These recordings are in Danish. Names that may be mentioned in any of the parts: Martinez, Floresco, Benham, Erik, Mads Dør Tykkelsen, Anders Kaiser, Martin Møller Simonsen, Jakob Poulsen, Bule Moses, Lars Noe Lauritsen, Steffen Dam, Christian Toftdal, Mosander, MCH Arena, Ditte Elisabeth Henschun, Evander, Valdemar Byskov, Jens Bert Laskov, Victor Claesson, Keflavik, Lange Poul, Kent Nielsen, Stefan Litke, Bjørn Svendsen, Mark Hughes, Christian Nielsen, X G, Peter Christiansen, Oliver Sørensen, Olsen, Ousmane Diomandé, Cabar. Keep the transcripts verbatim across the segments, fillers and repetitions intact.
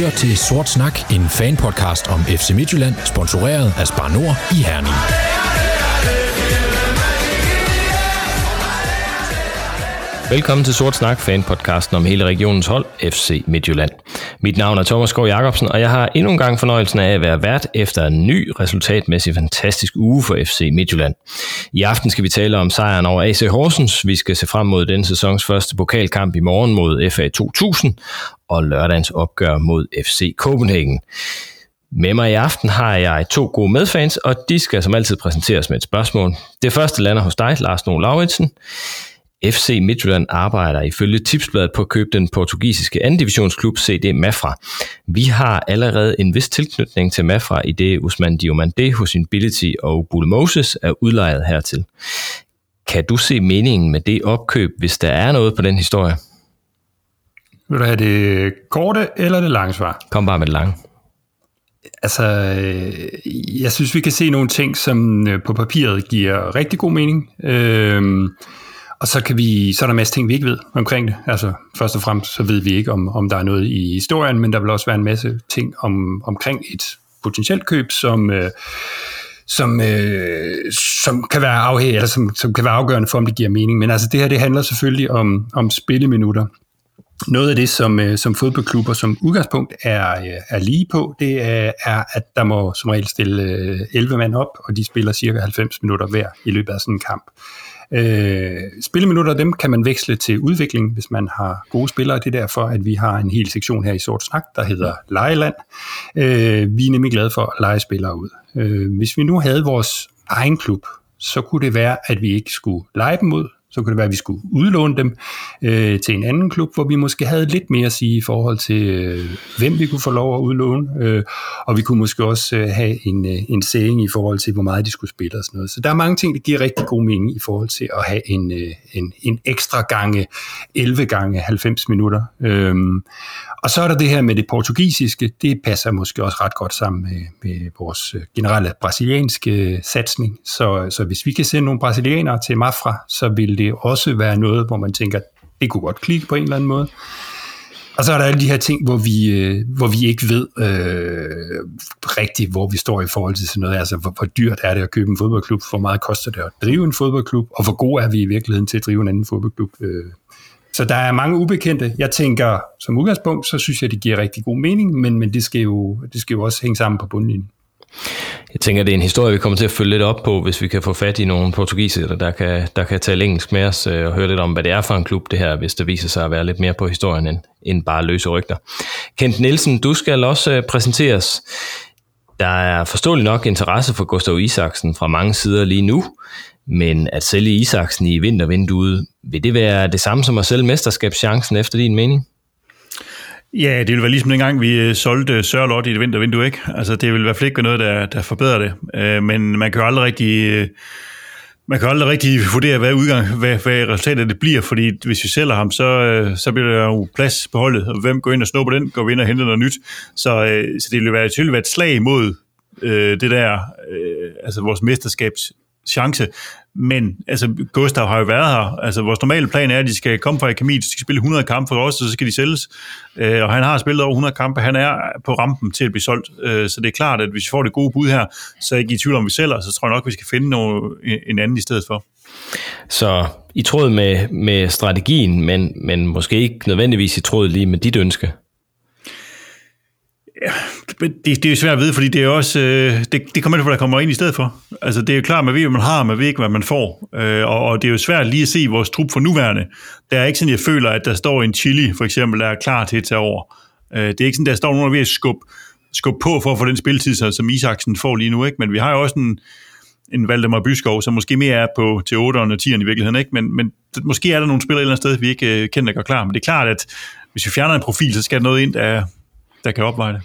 lytter til Sort Snak, en fanpodcast om F C Midtjylland, sponsoreret af Spar Nord i Herning. Velkommen til Sort Snak, fanpodcasten om hele regionens hold, F C Midtjylland. Mit navn er Thomas Kåre Jacobsen, og jeg har endnu en gang fornøjelsen af at være vært efter en ny resultatmæssig fantastisk uge for F C Midtjylland. I aften skal vi tale om sejren over A C Horsens. Vi skal se frem mod denne sæsons første pokalkamp i morgen mod F A to tusind og lørdagens opgør mod F C København. Med mig i aften har jeg to gode medfans, og de skal som altid præsenteres med et spørgsmål. Det første lander hos dig, Lars Noe Lauritsen. F C Midtjylland arbejder ifølge tipsbladet på at købe den portugisiske anden divisionsklub C D Mafra. Vi har allerede en vis tilknytning til Mafra, i det Ousmane Diomandé, Hussein Billity og Bule Moses er udlejet hertil. Kan du se meningen med det opkøb, hvis der er noget på den historie? Vil du have det korte eller det lange svar? Kom bare med det lange. Altså, jeg synes, vi kan se nogle ting, som på papiret giver rigtig god mening. Øh... Og så kan vi, så er der en masse ting, vi ikke ved omkring det. Altså, først og fremmest så ved vi ikke, om, om der er noget i historien, men der vil også være en masse ting om, omkring et potentielt køb, som, øh, som, øh, som, kan være afhæ- eller som, som kan være afgørende for, om det giver mening. Men altså, det her det handler selvfølgelig om, om spilleminutter. Noget af det, som, øh, som fodboldklubber som udgangspunkt er, øh, er lige på, det er, er, at der må som regel stille øh, elleve mand op, og de spiller cirka halvfems minutter hver i løbet af sådan en kamp. Øh, spilleminutter, dem kan man veksle til udvikling, hvis man har gode spillere. Det er derfor, at vi har en hel sektion her i Sort Snak, der hedder Lejeland. Øh, vi er nemlig glade for at lege spillere ud. Øh, hvis vi nu havde vores egen klub, så kunne det være, at vi ikke skulle lege dem ud. Så kunne det være, at vi skulle udlåne dem øh, til en anden klub, hvor vi måske havde lidt mere at sige i forhold til, øh, hvem vi kunne få lov at udlåne, øh, og vi kunne måske også øh, have en, øh, en særing i forhold til, hvor meget de skulle spille og sådan noget. Så der er mange ting, der giver rigtig god mening i forhold til at have en, øh, en, en ekstra gange, elleve gange halvfems minutter. Øh, og så er der det her med det portugisiske, det passer måske også ret godt sammen med, med vores generelle brasilianske satsning. Så, så hvis vi kan sende nogle brasilianere til Mafra, så vil det også være noget, hvor man tænker, det kunne godt klikke på en eller anden måde. Og så er der alle de her ting, hvor vi, hvor vi ikke ved øh, rigtigt, hvor vi står i forhold til sådan noget. Altså, hvor, hvor dyrt er det at købe en fodboldklub? Hvor meget koster det at drive en fodboldklub? Og hvor gode er vi i virkeligheden til at drive en anden fodboldklub? Så der er mange ubekendte. Jeg tænker, som udgangspunkt, så synes jeg, det giver rigtig god mening, men, men det, skal jo, det skal jo også hænge sammen på bundlinjen. Jeg tænker, det er en historie, vi kommer til at følge lidt op på, hvis vi kan få fat i nogle portugisere, der kan, der kan tale engelsk med os og høre lidt om, hvad det er for en klub, det her, hvis det viser sig at være lidt mere på historien, end, end bare løse rygter. Kent Nielsen, du skal også præsenteres. Der er forståelig nok interesse for Gustav Isaksen fra mange sider lige nu, men at sælge Isaksen i vintervinduet, vil det være det samme som at sælge mesterskabschancen efter din mening? Ja, det ville være ligesom dengang, vi solgte Sørloth i det vintervindue, ikke? Altså, det ville i hvert fald ikke være noget, der, der forbedrer det. Øh, men man kan jo aldrig rigtig, øh, man kan aldrig rigtig vurdere, hvad, udgang, hvad, hvad resultatet det bliver, fordi hvis vi sælger ham, så, øh, så bliver der jo plads på holdet. Og hvem går ind og snupper den, går vi ind og henter noget nyt. Så, øh, så det ville være tydeligt være et slag imod øh, det der, øh, altså vores mesterskabschance. Men altså, Gustav har jo været her. Altså, vores normale plan er, at de skal komme fra akademiet, de skal spille hundrede kampe for os, og så skal de sælges. Øh, og han har spillet over hundrede kampe. Han er på rampen til at blive solgt. Øh, så det er klart, at hvis vi får det gode bud her, så er jeg ikke i tvivl om, vi sælger, så tror jeg nok, vi skal finde noget, en anden i stedet for. Så i tråd med, med strategien, men, men måske ikke nødvendigvis i tråd lige med dit ønske? Ja, det, det er jo svært at vide, fordi det er også øh, det, det kommer an på, der kommer ind i stedet for. Altså, det er jo klart, man ved, hvad man har, man ved ikke, hvad man får. Øh, og, og det er jo svært lige at se vores trup for nuværende. Der er ikke sådan, jeg føler, at der står en Chili, for eksempel, der er klar til at tage over. Øh, det er ikke sådan, der står nogen, der er ved at skubbe, skubbe på for at få den spilletid, som Isaksen får lige nu, ikke? Men vi har jo også en, en Valdemar Byskov, som måske mere er på til otterne og tierne i virkeligheden, ikke? Men, men måske er der nogle spillere et eller andet sted, vi ikke øh, kender, der går klar. Men det er klart, at hvis vi fjerner en profil, så skal der noget ind, der der kan opveje det.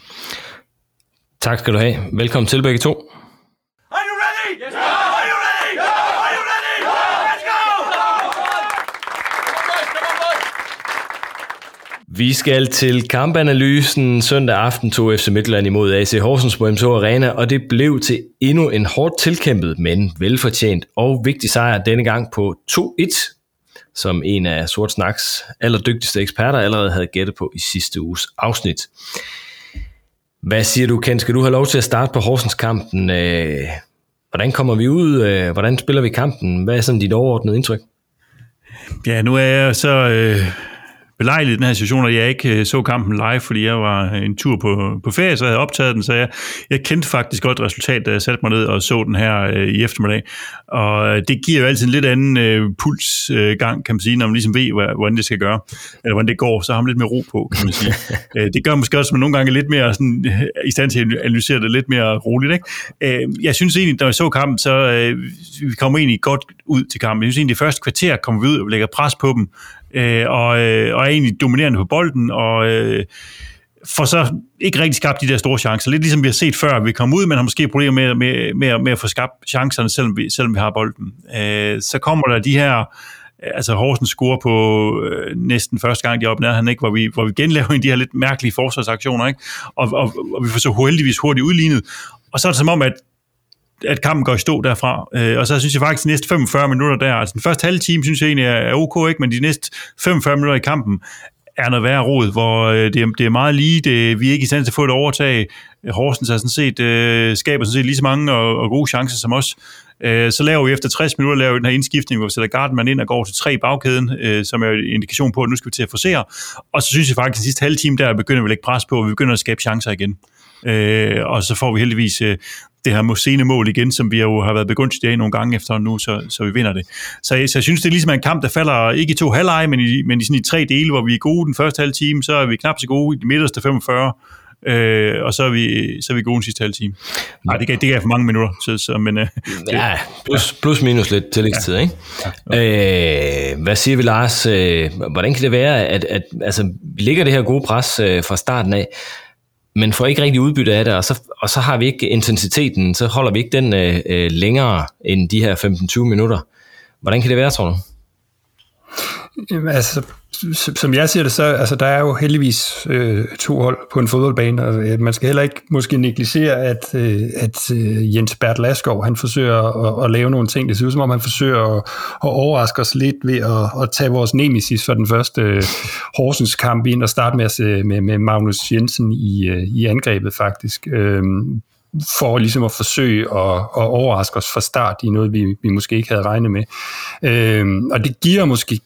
Tak skal du have. Velkommen til begge to. Are you ready? Yes, sir! Are you ready? Yes, sir! Are you ready? Yes, sir! Let's go! Vi skal til kampanalysen. Søndag aften tog F C Midtjylland imod A C Horsens på M C H Arena, og det blev til endnu en hårdt tilkæmpet, men velfortjent og vigtig sejr denne gang på to-et. Som en af Sort Snaks allerdygtigste eksperter allerede havde gættet på i sidste uges afsnit. Hvad siger du, Ken? Skal du have lov til at starte på Horsens-kampen? Hvordan kommer vi ud? Hvordan spiller vi kampen? Hvad er sådan dit overordnede indtryk? Ja, nu er jeg så øh, belejlig i den her situation, at jeg ikke øh, så kampen live, fordi jeg var en tur på, på ferie, så jeg havde optaget den, så jeg, jeg kendte faktisk godt resultatet, da jeg satte mig ned og så den her øh, i eftermiddag. Og det giver jo altid en lidt anden øh, pulsgang, øh, kan man sige, når man ligesom ved, hvordan det skal gøre, eller hvordan det går, så har man lidt mere ro på, kan man sige. Æ, det gør måske også, at man nogle gange er lidt mere sådan, i stand til at analysere det lidt mere roligt, ikke? Æ, jeg synes egentlig, når jeg så kampen, så øh, vi kommer egentlig godt ud til kampen. Jeg synes egentlig, det første kvarter kommer vi ud og lægger pres på dem, øh, og, øh, og er egentlig dominerende på bolden, og øh, for så ikke rigtig skabt de der store chancer. Lidt ligesom vi har set før, vi kom ud, men har måske problemer med, med, med, med at få skabt chancerne, selvom vi, selvom vi har bolden. Øh, så kommer der de her, altså Horsens scorer på øh, næsten første gang, de er oppe nær, han ikke, hvor vi, hvor vi genlaver en de her lidt mærkelige forsvarsaktioner, ikke? Og, og, og vi får så heldigvis hurtigt udlignet. Og så er det som om, at at kampen går i stå derfra. Øh, og så synes jeg faktisk, de næste femogfyrre minutter der, altså den første halve time, synes jeg egentlig er okay, ikke? Men de næste femogfyrre minutter i kampen er noget værre rod, hvor øh, det, er, det er meget lige, det, vi er ikke i stand til at få et overtag. Horsens har sådan set, øh, skaber sådan set lige så mange og, og gode chancer som os. Øh, så laver vi efter tres minutter laver vi den her indskiftning, hvor vi sætter Gartmann ind og går til tre i bagkæden, øh, som er en indikation på, at nu skal vi til at forsere. Og så synes jeg faktisk, den sidste halve time der begynder vi at lægge pres på, og vi begynder at skabe chancer igen. Øh, og så får vi heldigvis øh, det her Mosene-mål igen, som vi jo har været begunstiget af nogle gange efter nu, så, så vi vinder det. Så jeg, så jeg synes, det er ligesom en kamp, der falder ikke i to halvleje, men i, men i, sådan i tre dele, hvor vi er gode den første halve time, så er vi knap så gode i de midterste femogfyrre, øh, og så er, vi, så er vi gode den sidste halve time. Nej, det gav, det gav for mange minutter, så, så, men... Øh, det, ja, plus, plus minus lidt tillægstid, ja. Ikke? Ja. Øh, hvad siger vi, Lars? Hvordan kan det være, at, at altså, vi ligger det her gode pres øh, fra starten af, men får ikke rigtig udbytte af det, og så, og så har vi ikke intensiteten, så holder vi ikke den øh, længere end de her femten tyve minutter. Hvordan kan det være, tror du? Jamen, altså, som jeg ser det, så altså, der er jo heldigvis øh, to hold på en fodboldbane, og øh, man skal heller ikke måske negligere, at, øh, at øh, Jens Bert Laskov, han forsøger at, at lave nogle ting. Det ser ud som om, han forsøger at, at overraske os lidt ved at, at tage vores nemesis for den første øh, Horsens kamp ind og starte med, at, med, med Magnus Jensen i, øh, i angrebet faktisk. Øh, for ligesom at forsøge at, at overraske os fra start i noget, vi, vi måske ikke havde regnet med. Øh, og det giver måske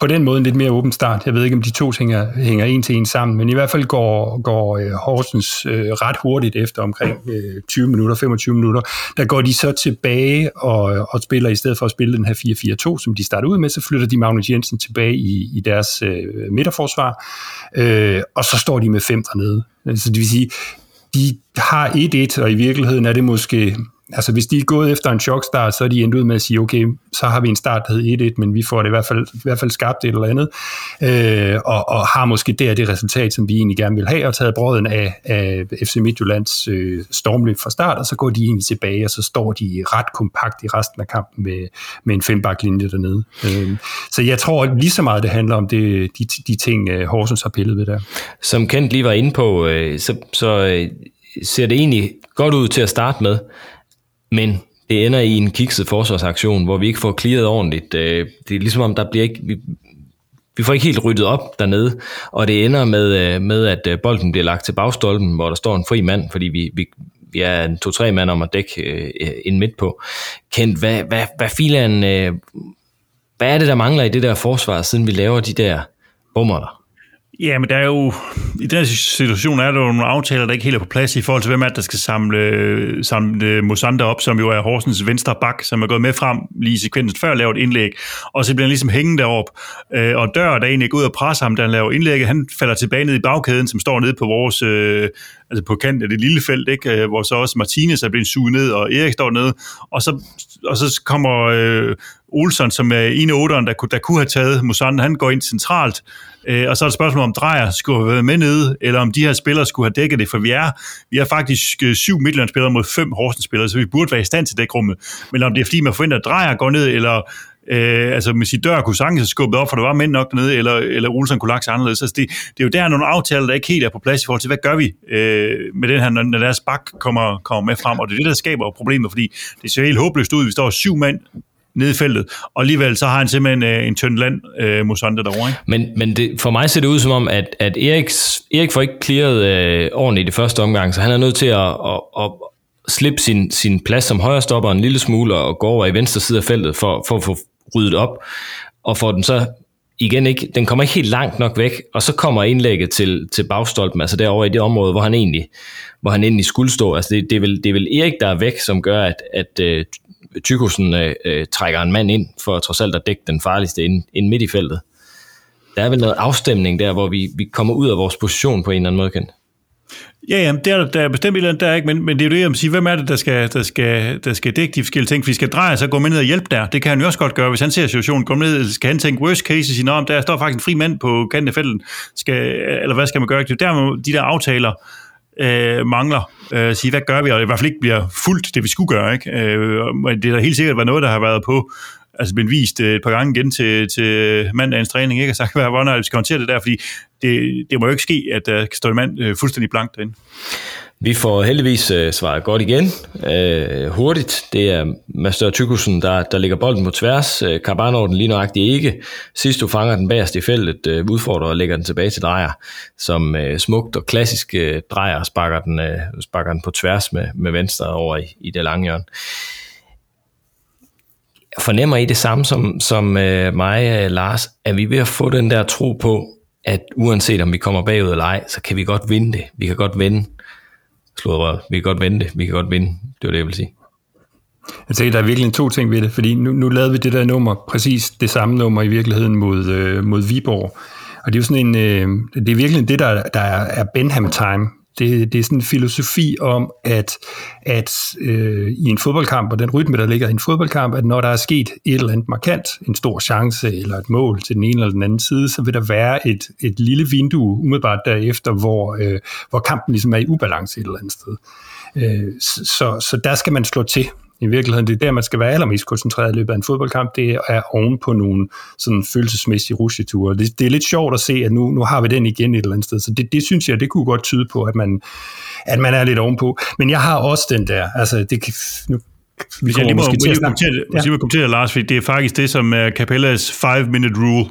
på den måde en lidt mere åben start. Jeg ved ikke, om de to ting hænger, hænger en til en sammen, men i hvert fald går, går uh, Horsens uh, ret hurtigt efter omkring uh, tyve minutter, femogtyve minutter. Der går de så tilbage og, og spiller, i stedet for at spille den her fire fire to, som de starter ud med, så flytter de Magnus Jensen tilbage i, i deres uh, midterforsvar, uh, og så står de med fem dernede. Så det vil sige, de har et et, og i virkeligheden er det måske... Altså, hvis de er gået efter en chokstart, så er de endt ud med at sige, okay, så har vi en start, der hed et et, men vi får det i hvert fald, i hvert fald skabt et eller andet, øh, og, og har måske der det resultat, som vi egentlig gerne vil have, og taget brøden af, af F C Midtjyllands øh, stormløb fra start, og så går de egentlig tilbage, og så står de ret kompakt i resten af kampen med, med en fembaklinje dernede. Øh, så jeg tror lige så meget, det handler om det, de, de ting, øh, Horsens har pillet ved der. Som Kent lige var inde på, øh, så, så øh, ser det egentlig godt ud til at starte med, men det ender i en kikset forsvarsaktion, hvor vi ikke får clearet ordentligt. Det er ligesom om, der bliver ikke, vi, vi får ikke helt ryddet op dernede, og det ender med, med, at bolden bliver lagt til bagstolpen, hvor der står en fri mand, fordi vi, vi, vi er en to-tre mand om at dække ind midt på. Kent, hvad, hvad, hvad, filan, hvad er det, der mangler i det der forsvar, siden vi laver de der bummerter? Ja, men der er jo, i den her situation er der jo nogle aftaler, der ikke helt er på plads i forhold til, hvem er det, der skal samle, samle Mosander op, som jo er Horsens venstre bak, som er gået med frem lige i sekvensen før, lavet et indlæg, og så bliver han ligesom hængende deroppe, og Dør, der egentlig går ud og presser ham, da han laver indlægget, han falder tilbage ned i bagkæden, som står nede på vores, altså på kanten af det lille felt, ikke? Hvor så også Martinez er blevet suget ned, og Erik står nede, og så, og så kommer øh, Olsen, som er en af otteren, der, der kunne have taget Mosander, han går ind centralt, øh, og så er det spørgsmålet, om Dreyer skulle have været med nede, eller om de her spillere skulle have dækket det, for vi er, vi er faktisk syv Midtjylland-spillere mod fem Horsens-spillere, så vi burde være i stand til dækrummet, men om det er fordi, man forventer, at Dreyer går ned, eller Øh, altså man siger, Dør kunne sagtens have skubbet op, for der var mænd nok dernede, eller, eller Olsen kunne lagt sig anderledes. Altså det, det er jo der nogle aftaler, der ikke helt er på plads i forhold til, hvad gør vi øh, med den her, når deres bak kommer, kommer med frem, og det er det, der skaber problemet, fordi det ser helt håbløst ud, vi står syv mand nede i feltet. Og alligevel, så har han simpelthen øh, en tynd land øh, Mosander derovre, ikke? Men, men det, for mig ser det ud som om, at, at Eriks, Erik får ikke clearet øh, ordentligt i det første omgang, så han er nødt til at, at, at slippe sin, sin plads som højrestopper en lille smule og gå over i venstre side af feltet for, for at få ryddet op. Og får den så igen ikke, den kommer ikke helt langt nok væk, og så kommer indlægget til, til bagstolpen, altså derovre i det område, hvor han egentlig, hvor han egentlig skulle stå. Altså det, det, er vel, det er vel Erik, der er væk, som gør, at, at uh, Tykkelsen uh, trækker en mand ind, for trods alt at dække den farligste ind, ind midt i feltet. Der er vel noget afstemning der, hvor vi, vi kommer ud af vores position på en eller anden måde, Kent. Ja, ja, det er, der er bestemt et eller andet, der er ikke, men, men det er jo det, jeg vil sige, hvem er det, der skal, der skal, der skal dække de forskellige ting, for vi skal dreje, så gå med ned og hjælpe der, det kan han jo også godt gøre, hvis han ser situationen, gå ned, skal han tænke worst case i sin arm, der står faktisk en fri mand på kanten af felten, skal, eller hvad skal man gøre, det er der, de der aftaler øh, mangler, øh, sige, hvad gør vi, og i hvert fald ikke bliver fuldt det, vi skulle gøre, ikke? Øh, det er da helt sikkert været noget, der har været på, altså blevet vist et par gange igen til, til mandagens træning, ikke? Og sagt, hvordan vi skal håndtere det der, fordi det, det må jo ikke ske, at der kan stå en mand fuldstændig blank derinde. Vi får heldigvis uh, svaret godt igen. Uh, hurtigt, det er Mads Dør Tykkelsen, der, der lægger bolden på tværs. Uh, Cabar når den lige nøjagtigt ikke. Sisto fanger den bagerst i feltet, uh, udfordrer og lægger den tilbage til Dreyer, som uh, smukt og klassisk uh, Dreyer sparker den, uh, sparker den på tværs med, med venstre over i, i det lange hjørne. Fornemmer I det samme som, som øh, mig, øh, Lars, at vi ved at få den der tro på, at uanset om vi kommer bagud eller ej, så kan vi godt vinde det. Vi kan godt vinde. Sludderød. Vi kan godt vinde det. Vi kan godt vinde. Det var det, jeg ville sige. Jeg tænker, der er virkelig to ting ved det, fordi nu, nu lavede vi det der nummer, præcis det samme nummer i virkeligheden mod, øh, mod Viborg. Og det er jo sådan en, øh, det er virkelig det, der, der er Benham-time. Det, det er sådan en filosofi om, at, at øh, i en fodboldkamp, og den rytme, der ligger i en fodboldkamp, at når der er sket et eller andet markant, en stor chance eller et mål til den ene eller den anden side, så vil der være et, et lille vindue umiddelbart derefter, hvor, øh, hvor kampen ligesom er i ubalance et eller andet sted. Øh, så, så der skal man slå til. I virkeligheden, det er der, man skal være allermest koncentreret i løbet af en fodboldkamp, det er oven på nogle sådan følelsesmæssige ruscheture. Det, det er lidt sjovt at se, at nu, nu har vi den igen et eller andet sted, så det, det synes jeg, det kunne godt tyde på, at man, at man er lidt ovenpå. Men jeg har også den der, altså det kan... Nu hvis jeg lige må kommentere, Lars, for det er faktisk det, som er Capellas five-minute rule.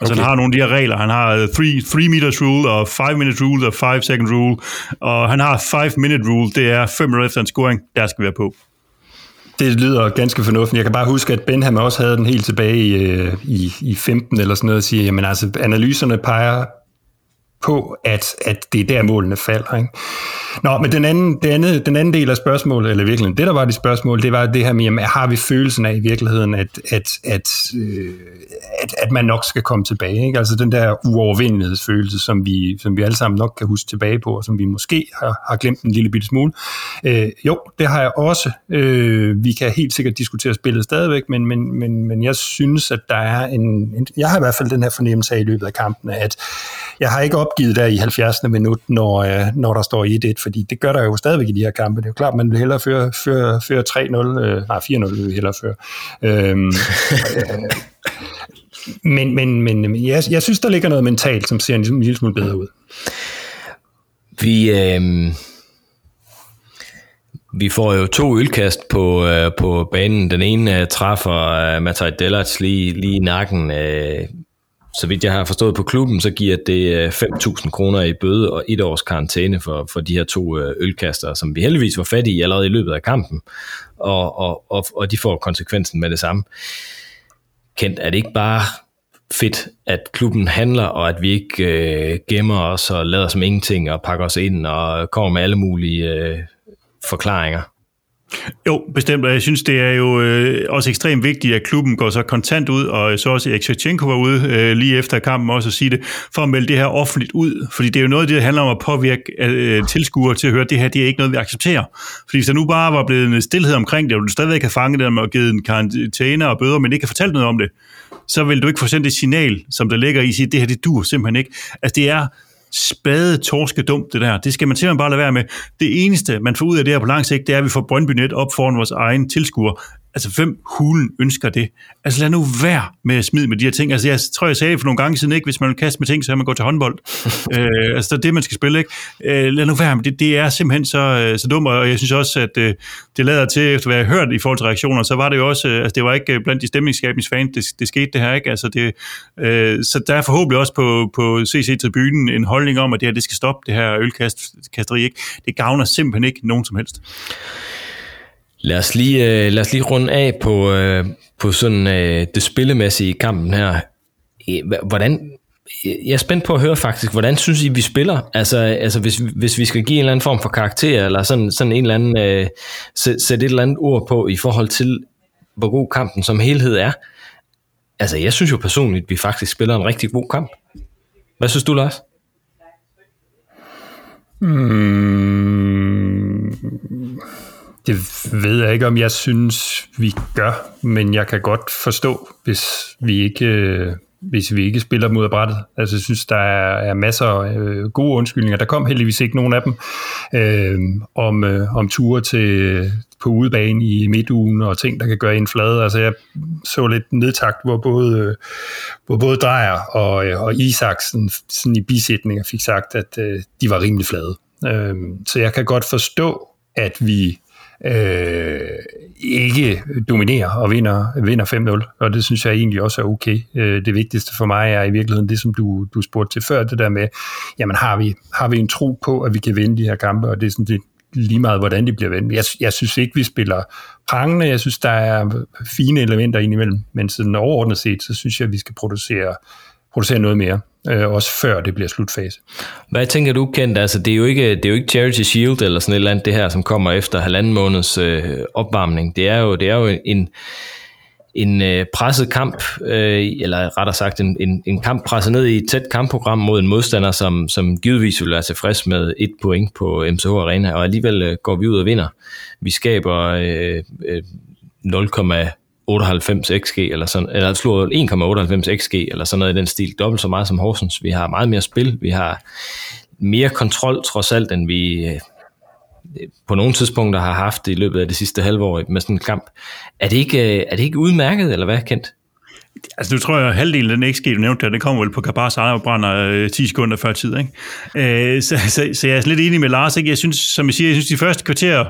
Altså okay. Han har nogle af de her regler. Han har three meters rule, og five minute rule, og five second rule, og han har five-minute rule, det er fem minutter efter en scoring, der skal vi være på. Det lyder ganske fornuftigt. Jeg kan bare huske, at Benham også havde den helt tilbage i, i, i femten eller sådan noget, og siger, jamen altså, analyserne peger på, at, at det er der, målene falder, ikke? Nå, men den anden, den, anden, den anden del af spørgsmålet, eller virkelig det, der var det spørgsmål, det var det her med, jamen, har vi følelsen af i virkeligheden, at, at, at, øh, at, at man nok skal komme tilbage, ikke? Altså den der uovervindelighedsfølelse, som vi, som vi alle sammen nok kan huske tilbage på, og som vi måske har, har glemt en lille bitte smule. Øh, jo, det har jeg også. Øh, vi kan helt sikkert diskutere spillet stadigvæk, men, men, men, men jeg synes, at der er en, en... Jeg har i hvert fald den her fornemmelse af i løbet af kampen, at jeg har ikke opgivet der i halvfjerdsende minut, når, når der står et et, fordi det gør der jo stadigvæk i de her kampe. Det er jo klart, man vil hellere føre, føre, føre tre nul, øh, nej, fire nul vil vi hellere føre. Øhm, øh, men men, men jeg, jeg synes, der ligger noget mentalt, som ser en, en lille smule bedre ud. Vi, øh, vi får jo to ølkast på, øh, på banen. Den ene træffer øh, Matej Dellerts lige, lige i nakken. Øh, Så vidt jeg har forstået på klubben, så giver det fem tusind kroner i bøde og et års karantæne for, for de her to ølkaster, som vi heldigvis var fat i allerede i løbet af kampen, og, og, og, og de får konsekvensen med det samme. Kent, er det ikke bare fedt, at klubben handler, og at vi ikke øh, gemmer os og lader som ingenting og pakker os ind og kommer med alle mulige øh, forklaringer? Jo, bestemt, og jeg synes, det er jo øh, også ekstremt vigtigt, at klubben går så kontant ud, og så også Erik Shevchenko var ude øh, lige efter kampen også at sige det, for at melde det her offentligt ud, fordi det er jo noget, det handler om at påvirke øh, tilskuere til at høre, at det her, det er ikke noget, vi accepterer. Fordi hvis der nu bare var blevet en stilhed omkring det, og du stadigvæk havde fanget dem og givet en karantæne og bøder, men ikke har fortalt noget om det, så vil du ikke få sendt et signal, som der ligger i at sige, at det her, det dur simpelthen ikke. Altså det er... spade torske dumt, det der. Det skal man simpelthen bare lade være med. Det eneste, man får ud af det her på lang sigt, det er, at vi får Brøndby Net op foran vores egen tilskuer. Altså, hvem hulen ønsker det? Altså, lad nu være med at smide med de her ting. Altså, jeg tror, jeg sagde for nogle gange siden, ikke? Hvis man vil kaste med ting, så er man gå til håndbold. øh, altså, det er det, man skal spille, ikke? Øh, lad nu være med det. Det er simpelthen så, så dumt, og jeg synes også, at øh, det lader til, efter hvad jeg har hørt i forhold til reaktioner, så var det jo også, øh, altså, det var ikke blandt de stemningsskabende fans, det, det skete det her, ikke? Altså, det, øh, så der er forhåbentlig også på, på C C-tribunen en holdning om, at det her, det skal stoppe, det her ølkasteri, ikke? Det gavner simpelthen ikke nogen som helst. Lad os lige, lad os lige runde af på, på sådan det spillemæssige i kampen her. Hvordan, jeg er spændt på at høre faktisk, hvordan synes I, vi spiller? Altså, altså hvis, hvis vi skal give en eller anden form for karakter, eller sådan, sådan en eller anden, øh, sætte et eller andet ord på i forhold til, hvor god kampen som helhed er. Altså, jeg synes jo personligt, at vi faktisk spiller en rigtig god kamp. Hvad synes du, Lars? Hmm... Det ved jeg ikke, om jeg synes, vi gør, men jeg kan godt forstå, hvis vi ikke, hvis vi ikke spiller mod brættet. Altså, jeg synes, der er, er masser af øh, gode undskyldninger. Der kom heldigvis ikke nogen af dem øh, om, øh, om ture til, på udebane i midtugen og ting, der kan gøre en flade. Altså, jeg så lidt nedtakt, hvor både, øh, hvor både Dreyer og, øh, og Isaksen sådan i bisætninger fik sagt, at øh, de var rimelig flade. Øh, så jeg kan godt forstå, at vi Øh, ikke dominerer og vinder, vinder fem nul, og det synes jeg egentlig også er okay. Øh, det vigtigste for mig er i virkeligheden det, som du, du spurgte til før, det der med, jamen har vi, har vi en tro på, at vi kan vinde de her kampe, og det er sådan det, lige meget, hvordan de bliver vendt. Jeg, jeg synes ikke, vi spiller prangende, jeg synes, der er fine elementer indimellem, men sådan overordnet set, så synes jeg, at vi skal producere producere noget mere, øh, også før det bliver slutfase. Hvad tænker du, Kent? Altså, det er jo ikke, det er jo ikke Charity Shield eller sådan et eller andet, det her, som kommer efter halvanden måneds øh, opvarmning. Det er jo, det er jo en, en øh, presset kamp, øh, eller rettere sagt, en, en, en kamp presset ned i et tæt kampprogram mod en modstander, som, som givetvis vil være tilfreds med et point på M C H Arena, og alligevel øh, går vi ud og vinder. Vi skaber øh, øh, nul komma otteoghalvfems X G, eller sådan, eller slår en komma otteoghalvfems X G, eller sådan noget i den stil, dobbelt så meget som Horsens. Vi har meget mere spil, vi har mere kontrol trods alt, end vi øh, på nogle tidspunkter har haft i løbet af det sidste halve år med sådan en kamp. Er det ikke, øh, er det ikke udmærket, eller hvad, Kent? Altså, nu tror jeg, at halvdelen af den X G, du nævnte der, det kommer vel på Cabars ejerbrænder øh, ti sekunder før tid, ikke? Øh, så, så, så jeg er lidt enig med Lars, ikke? Jeg synes, som jeg siger, jeg synes, de første kvarterer,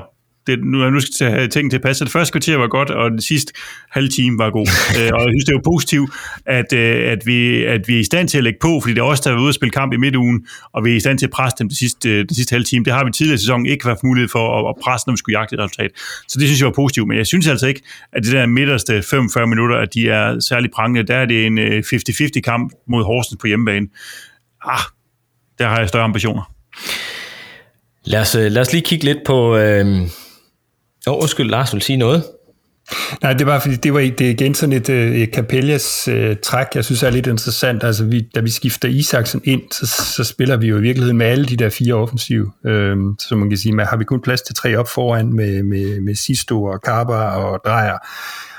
Det, nu, nu skal jeg have ting til at passe. Det første kvarter var godt, og den sidste halve time var god. Æ, og jeg synes, det var positivt, at, at, vi, at vi er i stand til at lægge på, fordi det er også der er ude at spille kamp i midtugen, og vi er i stand til at presse dem den sidste, den sidste halve time. Det har vi tidligere i sæsonen ikke haft mulighed for at, at presse, når vi skulle jagte et resultat. Så det synes jeg var positivt, men jeg synes altså ikke, at det der midterste femogfyrre minutter, at de er særlig prangende. Der er det en halvtreds halvtreds kamp mod Horsens på hjemmebane. Ah, der har jeg større ambitioner. Lad os, lad os lige kigge lidt på... Øh... Åh, oh, undskyld, Lars vil sige noget. Nej, det var fordi det var det er igen sådan et uh, Capellas uh, træk, jeg synes er lidt interessant. Altså, vi, da vi skifter Isaksen ind, så, så spiller vi jo i virkeligheden med alle de der fire offensive. Øhm, så man kan sige, man har vi kun plads til tre op foran med, med, med Sisto og Cabar og Dreyer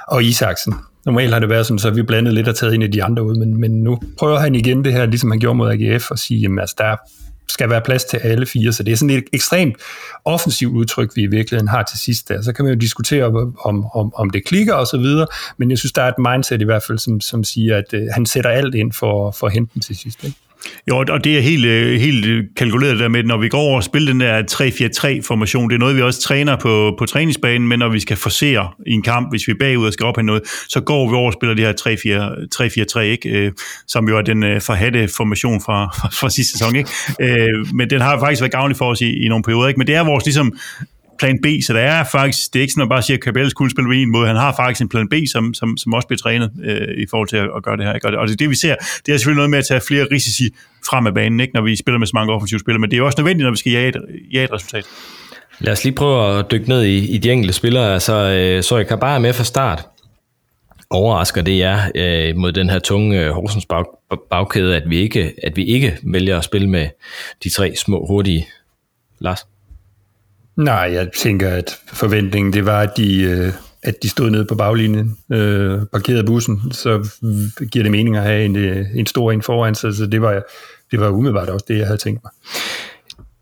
og Isaksen. Normalt har det været sådan, så vi blandet lidt og taget en af de andre ud, men, men nu prøver han igen det her, ligesom han gjorde mod A G F, og sige, jamen altså, der skal være plads til alle fire, så det er sådan et ekstremt offensivt udtryk, vi i virkeligheden har til sidst der. Så kan man jo diskutere, om, om, om det klikker og så videre, men jeg synes, der er et mindset i hvert fald, som, som siger, at øh, han sætter alt ind for, for at hente den til sidst, ikke? Jo, og det er helt, helt kalkuleret der med, når vi går over og spiller den der tre fire tre formation, det er noget, vi også træner på, på træningsbanen, men når vi skal forcere i en kamp, hvis vi er bagud og skal ophænge noget, så går vi over og spiller det her tre fire tre, ikke? Som jo er den forhatte formation fra, fra sidste sæson, ikke? Men den har faktisk været gavnlig for os i, i nogle perioder, ikke? Men det er vores ligesom... plan B, så der er faktisk, det er ikke sådan, at man bare siger, at Capella skulle spille på en måde, han har faktisk en plan B, som, som, som også bliver trænet øh, i forhold til at, at gøre det her, ikke? Og det er det, vi ser, det er selvfølgelig noget med at tage flere risici frem af banen, ikke? Når vi spiller med så mange offensive spillere, men det er jo også nødvendigt, når vi skal jage et, jage et resultat. Lad os lige prøve at dykke ned i, i de enkelte spillere, så øh, så jeg kan bare med fra start. Overrasker det jer øh, mod den her tunge øh, Horsens bag, bagkæde, at vi, ikke, at vi ikke vælger at spille med de tre små hurtige? Lars? Nej, jeg tænker, at forventningen det var, at de, øh, at de stod nede på baglinjen, øh, parkerede bussen, så giver det mening at have en, en stor en foran, så, så det var, det var umiddelbart også det, jeg havde tænkt mig.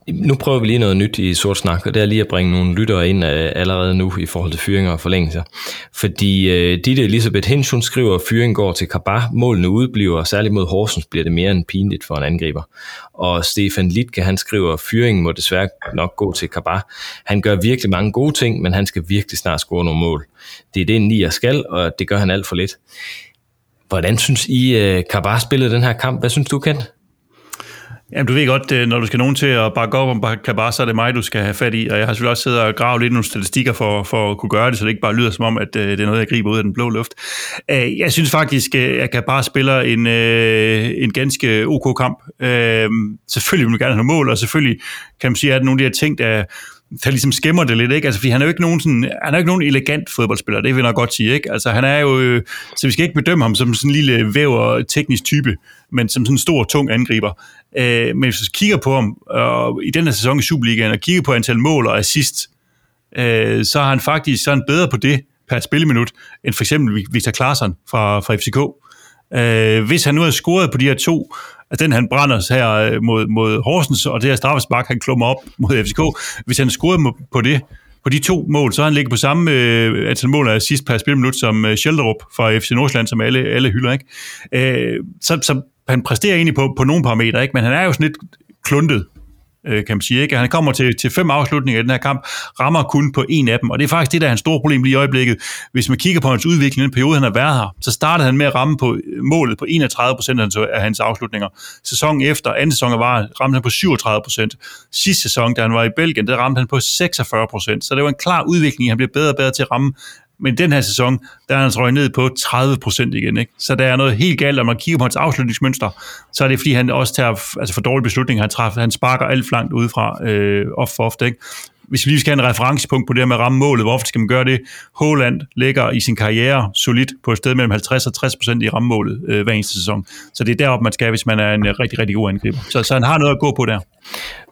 Nu prøver vi lige noget nyt i Sort Snak, og det er lige at bringe nogle lyttere ind allerede nu i forhold til fyringer og forlængelser. Fordi øh, Ditte Elisabeth Henschun skriver, at fyringen går til Cabar, målene udebliver, og særligt mod Horsens bliver det mere end pinligt for en angriber. Og Stefan Litke, han skriver, at fyringen må desværre nok gå til Cabar. Han gør virkelig mange gode ting, men han skal virkelig snart score nogle mål. Det er det, en nier skal, og det gør han alt for lidt. Hvordan synes I, øh, Cabar spillede den her kamp? Hvad synes du, Kent? Jamen, du ved godt, når du skal nogen til at bakke op om Cabar, så er det mig, du skal have fat i. Og jeg har selvfølgelig også siddet og gravet lidt nogle statistikker for, for at kunne gøre det, så det ikke bare lyder som om, at det er noget, jeg griber ud af den blå luft. Jeg synes faktisk, at Cabar spiller en, en ganske ok kamp. Selvfølgelig vil man gerne have mål, og selvfølgelig kan man sige, at nogle af de her ting, der... der ligesom skæmmer det lidt, ikke? Altså, fordi han er jo ikke nogen, sådan, han er jo ikke nogen elegant fodboldspiller, det vil jeg nok godt sige, ikke? Altså, han er jo, så vi skal ikke bedømme ham som sådan en lille væver teknisk type, men som sådan en stor, tung angriber. Øh, men hvis vi kigger på ham, og i den her sæson i Superligaen, og kigger på antal mål og assist, øh, så er han faktisk så er han bedre på det per spilleminut, end for eksempel Victor Claesson fra, fra F C K. Øh, hvis han nu havde scoret på de her to, at den han brænder her mod, mod Horsens, og det her straffespark, han klummer op mod F C K. Hvis han scorede på det, på de to mål, så har han ligget på samme øh, antal mål af sidst per spilminut som øh, Schjelderup fra F C Nordsjælland, som alle, alle hylder, ikke? Øh, så, så han præsterer egentlig på, på nogle parametre, ikke? Men han er jo sådan lidt kluntet, øh, kan man sige, ikke? Han kommer til, til fem afslutninger i den her kamp, rammer kun på en af dem, og det er faktisk det, der er hans store problem lige i øjeblikket. Hvis man kigger på hans udvikling i den periode, han har været her, så startede han med at ramme på målet på enogtredive procent af hans afslutninger. Sæsonen efter, anden sæson var, ramte han på syvogtredive procent. Sidste sæson, da han var i Belgien, der ramte han på seksogfyrre procent, så det var en klar udvikling, han blev bedre og bedre til at ramme. Men den her sæson, der er han røget ned på tredive procent igen, ikke? Så der er noget helt galt, og man kigger på hans afslutningsmønster, så er det, fordi han også tager altså for dårlige beslutninger, han træffer, han sparker alt for langt udefra, øh, ofte for ofte, ikke? Hvis vi lige skal have en referencepunkt på det her med at ramme målet, hvorfor skal man gøre det? Haaland ligger i sin karriere solidt på et sted mellem halvtreds og tres procent i rammemålet øh, hver eneste sæson. Så det er deroppe, man skal, hvis man er en rigtig, rigtig god angriber. Så, så han har noget at gå på der.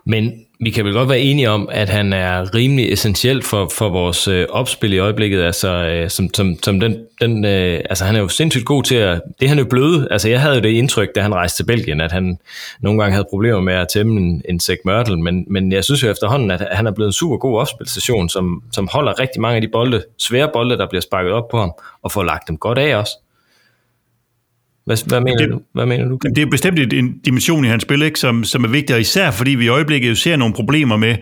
Men vi kan vel godt være enige om, at han er rimelig essentiel for, for vores øh, opspil i øjeblikket. Altså, øh, som, som, som den, den, øh, altså, han er jo sindssygt god til at... Det han er bløde. Altså, jeg havde jo det indtryk, da han rejste til Belgien, at han nogle gange havde problemer med at tæmme en, en sæk mørtel, men, men jeg synes jo efterhånden, at han er blevet en super god opspilstation, som, som holder rigtig mange af de bolde, svære bolde, der bliver sparket op på ham, og får lagt dem godt af også. Hvad, hvad, mener det, du? hvad mener du? Det er bestemt en dimension i hans spil, ikke, som, som er vigtig, og især fordi vi i øjeblikket jo ser nogle problemer med,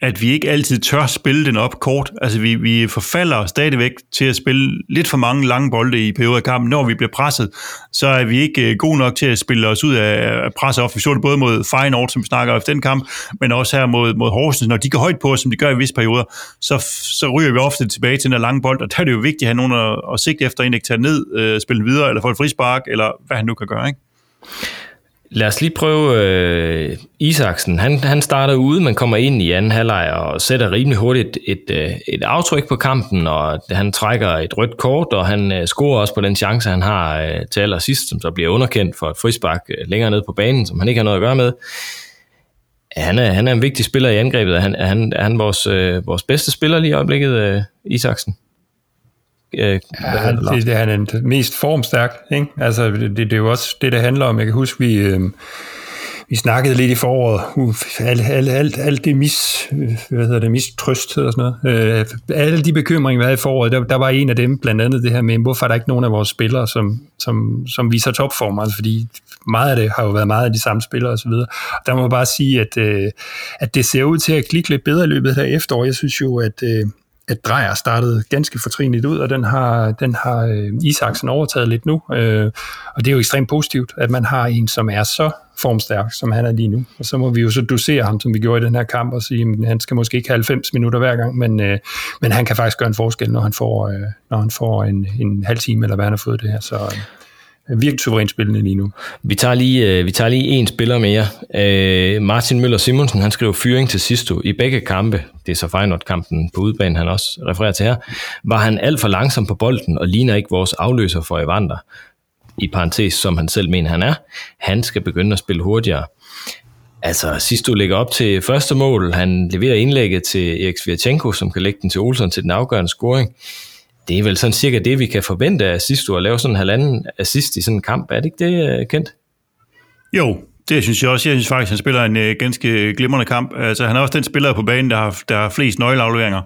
at vi ikke altid tør spille den op kort. Altså vi, vi forfalder stadigvæk til at spille lidt for mange lange bolde i perioder af kampen. Når vi bliver presset, så er vi ikke gode nok til at spille os ud af presse op. Vi så det både mod Feyenoord, som vi snakker om den kamp, men også her mod, mod Horsens. Når de går højt på os, som de gør i visse perioder, så, så ryger vi ofte tilbage til den lange bold, og der er det jo vigtigt at have nogen at, at sigte efter, en ikke tage ned, øh, spille videre, eller få et frispark, eller hvad han nu kan gøre, ikke? Lad os lige prøve øh, Isaksen. Han, han starter ude, man kommer ind i anden halvleg og sætter rimelig hurtigt et, et, et aftryk på kampen, og han trækker et rødt kort, og han øh, scorer også på den chance, han har øh, til allersidst, som så bliver underkendt for et frispark øh, længere ned på banen, som han ikke har noget at gøre med. Han er, han er en vigtig spiller i angrebet. Er han, er han, er han vores, øh, vores bedste spiller lige i øjeblikket, øh, Isaksen? Øh, ja, han, det, det, han er den mest formstærk, ikke? Altså, det, det, det er jo også det, det handler om. Jeg kan huske, vi, øh, vi snakkede lidt i foråret. Uf, alt, alt, alt, alt det mis, hvad hedder det, mistrøsthed og sådan noget. Øh, alle de bekymringer, vi havde i foråret, der, der var en af dem, blandt andet det her med, hvorfor er der ikke nogen af vores spillere, som, som, som viser topform? Altså, fordi meget af det har jo været meget af de samme spillere og så videre. Der må jeg bare sige, at, øh, at det ser ud til at klikke lidt bedre i løbet her efterår. Jeg synes jo, at... Øh, at Dreyer startede ganske fortrinligt ud, og den har, den har Isaksen overtaget lidt nu, øh, og det er jo ekstremt positivt, at man har en, som er så formstærk, som han er lige nu, og så må vi jo så dosere ham, som vi gjorde i den her kamp, og sige, at han skal måske ikke have halvfems minutter hver gang, men, øh, men han kan faktisk gøre en forskel, når han får, øh, når han får en, en halv time, eller hvad han har fået det her, så... Øh. Virkelig suverænt spillende lige nu. Vi tager lige, vi tager lige en spiller mere. Øh, Martin Møller Simonsen, han skrev fyring til Sisto i begge kampe. Det er så Feyenoord-kampen på udebane, han også refererer til her. Var han alt for langsom på bolden og ligner ikke vores afløser for Evander. I parentes, som han selv mener, han er. Han skal begynde at spille hurtigere. Altså, Sisto ligger op til første mål. Han leverer indlægget til Erik Svirchenko, som kan lægge den til Olsen til den afgørende scoring. Det er vel sådan cirka det, vi kan forvente af Sisto, at lave sådan en halvanden assist i sådan en kamp. Er det ikke det, Kent? Jo, Det synes jeg også. Jeg synes faktisk, han spiller en øh, ganske glimrende kamp. Altså, han er også den spiller på banen, der har, der har flest nøgleafleveringer.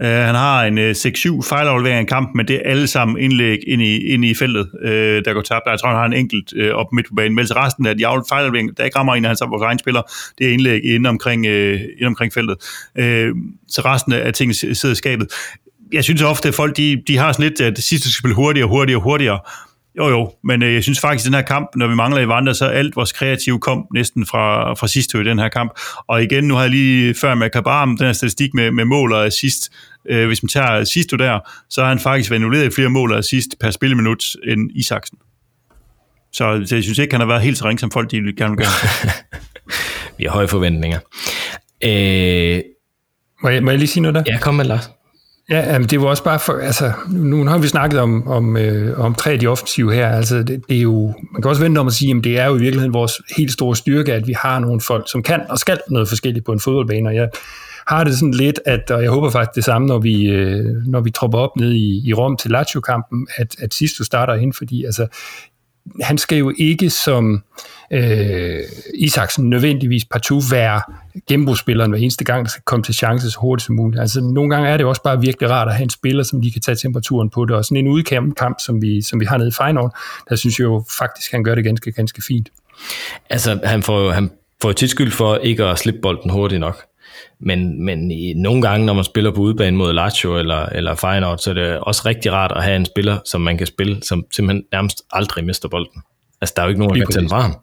Uh, han har en øh, seks syv fejlafleveringer i kampen, men det er alle sammen indlæg ind i, ind i feltet, øh, der går tabt. Jeg tror, han har en enkelt øh, op midt på banen. Men resten af de fejlafleveringer, der ikke rammer en af hans egen spiller, det er indlæg inde omkring, øh, inde omkring feltet. Øh, så resten af tingene sidder i skabet. Jeg synes ofte, at folk de, de har sådan lidt, at det sidste skal spille hurtigere, hurtigere, hurtigere. Jo jo, men øh, jeg synes faktisk, at den her kamp, når vi mangler Evander, så alt vores kreative kom næsten fra, fra Sisto i den her kamp. Og igen, nu har jeg lige før med Cabar, den her statistik med, med mål og assist. Øh, hvis man tager Sisto der, så har han faktisk været annulleret i flere mål og assist per spilleminut end Isaksen. Så, så jeg synes ikke, han har været helt så ringe, som folk de gerne vil gøre. Vi har høje forventninger. Øh... Må, jeg, må jeg lige sige noget der? Ja, kom med, Lars. Ja, men det var også bare for, altså, nu har vi snakket om, om, øh, om tre af de offensive her, altså det, det er jo, man kan også vente om at sige, at det er jo i virkeligheden vores helt store styrke, at vi har nogle folk, som kan og skal noget forskelligt på en fodboldbane, og jeg har det sådan lidt, at, og jeg håber faktisk det samme, når vi, øh, når vi tropper op ned i, i Rom til Lazio-kampen, at, at Sisto starter ind, fordi altså, han skal jo ikke som øh, Isaksen nødvendigvis partout være gennembrudsspilleren hver eneste gang, der skal komme til chancer så hurtigt som muligt. Altså nogle gange er det også bare virkelig rart at have en spiller, som lige kan tage temperaturen på det, og sådan en udkamp, som vi, som vi har nede i Feyenoord, der synes jeg jo faktisk, han gør det ganske, ganske fint. Altså han får jo han får tilskyld for ikke at slippe bolden hurtigt nok. Men, men i, nogle gange, når man spiller på udebane mod Lazio eller, eller Feyenoord, så er det også rigtig rart at have en spiller, som man kan spille, som simpelthen nærmest aldrig mister bolden. Altså, der er jo ikke nogen, der kan tage den fra ham.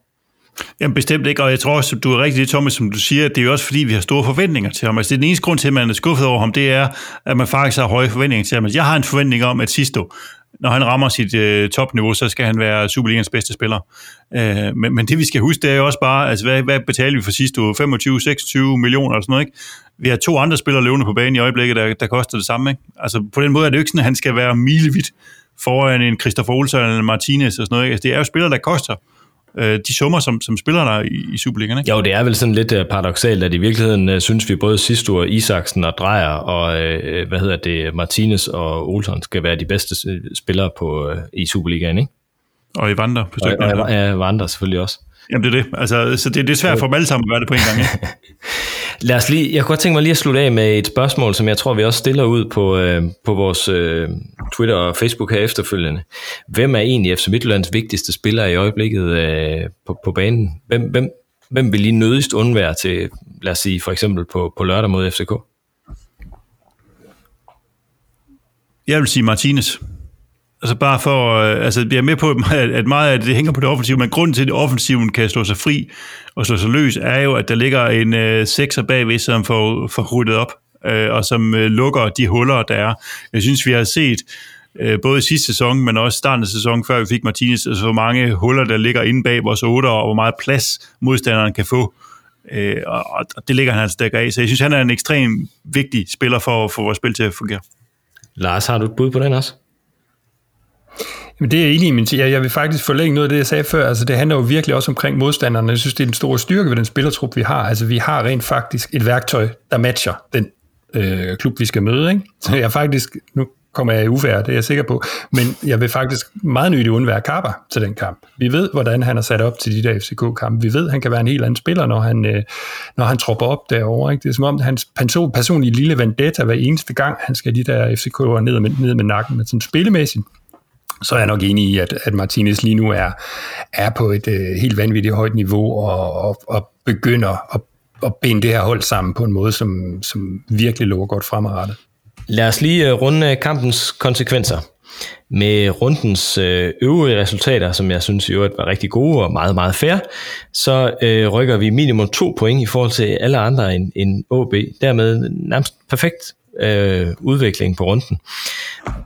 Jamen bestemt ikke, og jeg tror også, du er rigtig det, Thomas, som du siger, at det er jo også fordi, vi har store forventninger til ham. Altså det er den eneste grund til, at man er skuffet over ham, det er, at man faktisk har høje forventninger til ham. Jeg har en forventning om, at Sisto, når han rammer sit øh, topniveau, så skal han være Superligans bedste spiller. Øh, men, men det vi skal huske, det er jo også bare, altså hvad, hvad betaler vi for sidste uge? femogtyve til seksogtyve millioner eller sådan noget, ikke? Vi har to andre spillere løbende på banen i øjeblikket, der, der koster det samme, ikke? Altså på den måde er det jo ikke sådan, at han skal være milevidt foran en Gustav Olsen eller en Martinez og sådan noget, ikke? Altså det er jo spillere, der koster de summer, som, som spiller der i, i Superligaen, ikke? Jo, det er vel sådan lidt paradoksalt, at i virkeligheden synes vi både Sisto og Isaksen og Dreyer og, øh, hvad hedder det, Martinez og Olsen skal være de bedste spillere på, øh, i Superligaen, ikke? Og i Vandre på stykket. Og, og, ja, Vandre selvfølgelig også. Jamen det er det. Altså, så det, det er svært for dem alle sammen at gøre det på en gang, ikke? Lad os lige, jeg kunne godt tænke mig lige at slutte af med et spørgsmål, som jeg tror, vi også stiller ud på, øh, på vores øh, Twitter og Facebook her efterfølgende. Hvem er egentlig F C Midtjyllands vigtigste spiller i øjeblikket øh, på, på banen? Hvem, hvem, hvem vil lige nødigst undvære til, lad os sige, for eksempel på, på lørdag mod F C K? Jeg vil sige Martinez. Altså bare for, altså jeg er med på, at meget af det hænger på det offensive, men grunden til, at offensiven kan slå sig fri og slå sig løs, er jo, at der ligger en øh, sekser bagved, som får, får ryddet op, øh, og som øh, lukker de huller, der er. Jeg synes, vi har set, øh, både i sidste sæson, men også starten af sæsonen, før vi fik Martinez, så altså, mange huller, der ligger inde bag vores otter, og hvor meget plads modstanderen kan få. Øh, og, og det ligger han altså dækker af. Så jeg synes, han er en ekstremt vigtig spiller for at få vores spil til at fungere. Lars, har du et bud på den også? Jamen, det er jeg enig i, men jeg vil faktisk forlænge noget af det, jeg sagde før. Altså, det handler jo virkelig også omkring modstanderne. Jeg synes, det er den store styrke ved den spillertrup, vi har. Altså, vi har rent faktisk et værktøj, der matcher den øh, klub, vi skal møde, ikke? Så jeg faktisk, nu kommer jeg i uvær, det er jeg sikker på, men jeg vil faktisk meget nødigt undvære Cabar til den kamp. Vi ved, hvordan han er sat op til de der F C K-kampe. Vi ved, han kan være en helt anden spiller, når han, øh, når han tropper op derovre, ikke? Det er som om, hans person, personlige lille vendetta hver eneste gang, han skal de der F C K'er ned med, ned med nakken, men sådan spillemæssigt. Så er jeg nok enig i, at, at Martinez lige nu er, er på et øh, helt vanvittigt højt niveau og, og, og begynder at, at binde det her hold sammen på en måde, som, som virkelig lover godt fremadrettet. Lad os lige runde kampens konsekvenser med rundens øh, øvrige resultater, som jeg synes i øvrigt var rigtig gode og meget, meget fair. Så øh, rykker vi minimum to point i forhold til alle andre end, end O B. Dermed nærmest perfekt Øh, udvikling på runden.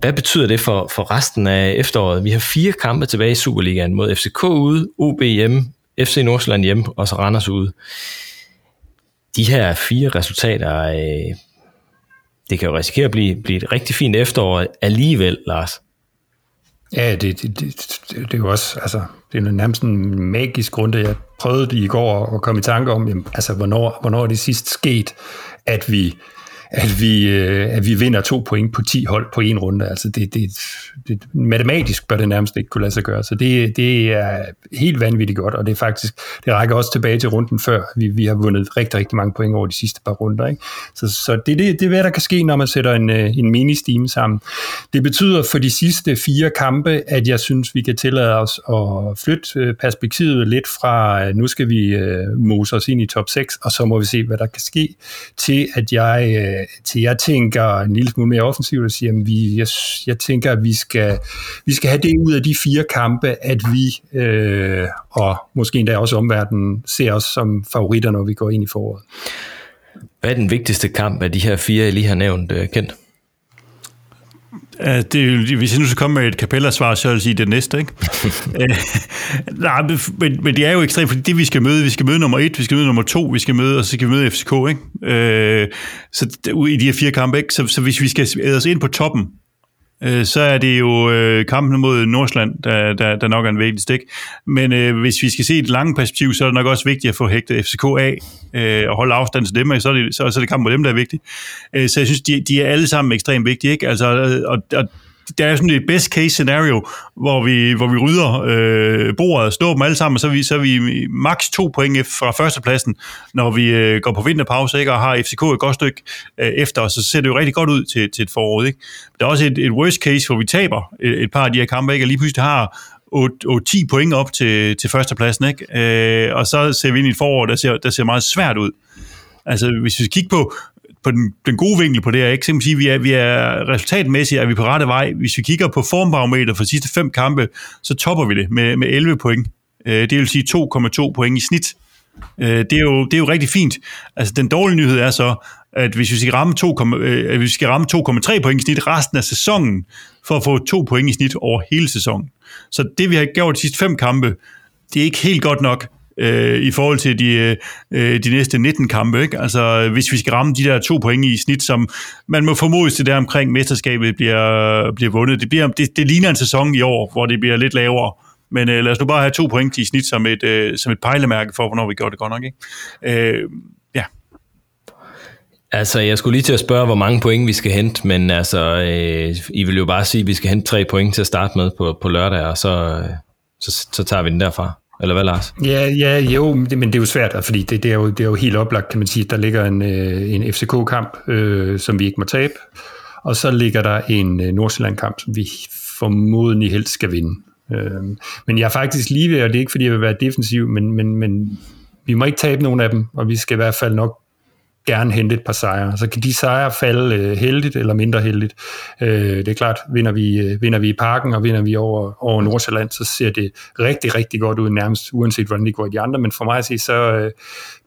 Hvad betyder det for, for resten af efteråret? Vi har fire kampe tilbage i Superligaen mod F C K ude, O B hjemme, F C Nordsjælland hjemme og så Randers ude. De her fire resultater, øh, det kan jo risikere at blive, blive et rigtig fint efterår alligevel, Lars. Ja, det, det, det, det er jo også, altså, det er nærmest en magisk runde. Jeg prøvede i går at komme i tanke om, jamen, altså, hvornår, hvornår er det sidst sket, at vi at vi, øh, at vi vinder to point på ti hold på en runde. Altså det, det, det, matematisk bør det nærmest ikke kunne lade sig gøre. Så det, det er helt vanvittigt godt, og det er faktisk, det rækker også tilbage til runden før. Vi, vi har vundet rigtig, rigtig mange point over de sidste par runder. Ikke? Så, så det, det, det er, hvad der kan ske, når man sætter en, en mini-steam sammen. Det betyder for de sidste fire kampe, at jeg synes, vi kan tillade os at flytte perspektivet lidt fra, nu skal vi øh, mose os ind i top seks, og så må vi se, hvad der kan ske, til at jeg øh, til jeg tænker en lille smule mere offensivt og siger, at vi, jeg, jeg tænker, at vi skal, vi skal have det ud af de fire kampe, at vi, øh, og måske endda også omverdenen, ser os som favoritter, når vi går ind i foråret. Hvad er den vigtigste kamp af de her fire, jeg lige har nævnt, Kent? Uh, det, hvis jeg nu skal komme med et Capella-svar, så vil jeg sige det næste, ikke? uh, nej, men, men det er jo ekstremt, fordi det vi skal møde, vi skal møde nummer et, vi skal møde nummer to, vi skal møde, og så skal vi møde F C K, ikke? Uh, så i de her fire kampe, ikke? Så, så hvis vi skal æde os ind på toppen, uh, så er det jo uh, kampen mod Nordsjælland, der, der, der nok er den vigtigste, ikke? Men uh, hvis vi skal se et langt perspektiv, så er det nok også vigtigt at få hægtet F C K af, uh, og holde afstand til dem, og så er det, så, så er det kampen mod dem, der er vigtigt. Uh, så jeg synes, de, de er alle sammen ekstremt vigtige, ikke? Altså, og, og der er jo sådan et best case scenario, hvor vi, hvor vi rydder øh, bordet og snår dem alle sammen, og så er vi, så er vi maks to point fra førstepladsen, når vi øh, går på vinterpause, ikke, og har F C K et godt stykke øh, efter, og så ser det jo rigtig godt ud til, til et forår, ikke? Der er også et, et worst case, hvor vi taber et, et par af de her kampe, ikke, og lige pludselig har otte ti point op til, til førstepladsen, ikke? Øh, og så ser vi ind i et forår, der ser, der ser meget svært ud. Altså, hvis vi kigger på på den, den gode vinkel på det her, ikke? Simpelthen sige, vi er, vi er resultatmæssigt, er vi på rette vej. Hvis vi kigger på formbarometer for de sidste fem kampe, så topper vi det med, med elleve point. Det vil sige to komma to point i snit. Det er jo, det er jo rigtig fint. Altså, den dårlige nyhed er så, at hvis vi skal ramme to komma tre hvis vi skal ramme to komma tre point i snit resten af sæsonen, for at få to point i snit over hele sæsonen. Så det, vi har gjort de sidste fem kampe, det er ikke helt godt nok i forhold til de, de næste nitten kampe, ikke? Altså, hvis vi skal ramme de der to point i snit, som man må formodes til der omkring mesterskabet bliver, bliver vundet. Det, bliver, det, det ligner en sæson i år, hvor det bliver lidt lavere. Men øh, lad os nu bare have to point i snit som et, øh, som et pejlemærke for, hvornår vi gør det godt nok, ikke? Øh, ja. Altså, jeg skulle lige til at spørge, hvor mange point vi skal hente, men altså, øh, I vil jo bare sige, at vi skal hente tre point til at starte med på, på lørdag, og så, øh, så, så tager vi den derfra. Eller hvad, Lars? Ja, ja, jo, men det er jo svært, fordi det, det, er, jo, det er jo helt oplagt, kan man sige, at der ligger en, en F C K-kamp, øh, som vi ikke må tabe, og så ligger der en øh, Nordsjælland-kamp, som vi formodentlig helst skal vinde. Øh, men jeg er faktisk lige ved, og det er ikke, fordi jeg vil være defensiv, men, men, men vi må ikke tabe nogen af dem, og vi skal i hvert fald nok gerne hente et par sejre. Så kan de sejre falde øh, heldigt eller mindre heldigt. Øh, det er klart, vinder vi, øh, vinder vi i Parken, og vinder vi over, over Nordsjælland, så ser det rigtig, rigtig godt ud, nærmest uanset hvordan det går i de andre. Men for mig at se, så øh,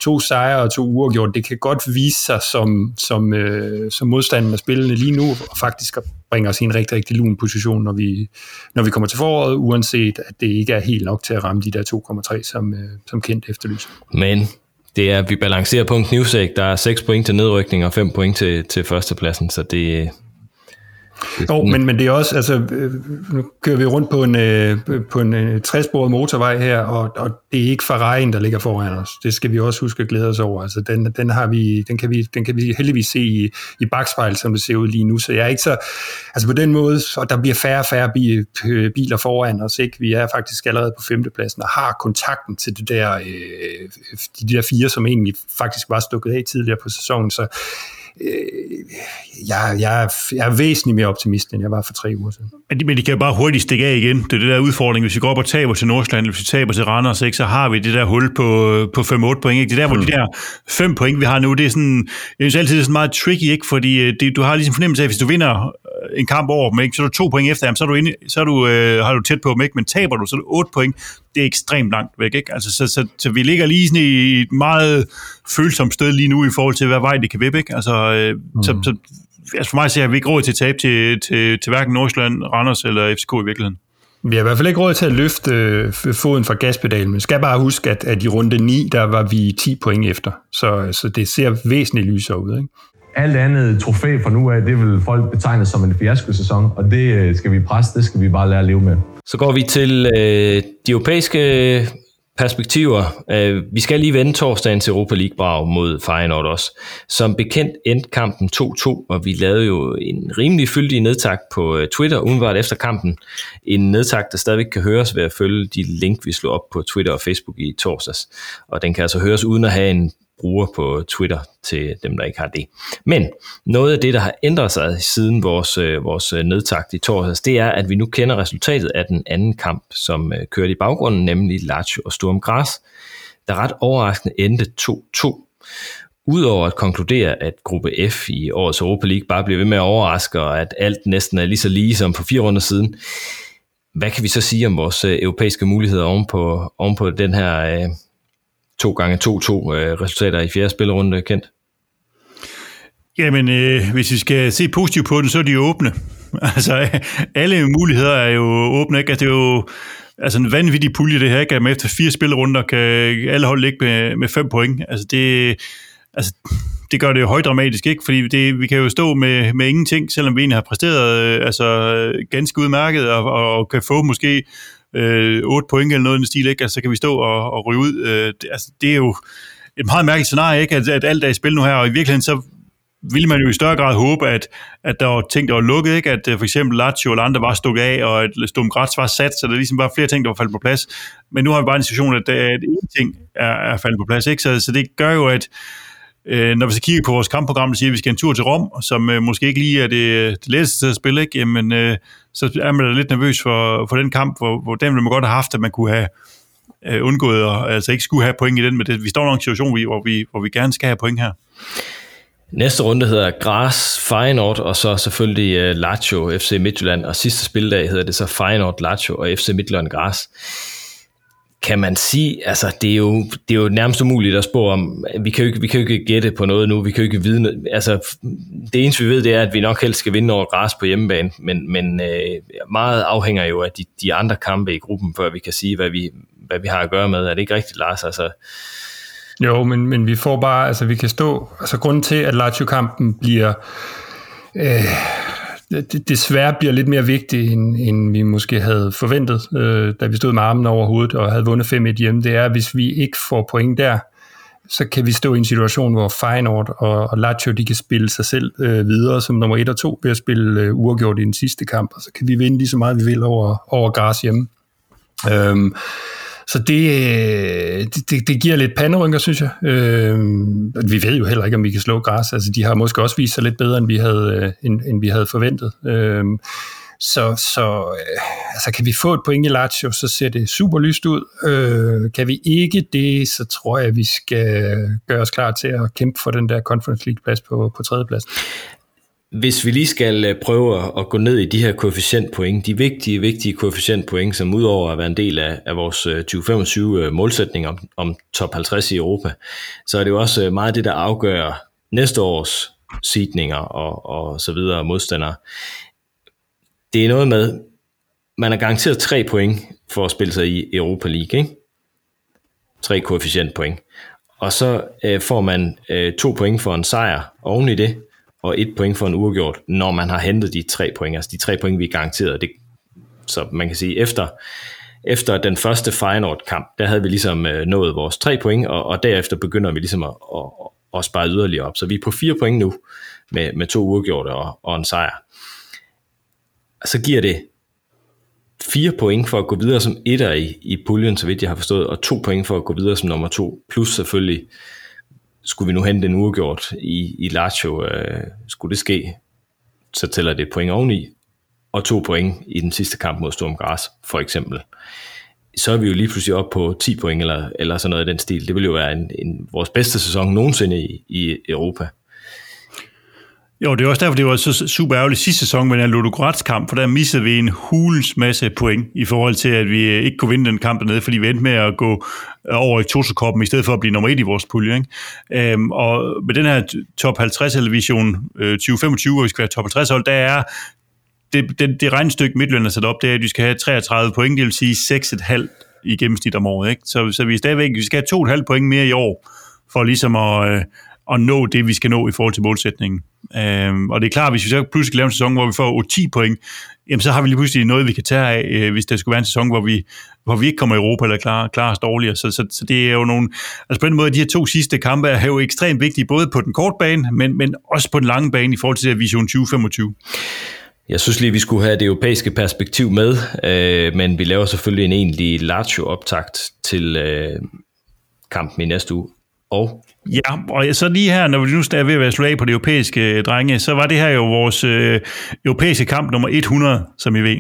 to sejre og to uafgjort, det kan godt vise sig som, som, øh, som modstanden af spillene lige nu, og faktisk bringer os i en rigtig, rigtig lun position, når vi, når vi kommer til foråret, uanset at det ikke er helt nok til at ramme de der to komma tre, som, øh, som Kent efterlyser. Men det er, at vi balancerer på en knivsæk. Der er seks point til nedrykning og fem point til, til førstepladsen, så det... Jo, oh, men, men det er også, altså, nu kører vi rundt på en, på en tresporet motorvej her, og, og det er ikke Ferrari'en, der ligger foran os. Det skal vi også huske at glæde os over. Altså, den, den, har vi, den, kan vi, den kan vi heldigvis se i, i bakspejl, som det ser ud lige nu. Så jeg er ikke så, altså på den måde, og der bliver færre og færre biler foran os, ikke? Vi er faktisk allerede på femtepladsen og har kontakten til det der, de der fire, som egentlig faktisk var stukket af tidligere på sæsonen, så Jeg, jeg, jeg er væsentlig mere optimist, end jeg var for tre uger siden. Men de, men de kan jo bare hurtigt stikke af igen. Det er det der udfordring. Hvis vi går op og taber til Nordsjælland, hvis vi taber til Randers, ikke, så har vi det der hul på, på fem otte point. Ikke? Det der, hvor mm. de der fem point, vi har nu, det er sådan, jeg synes altid, det er sådan meget tricky, ikke? Fordi det, du har ligesom fornemmelse af, at hvis du vinder en kamp over dem, ikke, så er du to point efter dem, så, er du inde, så er du, øh, har du tæt på dem, ikke? Men taber du, så er du otte point. Det er ekstremt langt væk, ikke? Altså, så, så, så vi ligger lige sådan i et meget følsomt sted lige nu i forhold til, hvad vej det kan vippe, ikke? Altså, øh, mm. så, så altså for mig ser vi ikke råd til at tabe til, til, til hverken Nordsjælland, Randers eller F C K i virkeligheden. Vi har i hvert fald ikke råd til at løfte foden fra gaspedalen, men skal bare huske, at, at i runde ni, der var vi ti point efter. Så, så det ser væsentligt lysere ud, ikke? Alt andet trofæ fra nu af, det vil folk betegne som en fiaskosæson, og det skal vi presse, det skal vi bare lære at leve med. Så går vi til øh, de europæiske Perspektiver. Vi skal lige vende torsdagens Europa League-brag mod Feyenoord også. Som bekendt endte kampen to-to, og vi lavede jo en rimelig fyldig nedtag på Twitter umiddelbart efter kampen. En nedtag, der stadigvæk kan høres ved at følge de link, vi slog op på Twitter og Facebook i torsdags. Og den kan altså høres uden at have en bruger på Twitter til dem, der ikke har det. Men noget af det, der har ændret sig siden vores, vores nedtag i torsdags, det er, at vi nu kender resultatet af den anden kamp, som kørte i baggrunden, nemlig Lazio og Sturm Graz, der ret overraskende endte to-to. Udover at konkludere, at gruppe F i årets Europa League bare bliver ved med at overraske, og at alt næsten er lige så lige som for fire runder siden, hvad kan vi så sige om vores europæiske muligheder ovenpå, ovenpå den her to gange to-to øh, resultater i fjerde spillerunde, Kent? Jamen, øh, hvis vi skal se positivt på den, så er de åbne. Altså, alle muligheder er jo åbne, ikke? Altså, det er jo altså, en vanvittig pulje, det her, ikke? Men efter fire spillerunder kan alle hold ligge med, med fem point. Altså, det, altså, det gør det jo højdramatisk, ikke? Fordi det, vi kan jo stå med, med ingenting, selvom vi egentlig har præsteret øh, altså, ganske udmærket, og, og, og kan få måske Øh, otte point eller noget i den stil, ikke? Altså, så kan vi stå og, og ryge ud. Øh, det, altså, det er jo et meget mærkeligt scenarie, ikke? At, at alt er i spil nu her, og i virkeligheden så ville man jo i større grad håbe, at, at der var ting, der var lukket, ikke? At for eksempel Lazio eller andre var stukket af, og at Sturm Graz var sat, så der ligesom var flere ting, der var faldet på plads. Men nu har vi bare en situation, at, at en ting er, er faldet på plads, ikke? Så, så det gør jo, at øh, når vi så kigger på vores kampprogram, så siger vi, at vi skal en tur til Rom, som øh, måske ikke lige er det, det letteste at spille, ikke? Jamen, øh, så er man da lidt nervøs for, for den kamp, hvor, hvor den ville man godt have haft, at man kunne have øh, undgået, og altså ikke skulle have point i den, men det, vi står nok i en situation, hvor vi, hvor vi gerne skal have point her. Næste runde hedder Graz, Feyenoord, og så selvfølgelig uh, Lazio, F C Midtjylland, og sidste spildag hedder det så Feyenoord, Lazio og F C Midtjylland Graz. Kan man sige, altså det er jo, det er jo nærmest umuligt at spå om, vi kan jo ikke, vi kan jo ikke gætte på noget nu, vi kan jo ikke vide noget. Altså det eneste vi ved, det er, at vi nok helst skal vinde over Graz på hjemmebane, men, men øh, meget afhænger jo af de, de andre kampe i gruppen, før vi kan sige, hvad vi, hvad vi har at gøre med. Er det ikke rigtigt, Lars? Altså... Jo, men, men vi får bare, altså vi kan stå, altså grunden til, at Lazio-kampen bliver... Øh... desværre bliver lidt mere vigtigt, end, end vi måske havde forventet, øh, da vi stod med armen over hovedet og havde vundet fem-et hjemme. Det er, at hvis vi ikke får point der, så kan vi stå i en situation, hvor Feyenoord og, og Lazio, de kan spille sig selv øh, videre som nummer et og to ved at spille øh, uafgjort i den sidste kamp, og så kan vi vinde lige så meget, vi vil over, over Graz hjemme. Øhm, så det, det, det giver lidt panderynker, synes jeg. Øhm, vi ved jo heller ikke, om vi kan slå Graz. Altså, de har måske også vist sig lidt bedre, end vi havde, end, end vi havde forventet. Øhm, så så øh, altså, kan vi få et point i Lazio, så ser det super lyst ud. Øh, kan vi ikke det, så tror jeg, vi skal gøre os klar til at kæmpe for den der Conference League-plads på, på tredjepladsen. Hvis vi lige skal prøve at gå ned i de her koefficientpoint, de vigtige, vigtige koefficientpoint, som udover at være en del af, af vores tyve femogtyve målsætning om, om top halvtreds i Europa, så er det jo også meget det, der afgør næste års seedninger og, og så videre modstandere. Det er noget med, man er garanteret tre point for at spille sig i Europa League, ikke? Tre koefficientpoint. Og så øh, får man øh, to point for en sejr oven i det, og et point for en uafgjort, når man har hentet de tre point, altså de tre point, vi er garanteret. Det, så man kan sige, efter, efter den første Feyenoord-kamp, der havde vi ligesom øh, nået vores tre point, og, og derefter begynder vi ligesom at, at, at spare yderligere op. Så vi er på fire point nu, med, med to uafgjorte og, og en sejr. Så giver det fire point for at gå videre som etter i, i puljen, så vidt jeg har forstået, og to point for at gå videre som nummer to, plus selvfølgelig, skulle vi nu hente en uafgjort i, i Lazio, øh, skulle det ske, så tæller det point oveni, og to point i den sidste kamp mod Sturm Graz, for eksempel. Så er vi jo lige pludselig op på ti point, eller, eller sådan noget i den stil. Det vil jo være en, en, vores bedste sæson nogensinde i, i Europa. Jo, det er også derfor, det var så super ærgerligt sidste sæson med den her Ludogorets-kamp, for der missede vi en hulens masse point i forhold til, at vi ikke kunne vinde den kamp dernede, fordi vi endte med at gå over i Totokoppen, i stedet for at blive nummer et i vores pulje, ikke? Øhm, og med den her top halvtreds-television øh, tyve femogtyve, hvor vi skal være top halvtreds-hold, der er det, det, det regnestykke Midtjylland er sat op, det er, at vi skal have treogtredive point, det vil sige seks komma fem i gennemsnit om året, ikke? Så, så vi, stadigvæk, vi skal have to komma fem point mere i år, for ligesom at... Øh, at nå det, vi skal nå i forhold til målsætningen. Øhm, og det er klart, at hvis vi så pludselig laver en sæson, hvor vi får otte til ti point, jamen så har vi lige pludselig noget, vi kan tage af, øh, hvis der skulle være en sæson, hvor vi, hvor vi ikke kommer i Europa eller klarer, klarer os dårligere. Så, så, så det er jo nogle... Altså på den måde, de her to sidste kampe er jo ekstremt vigtige, både på den korte bane, men, men også på den lange bane i forhold til Vision tyve femogtyve. Jeg synes lige, vi skulle have det europæiske perspektiv med, øh, men vi laver selvfølgelig en egentlig Lazio-optakt til øh, kampen i næste uge. Og... Ja, og så lige her, når vi nu er ved at være slået af på det europæiske, drenge, så var det her jo vores øh, europæiske kamp nummer hundrede, som I ved.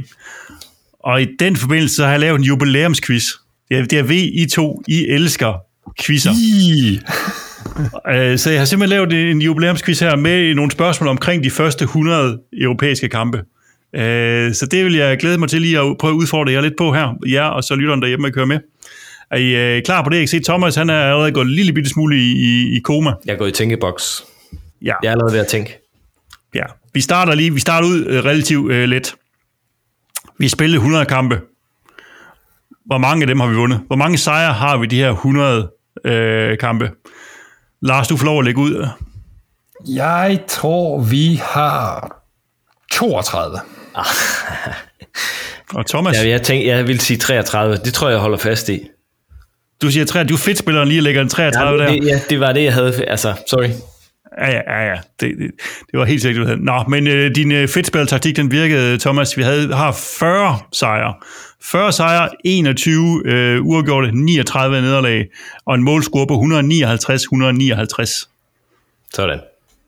Og i den forbindelse, så har jeg lavet en jubilæumsquiz. Det er ved, I to, I elsker quizzer. Så jeg har simpelthen lavet en jubilæumsquiz her med nogle spørgsmål omkring de første hundrede europæiske kampe. Så det vil jeg glæde mig til lige at prøve at udfordre jer lidt på her. Ja, og så lytteren derhjemme at køre med. Er I øh, klar på det? Jeg kan se, Thomas, han er allerede gået en lille bitte smule i, i, i koma. Jeg går i tænkeboks. Ja. Jeg er allerede ved at tænke. Ja. Vi starter lige. Vi starter ud øh, relativt øh, let. Vi spillede hundrede kampe. Hvor mange af dem har vi vundet? Hvor mange sejre har vi de her hundrede øh, kampe? Lars, du får lov at lægge ud. Jeg tror, vi har toogtredive. Ah. Og Thomas? Ja, jeg, tænkte, jeg vil sige treogtredive. Det tror jeg, jeg holder fast i. Du siger treogtredive. Du er fedtspilleren lige og lægger en treogtredive, ja, det, der. Ja, det var det, jeg havde. Altså, sorry. Ja, ja, ja. Det, det, det var helt sikkert, du havde. Nå, men øh, din øh, fedtspillertaktik, den virkede, Thomas. Vi havde, har fyrre sejre. fyrre sejre, enogtyve øh, uafgjorte, niogtredive nederlag, og en målscore på et hundrede nioghalvtreds et hundrede nioghalvtreds. Sådan.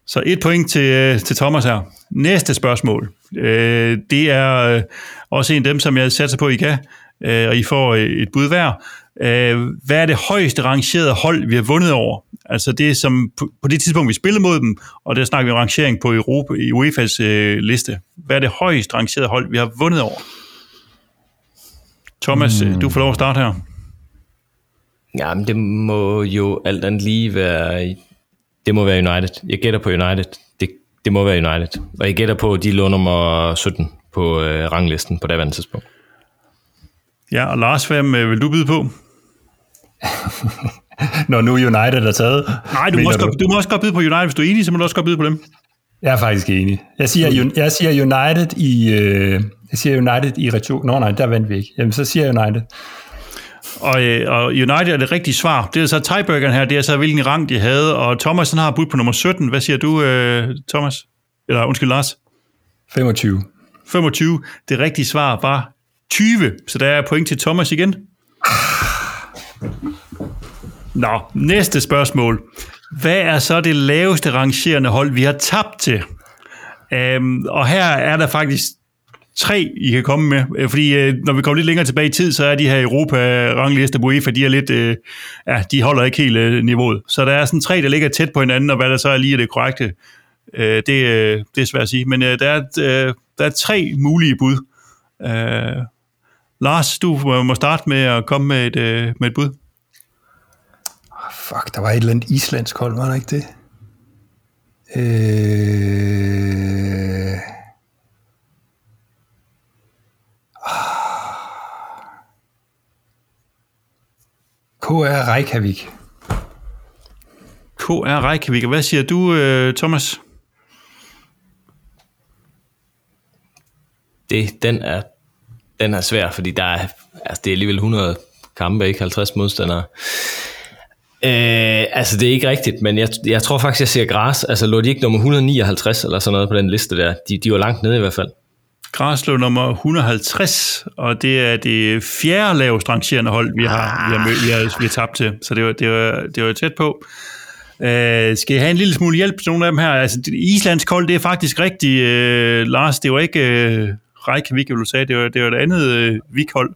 Så et point til, til Thomas her. Næste spørgsmål. Øh, det er øh, også en af dem, som jeg satser på, I kan, øh, og I får et bud hver. Øh, hvad er det højeste rangerede hold, vi har vundet over? Altså det, som på, på det tidspunkt, vi spillede mod dem, og der snakker vi om rangering på Europa, i U E F A's øh, liste. Hvad er det højeste rangerede hold, vi har vundet over? Thomas, hmm. du får lov at starte her. Jamen, det må jo alt andet lige være... Det må være United. Jeg gætter på United. Det, det må være United. Og jeg gætter på, de lå nummer sytten på øh, ranglisten på daværende tidspunkt. Ja, og Lars, hvem vil du byde på? Når nu United er taget. Nej, du må, også, du? du må også godt byde på United. Hvis du er enig, så må du også godt byde på dem. Jeg er faktisk enig. Jeg siger, jeg siger United i... Øh, jeg siger United i retur. Nå nej, der vandt vi ikke. Jamen, så siger jeg United. Og, og United er det rigtige svar. Det er så tiebreakeren her, det er så hvilken rang de havde, og Thomas har budt på nummer sytten. Hvad siger du, Thomas? Eller undskyld, Lars? femogtyve. femogtyve. Det rigtige svar var tyve, så der er point til Thomas igen. Nå, næste spørgsmål. Hvad er så det laveste rangerende hold, vi har tabt til? Øhm, og her er der faktisk tre, I kan komme med. Fordi når vi kommer lidt længere tilbage i tid, så er de her Europa-ranglister på UEFA, de er lidt, øh, ja, de holder ikke helt øh, niveauet. Så der er sådan tre, der ligger tæt på hinanden, og hvad der så er lige er det korrekte, øh, det, øh, det er svært at sige. Men øh, der, er, øh, der er tre mulige bud. Øh, Lars, du må starte med at komme med et, øh, med et bud. Oh, fuck, der var et eller andet islandsk hold, var der ikke det? Øh... K R Reykjavik. K R Reykjavik. Hvad siger du, Thomas? Det, den er, den er svær, fordi der er, altså det er alligevel hundrede kampe, ikke halvtreds modstandere. Øh, altså det er ikke rigtigt, men jeg, jeg tror faktisk, jeg ser Graz. Altså lå de ikke nummer et hundrede nioghalvtreds eller sådan noget på den liste der? De, de var langt nede i hvert fald. Graz lå nummer et hundrede halvtreds, og det er det fjerde lavest rangerende hold, vi har, vi har, mød, vi har, vi har tabt til. Så det var, det var, det var tæt på. Øh, skal jeg have en lille smule hjælp til nogle af dem her? Altså, islandsk hold, det er faktisk rigtigt, øh, Lars. Det var ikke øh, Reykjavik, jeg vil sige. Det var, det var et andet øh, vikhold.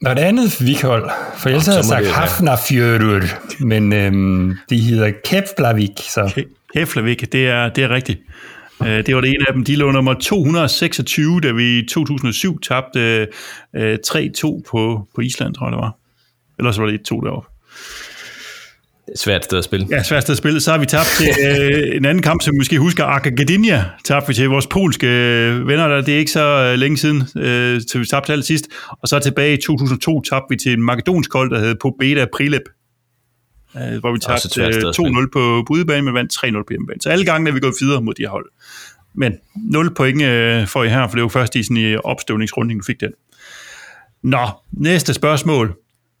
Nå, det andet vikhold. For ellers havde jeg sagt Hafnarfjörður, men øh, det hedder Keflavik. Så. Keflavik, det er, det er rigtigt. Det var det ene af dem. De lå nummer to hundrede seksogtyve, da vi i to tusind og syv tabte øh, tre til to på, på Island, tror jeg, det var. Ellers var det et til to deroppe. Svært sted at spille. Ja, svært sted at spille. Så har vi tabt til øh, en anden kamp, som vi måske husker, Arka Gdynia tabte vi til vores polske venner. Der. Det er ikke så længe siden, øh, til vi tabte alt sidst. Og så tilbage i to tusind og to tabte vi til en makedonsk hold, der hed Pobeda Prilep. øh, hvor vi tabte øh, to nul på udebane, men vandt tre nul på hjemmebane. Så alle gange er vi gået videre mod de her hold. Men nul point øh, får I her, for det var først i, sådan, i opstøvningsrunden, du fik den. Nå, næste spørgsmål.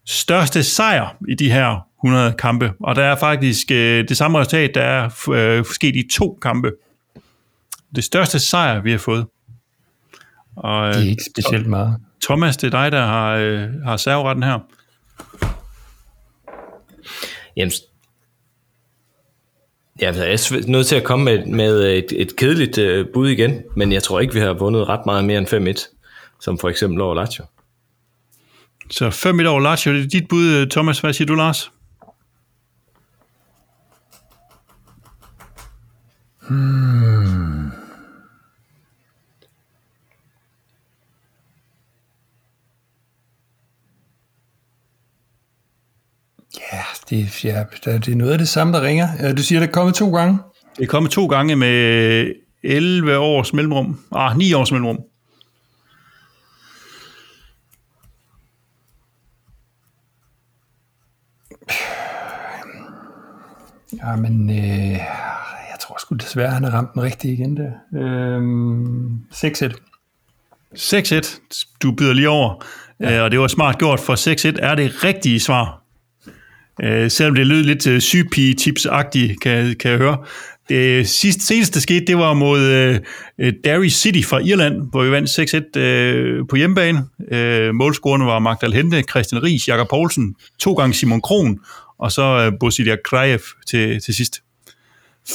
Største sejr i de her hundrede kampe, og der er faktisk øh, det samme resultat, der er øh, sket i to kampe. Det største sejr, vi har fået. Og, øh, det er ikke specielt meget. Thomas, det er dig, der har, øh, har serveretten her. Jamen, jeg er nødt til at komme med, med et, et kedeligt øh, bud igen, men jeg tror ikke, vi har vundet ret meget mere end fem et, som for eksempel over Lazio. Så fem et over Lazio, det er dit bud, Thomas. Hvad siger du, Lars? Hmm. Ja, det, ja, det er noget af det samme, der ringer. Du siger, det er kommet to gange? Det er kommet to gange med elleve års mellemrum. Ah, ni års mellemrum. Ja, men øh, jeg tror sgu desværre, han har ramt den rigtig igen der. Øh, seks et. seks et. Du byder lige over. Ja. Øh, og det var smart gjort, for seks et er det rigtige svar. Øh, selvom det lød lidt sygepige-tips-agtigt, kan, kan jeg høre. Det sidste, seneste skete, det var mod øh, Derry City fra Irland, hvor vi vandt seks et øh, på hjemmebane. Øh, målscorerne var Magdal Hente, Christian Riis, Jakob Poulsen, to gange Simon Kron, og så Bosilia Krajev til, til sidst.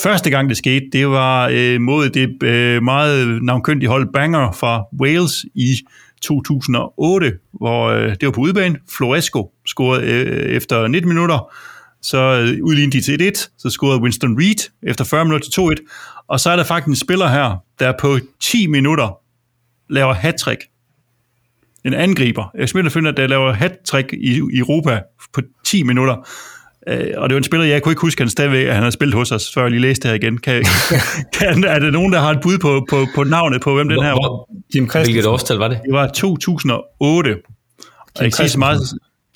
Første gang det skete, det var øh, mod det øh, meget navnkyndige hold Bangor fra Wales i to tusind og otte, hvor øh, det var på udebane. Floresco scorede øh, efter nitten minutter, så øh, udlignede de til et et, så scorede Winston Reed efter fyrre minutter til to et, og så er der faktisk en spiller her, der på ti minutter laver hat-trick. En angriber. Jeg smitter finder, der laver hat-trick i, i Europa på ti minutter. Og det var en spiller, jeg kunne ikke huske, han stadigvæk, at han har spillet hos os, før jeg lige læste det her igen. Kan, kan, er der nogen, der har et bud på, på, på navnet på, hvem den her var? Jim Kristensen. Hvilket årstal var det? Det var to tusind og otte. Jim og Kristensen. Meget,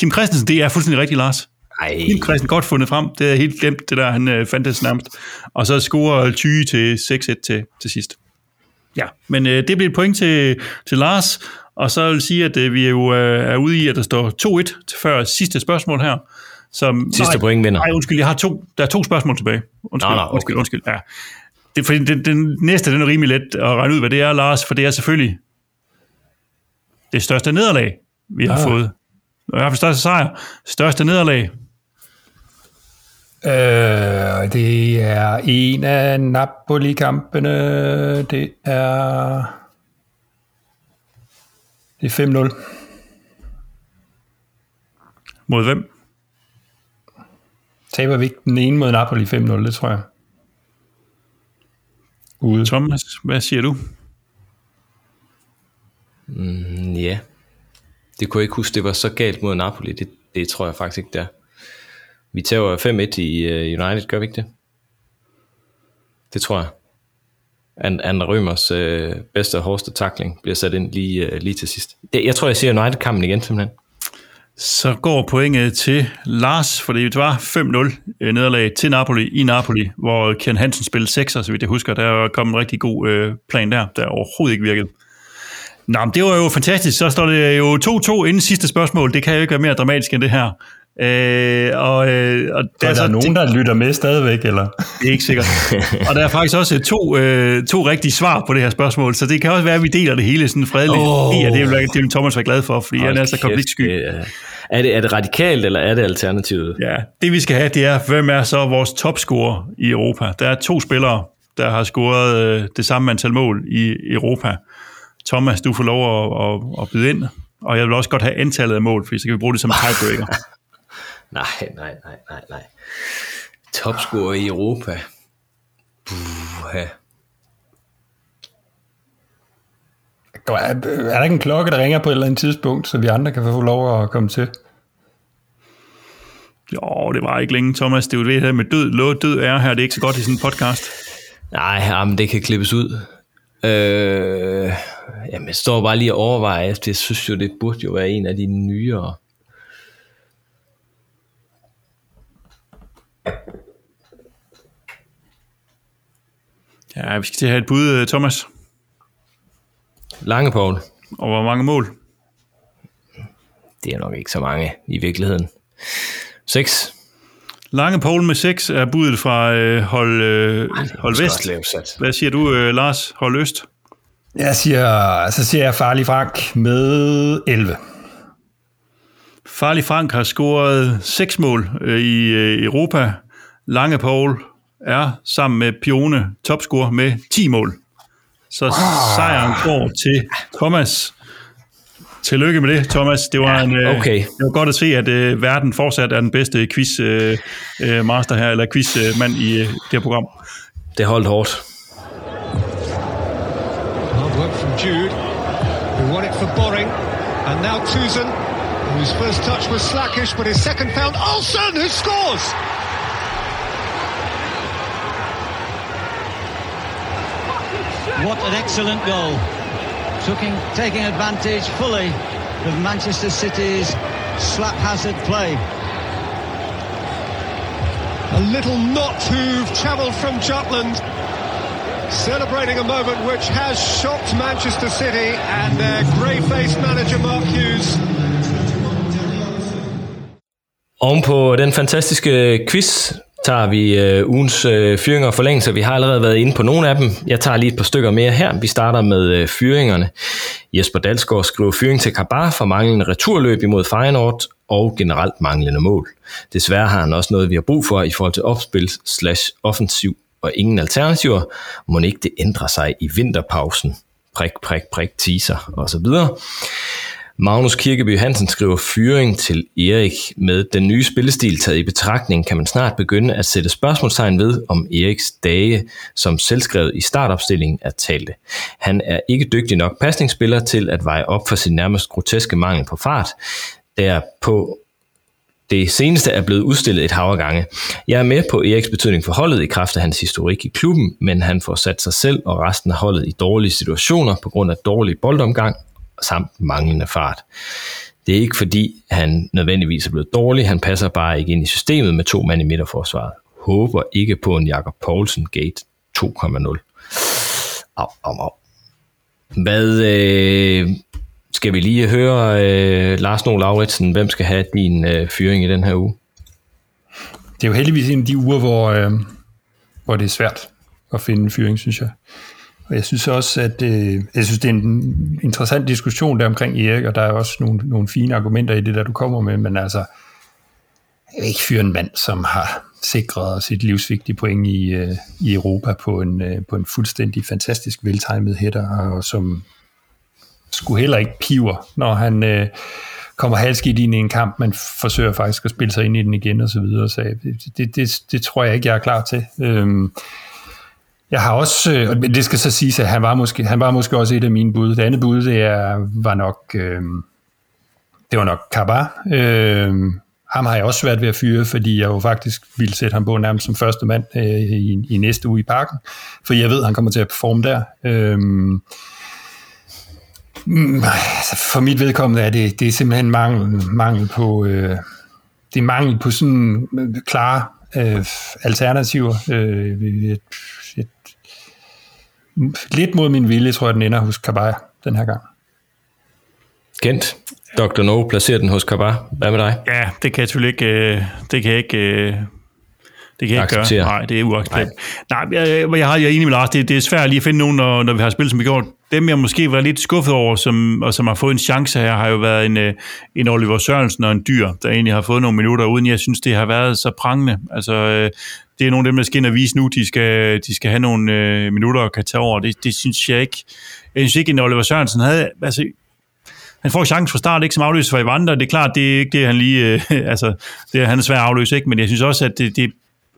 Jim Kristensen, det er fuldstændig rigtigt, Lars. Ej. Jim Kristensen, godt fundet frem. Det er helt glemt, det der, han fandtes nærmest. Og så scorer Tyge til seks et til, til sidst. Ja, men øh, det bliver et point til, til Lars. Og så vil jeg sige, at øh, vi er jo øh, er ude i, at der står to et til før sidste spørgsmål her. Som, sidste nej, point vinder. Nej, undskyld, jeg har to, der er to spørgsmål tilbage. Undskyld, nej, nej, okay. undskyld, undskyld. Ja. Det, fordi den, den næste, den er rimelig let at regne ud, hvad det er, Lars, for det er selvfølgelig det største nederlag, vi har ja. fået. I hvert fald største sejr. Største nederlag. Øh, det er en af Napoli-kampene. Det er... Det er fem nul. Mod hvem? Taber vi ikke den ene mod Napoli fem nul, det tror jeg. Ude. Thomas, hvad siger du? Mm, ja. Det kunne jeg ikke huske, det var så galt mod Napoli. Det, det tror jeg faktisk ikke, der. Vi tager fem et i uh, United, gør vi ikke det? Det tror jeg. And, and Rømers øh, bedste og hårdeste tackling bliver sat ind lige, øh, lige til sidst. Det, jeg tror, jeg ser United-kampen igen, simpelthen. Så går pointet til Lars, for det var fem nul øh, nederlag til Napoli i Napoli, hvor Ken Hansen spillede sekser, så vidt jeg husker. Der kom en rigtig god øh, plan der, der overhovedet ikke virkede. Nå, men det var jo fantastisk. Så står det jo to to inden sidste spørgsmål. Det kan jo ikke være mere dramatisk end det her. Øh, og, øh, og der er, er der så, nogen, der lytter med stadigvæk, eller? Det er ikke sikkert. Og der er faktisk også to, øh, to rigtige svar på det her spørgsmål, så det kan også være, at vi deler det hele sådan fredeligt. Oh. Ja, det vil, det vil Thomas være glad for, fordi han er så konfliktsky. Er det, er det radikalt, eller er det alternativet? Ja, det vi skal have, det er, hvem er så vores topscorer i Europa? Der er to spillere, der har scoret øh, det samme antal mål i Europa. Thomas, du får lov at, at, at byde ind, og jeg vil også godt have antallet af mål, for så kan vi bruge det som tiebreaker. Nej, nej, nej, nej, nej. Topscorer i Europa. Buh. Er der ikke en klokke, der ringer på et eller andet tidspunkt, så vi andre kan få lov at komme til? Jo, det var ikke længe, Thomas. Det er jo det her med død, lå død er her. Det er ikke så godt i sådan en podcast. Nej, jamen, det kan klippes ud. Øh, jamen, jeg står bare lige og overvejer. Jeg synes jo, det burde jo være en af de nyere... Ja, vi skal til at have et bud, Thomas. Lange Poul. Og hvor mange mål? Det er nok ikke så mange i virkeligheden. Seks. Lange Poul med seks er budet fra øh, hold, øh, Ej, hold vest. Hvad siger du, øh, Lars? Hold øst? Jeg siger, så siger jeg Farlig Frank med elleve. Farlig Frank har scoret seks mål øh, i øh, Europa. Lange Poul er sammen med Pione topscorer med ti mål. Så wow. Sejren går til Thomas. Tillykke med det, Thomas. Det var, ja, en, okay. øh, det var godt at se, at øh, verden fortsat er den bedste quizmaster øh, her, eller quizmand øh, i øh, det her program. Det holdt hårdt. Jude, who won it for Boring, and now Tuzen, whose first touch was slackish, but his second found Olsen, who scores! What an excellent goal, Taking, taking advantage fully of Manchester City's slap-hazard play. A little knot who've travelled from Jutland, celebrating a moment which has shocked Manchester City and their grey-faced manager Mark Hughes. Oven på den fantastiske quiz tager vi øh, ugens øh, fyringer og forlængelser. Vi har allerede været inde på nogle af dem. Jeg tager lige et par stykker mere her. Vi starter med øh, fyringerne. Jesper Dalsgaard skriver fyring til Cabar for manglende returløb imod Feyenoord og generelt manglende mål. Desværre har han også noget, vi har brug for i forhold til opspil slash offensiv og ingen alternativer, må ikke det ændre sig i vinterpausen. Prik, prik, prik, teaser og så videre. Magnus Kirkeby Hansen skriver fyring til Erik. Med den nye spillestil taget i betragtning, kan man snart begynde at sætte spørgsmålstegn ved, om Eriks dage, som selvskrevet i startopstillingen, er talte. Han er ikke dygtig nok pasningsspiller til at veje op for sin nærmest groteske mangel på fart. Derpå det seneste er blevet udstillet et hav af gange. Jeg er med på Eriks betydning for holdet i kraft af hans historik i klubben, men han får sat sig selv og resten af holdet i dårlige situationer på grund af dårlig boldomgang samt manglende fart. Det er ikke fordi, han nødvendigvis er blevet dårlig, han passer bare ikke ind i systemet med to mand i midterforsvaret. Håber ikke på en Jakob Poulsen gate to punkt nul. Au, au, au. Hvad... Øh Skal vi lige høre, øh, Lars Noe Lauritsen, hvem skal have din øh, fyring i den her uge? Det er jo heldigvis en af de uger, hvor, øh, hvor det er svært at finde en fyring, synes jeg. Og jeg synes også, at øh, jeg synes, det er en interessant diskussion der omkring Erik, og der er også nogle, nogle fine argumenter i det, der du kommer med, men altså, jeg vil ikke fyre en mand, som har sikret sit livsvigtige point i, øh, i Europa på en, øh, på en fuldstændig fantastisk veltimet hætter, og som... skulle heller ikke piver, når han øh, kommer halvskidt ind i en kamp, men forsøger faktisk at spille sig ind i den igen og så videre. Så det, det, det tror jeg ikke, jeg er klar til. Øhm, jeg har også, øh, og det skal så siges, at han var måske, han var måske også et af mine bud. Det andet bud, det er, var nok, øh, det var nok Cabar. Øh, ham har jeg også svært ved at fyre, fordi jeg jo faktisk ville sætte ham på nærmest som første mand øh, i, i næste uge i Parken, for jeg ved, han kommer til at performe der. Øh, For mit vedkommende er det, det er simpelthen mangel, mangel på øh, det er mangel på sådan klare øh, alternativer. Øh, et, et, lidt mod min vilje, tror jeg, den ender hos Cabar den her gang. Kent, doktor No placerer den hos Cabar. Hvad med dig? Ja, det kan jeg selvfølgelig ikke... Det kan jeg ikke Det kan jeg ikke acceptere. Gøre. Nej, det er uacceptabelt. Nej, Nej jeg, jeg, jeg, jeg er enig med Lars. Det, det er svært lige at finde nogen, når, når vi har spillet, som vi gjorde. Dem, jeg måske var lidt skuffet over, som, og som har fået en chance her, har jo været en, en Oliver Sørensen og en Dyr, der egentlig har fået nogle minutter, uden jeg synes, det har været så prangende. Altså, det er nogle af dem, der skal ind og vise nu, de skal, de skal have nogle øh, minutter og kan tage over. Det, det synes jeg ikke. Jeg synes ikke, at Oliver Sørensen havde... Altså, han får chance fra start, ikke som afløser for Evander. Det er klart, det er ikke det, han lige... Øh, altså, det er, han er svær at afløse, ikke? Men jeg synes også, at det, det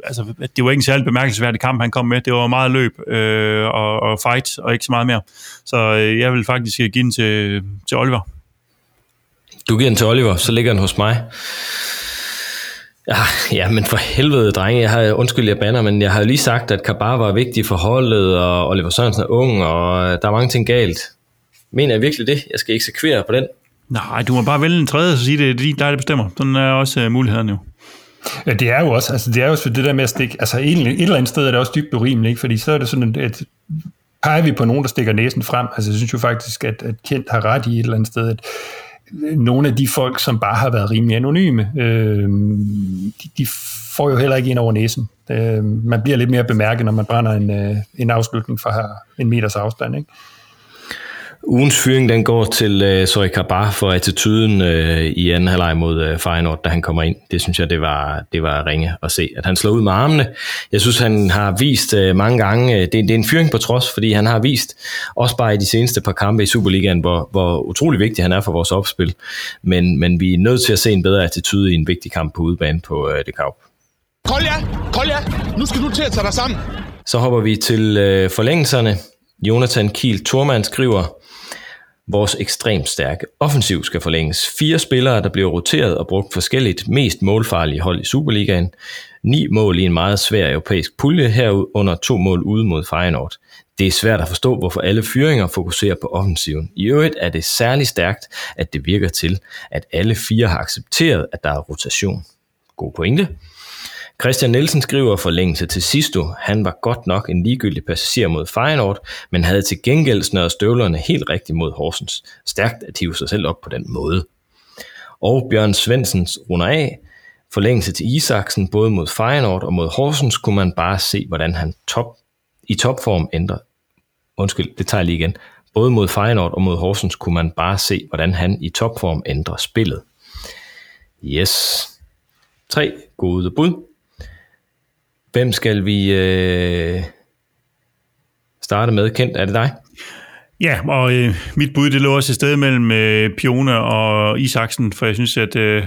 altså, det var ikke en særlig bemærkelsesværdig kamp, han kom med. Det var meget løb øh, og, og fight, og ikke så meget mere. Så øh, jeg vil faktisk give den til, til Oliver. Du giver den til Oliver, så ligger den hos mig. Ah, ja, men for helvede, drenge. Jeg har, undskyld, jeg banner, men jeg har jo lige sagt, at Cabar var vigtig for holdet, og Oliver Sørensen er ung, og der er mange ting galt. Mener jeg virkelig det? Jeg skal eksekvere på den. Nej, du må bare vælge en tredje, så sige det, det er dig, der bestemmer. Sådan er også uh, muligheden jo. Det er jo også, altså det er jo også det der med at stikke, altså et, et eller andet sted er det også dybt urimeligt, fordi så er det sådan, at peger vi på nogen, der stikker næsen frem, altså jeg synes jo faktisk, at, at Kent har ret i et eller andet sted, at nogle af de folk, som bare har været rimelig anonyme, øh, de, de får jo heller ikke ind over næsen. Øh, man bliver lidt mere bemærket, når man brænder en, øh, en afslutning fra en meters afstand, ikke? Ugens fyring, den går til øh, Sorry Cabar for attituden øh, i anden halvleg mod øh, Feyenoord, da han kommer ind. Det synes jeg, det var, det var ringe at se, at han slår ud med armene. Jeg synes, han har vist øh, mange gange, øh, det, det er en fyring på trods, fordi han har vist, også bare i de seneste par kampe i Superligaen, hvor, hvor utrolig vigtig han er for vores opspil. Men, men vi er nødt til at se en bedre attitude i en vigtig kamp på udebane på øh, det Camp. Kolja, Kolja, nu skal du til at tage dig sammen. Så hopper vi til øh, forlængelserne. Jonathan Kiel Thormann skriver: vores ekstremt stærke offensiv skal forlænges. Fire spillere, der bliver roteret og brugt forskelligt, mest målfarlige hold i Superligaen. Ni mål i en meget svær europæisk pulje, herunder to mål ude mod Feyenoord. Det er svært at forstå, hvorfor alle fyringer fokuserer på offensiven. I øvrigt er det særlig stærkt, at det virker til, at alle fire har accepteret, at der er rotation. God pointe. Christian Nielsen skriver forlængelse til Sisto. Han var godt nok en ligegyldig passager mod Feyenoord, men havde til gengæld snøret støvlerne helt rigtigt mod Horsens. Stærkt at hive sig selv op på den måde. Og Bjørn Svendsens runder af. Forlængelse til Isaksen både mod Feyenoord og mod Horsens kunne man bare se, hvordan han top, i topform ændrer. Undskyld, det tager jeg lige igen. Både mod Feyenoord og mod Horsens kunne man bare se, hvordan han i topform ændrer spillet. Yes. Tre gode bud. Hvem skal vi øh, starte med? Kent, er det dig? Ja, og øh, mit bud, det lå også et sted mellem øh, Pione og Isaksen, for jeg synes, at, øh,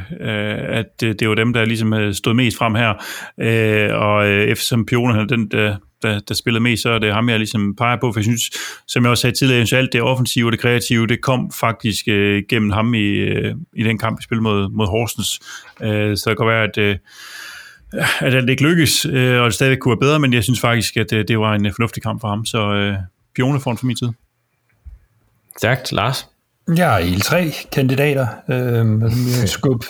at det var dem, der ligesom stod mest frem her. Øh, og øh, eftersom Pione er den, der, der, der spillede mest, så er det ham, jeg ligesom peger på, for jeg synes, som jeg også sagde tidligere, så alt det offensive og det kreative, det kom faktisk øh, gennem ham i, øh, i den kamp, vi spillede mod, mod Horsens. Øh, så det kan være, at øh, at alt ikke lykkes, øh, og det stadigvæk kunne være bedre, men jeg synes faktisk, at øh, det var en øh, fornuftig kamp for ham, så øh, Pione foran for min tid. Tak, Lars. Jeg har hele tre kandidater. Øhm, skub,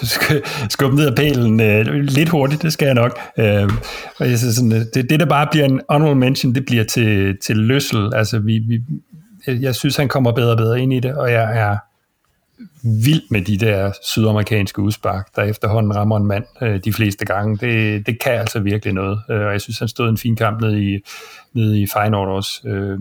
skub ned af pælen øh, lidt hurtigt, det skal jeg nok. Øhm, og jeg synes sådan, det, det, der bare bliver en honorable mention, det bliver til, til Løssel. Altså, vi, vi, jeg synes, han kommer bedre og bedre ind i det, og jeg er vild med de der sydamerikanske udspark, der efterhånden rammer en mand øh, de fleste gange. Det, det kan altså virkelig noget. Øh, og jeg synes, han stod en fin kamp nede i, nede i Feyenoord også. Øh,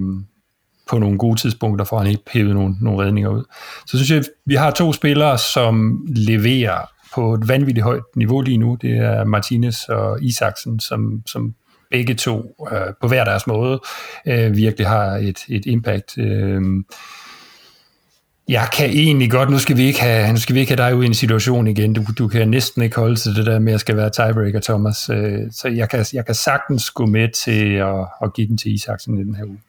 på nogle gode tidspunkter, for han ikke hævet nogle, nogle redninger ud. Så synes jeg, vi har to spillere, som leverer på et vanvittigt højt niveau lige nu. Det er Martinez og Isaksen, som, som begge to øh, på hver deres måde øh, virkelig har et, et impact. Øh, Jeg kan egentlig godt, nu skal vi ikke have, nu skal vi ikke have dig ud i en situation igen. Du, du kan næsten ikke holde til det der med, at jeg skal være tiebreaker, Thomas. Så jeg kan, jeg kan sagtens gå med til at, at give den til Isaksen i den her uge.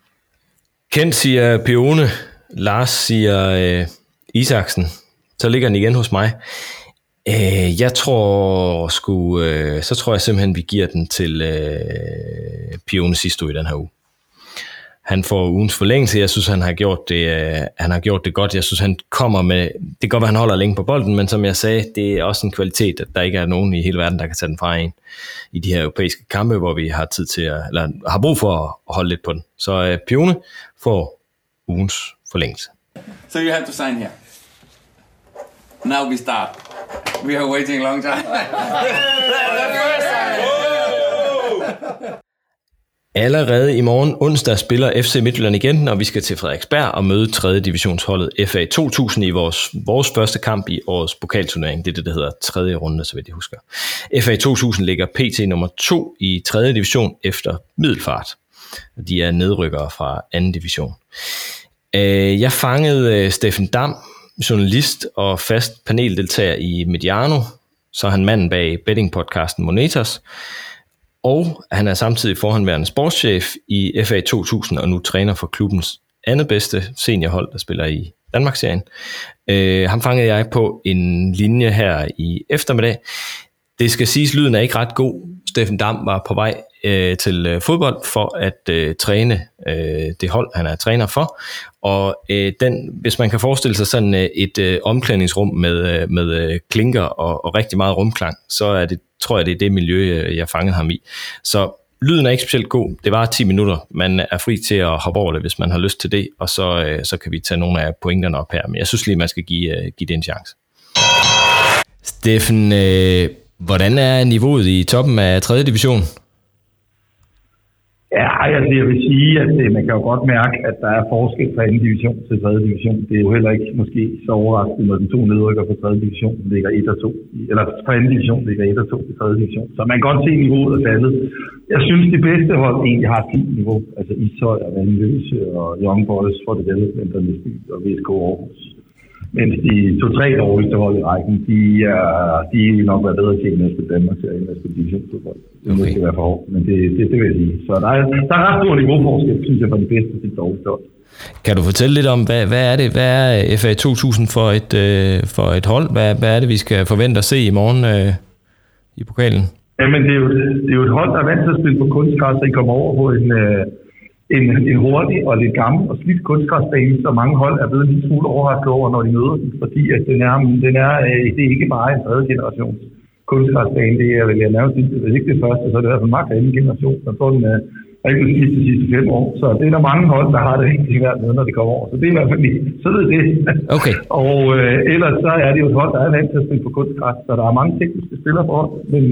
Kent siger Pione, Lars siger øh, Isaksen. Så ligger den igen hos mig. Øh, jeg tror sgu, øh, så tror jeg simpelthen, vi giver den til øh, Pione Sisto i den her uge. Han får ugens forlængelse. Jeg synes, han har gjort det, øh, han har gjort det godt. Jeg synes, han kommer med... Det kan godt være, han holder længe på bolden, men som jeg sagde, det er også en kvalitet, at der ikke er nogen i hele verden, der kan tage den fra en i de her europæiske kampe, hvor vi har tid til at, eller har brug for at holde lidt på den. Så øh, Pione får ugens forlængelse. So you have to sign here. Now we start. We are waiting a long time. Allerede i morgen onsdag spiller F C Midtjylland igen, og vi skal til Frederiksberg og møde tredje divisionsholdet F A to tusind i vores, vores første kamp i årets pokalturnering. Det er det, der hedder tredje runde, så vidt jeg husker. F A to tusind ligger P T nummer to i tredje division efter Middelfart. De er nedrykkere fra anden division. Jeg fangede Steffen Dam, journalist og fast paneldeltager i Mediano, så er han manden bag bettingpodcasten Monetas. Og han er samtidig forhenværende sportschef i F A to tusind, og nu træner for klubbens andet bedste seniorhold, der spiller i Danmarksserien. Øh, ham fangede jeg på en linje her i eftermiddag. Det skal siges, lyden er ikke ret god. Steffen Dam var på vej øh, til fodbold for at øh, træne øh, det hold, han er træner for. Og øh, den, hvis man kan forestille sig sådan øh, et øh, omklædningsrum med, øh, med øh, klinker og, og rigtig meget rumklang, så er det, tror jeg, det er det miljø, øh, jeg fangede ham i. Så lyden er ikke specielt god. Det var ti minutter. Man er fri til at hoppe over det, hvis man har lyst til det, og så, øh, så kan vi tage nogle af pointerne op her. Men jeg synes lige, man skal give, øh, give det en chance. Steffen, øh, hvordan er niveauet i toppen af tredje division? Ja, altså jeg vil sige, at man kan jo godt mærke, at der er forskel fra anden division til tredje division. Det er jo heller ikke måske så overraskende, når de to nedrykker fra tredje division ligger et og to, eller fra anden division ligger et og to til tredje division. Så man kan godt se niveauet og faldet. Jeg synes, de bedste hold egentlig har et fint niveau. Altså Ishøj og Vandløse og Young Boys for det Development og Næsby og V S K Aarhus. Mens de to-tre dårligste hold i rækken, de, uh, de vil nok være bedre til i næste Danmarksserie end næste divisionsfodbold. Det okay. Skal være for hårdt, men det, det, det vil jeg sige. Så der er, der er ret stor niveauforskel, synes jeg, fra de bedste til de dårligste hold. Kan du fortælle lidt om, hvad, hvad er det, hvad er F A to tusind for et, øh, for et hold? Hvad, hvad er det, vi skal forvente at se i morgen øh, i pokalen? Jamen, det er, jo, det er jo et hold, der er vant til at spille på kunstgræs, så I kommer over på en... Øh, En, en hurtig og lidt gammel og slidt kunstgræsbane, så mange hold er blevet en lille smule overrasket over, når de møder den, fordi at den er, den er, det er ikke bare en tredje generations kunstgræsbane. Det er vel jeg nærmest ikke det første, så er det i hvert fald meget anden generation, der får den rigtig skidt de sidste fem år. Så det er der mange hold, der har det rigtig svært med, når det kommer over. Så det er i hvert fald så det er det. Okay. Og øh, ellers så er det jo et hold, der er vant til at spille på kunstgræs, så der er mange tekniske spillere for os, men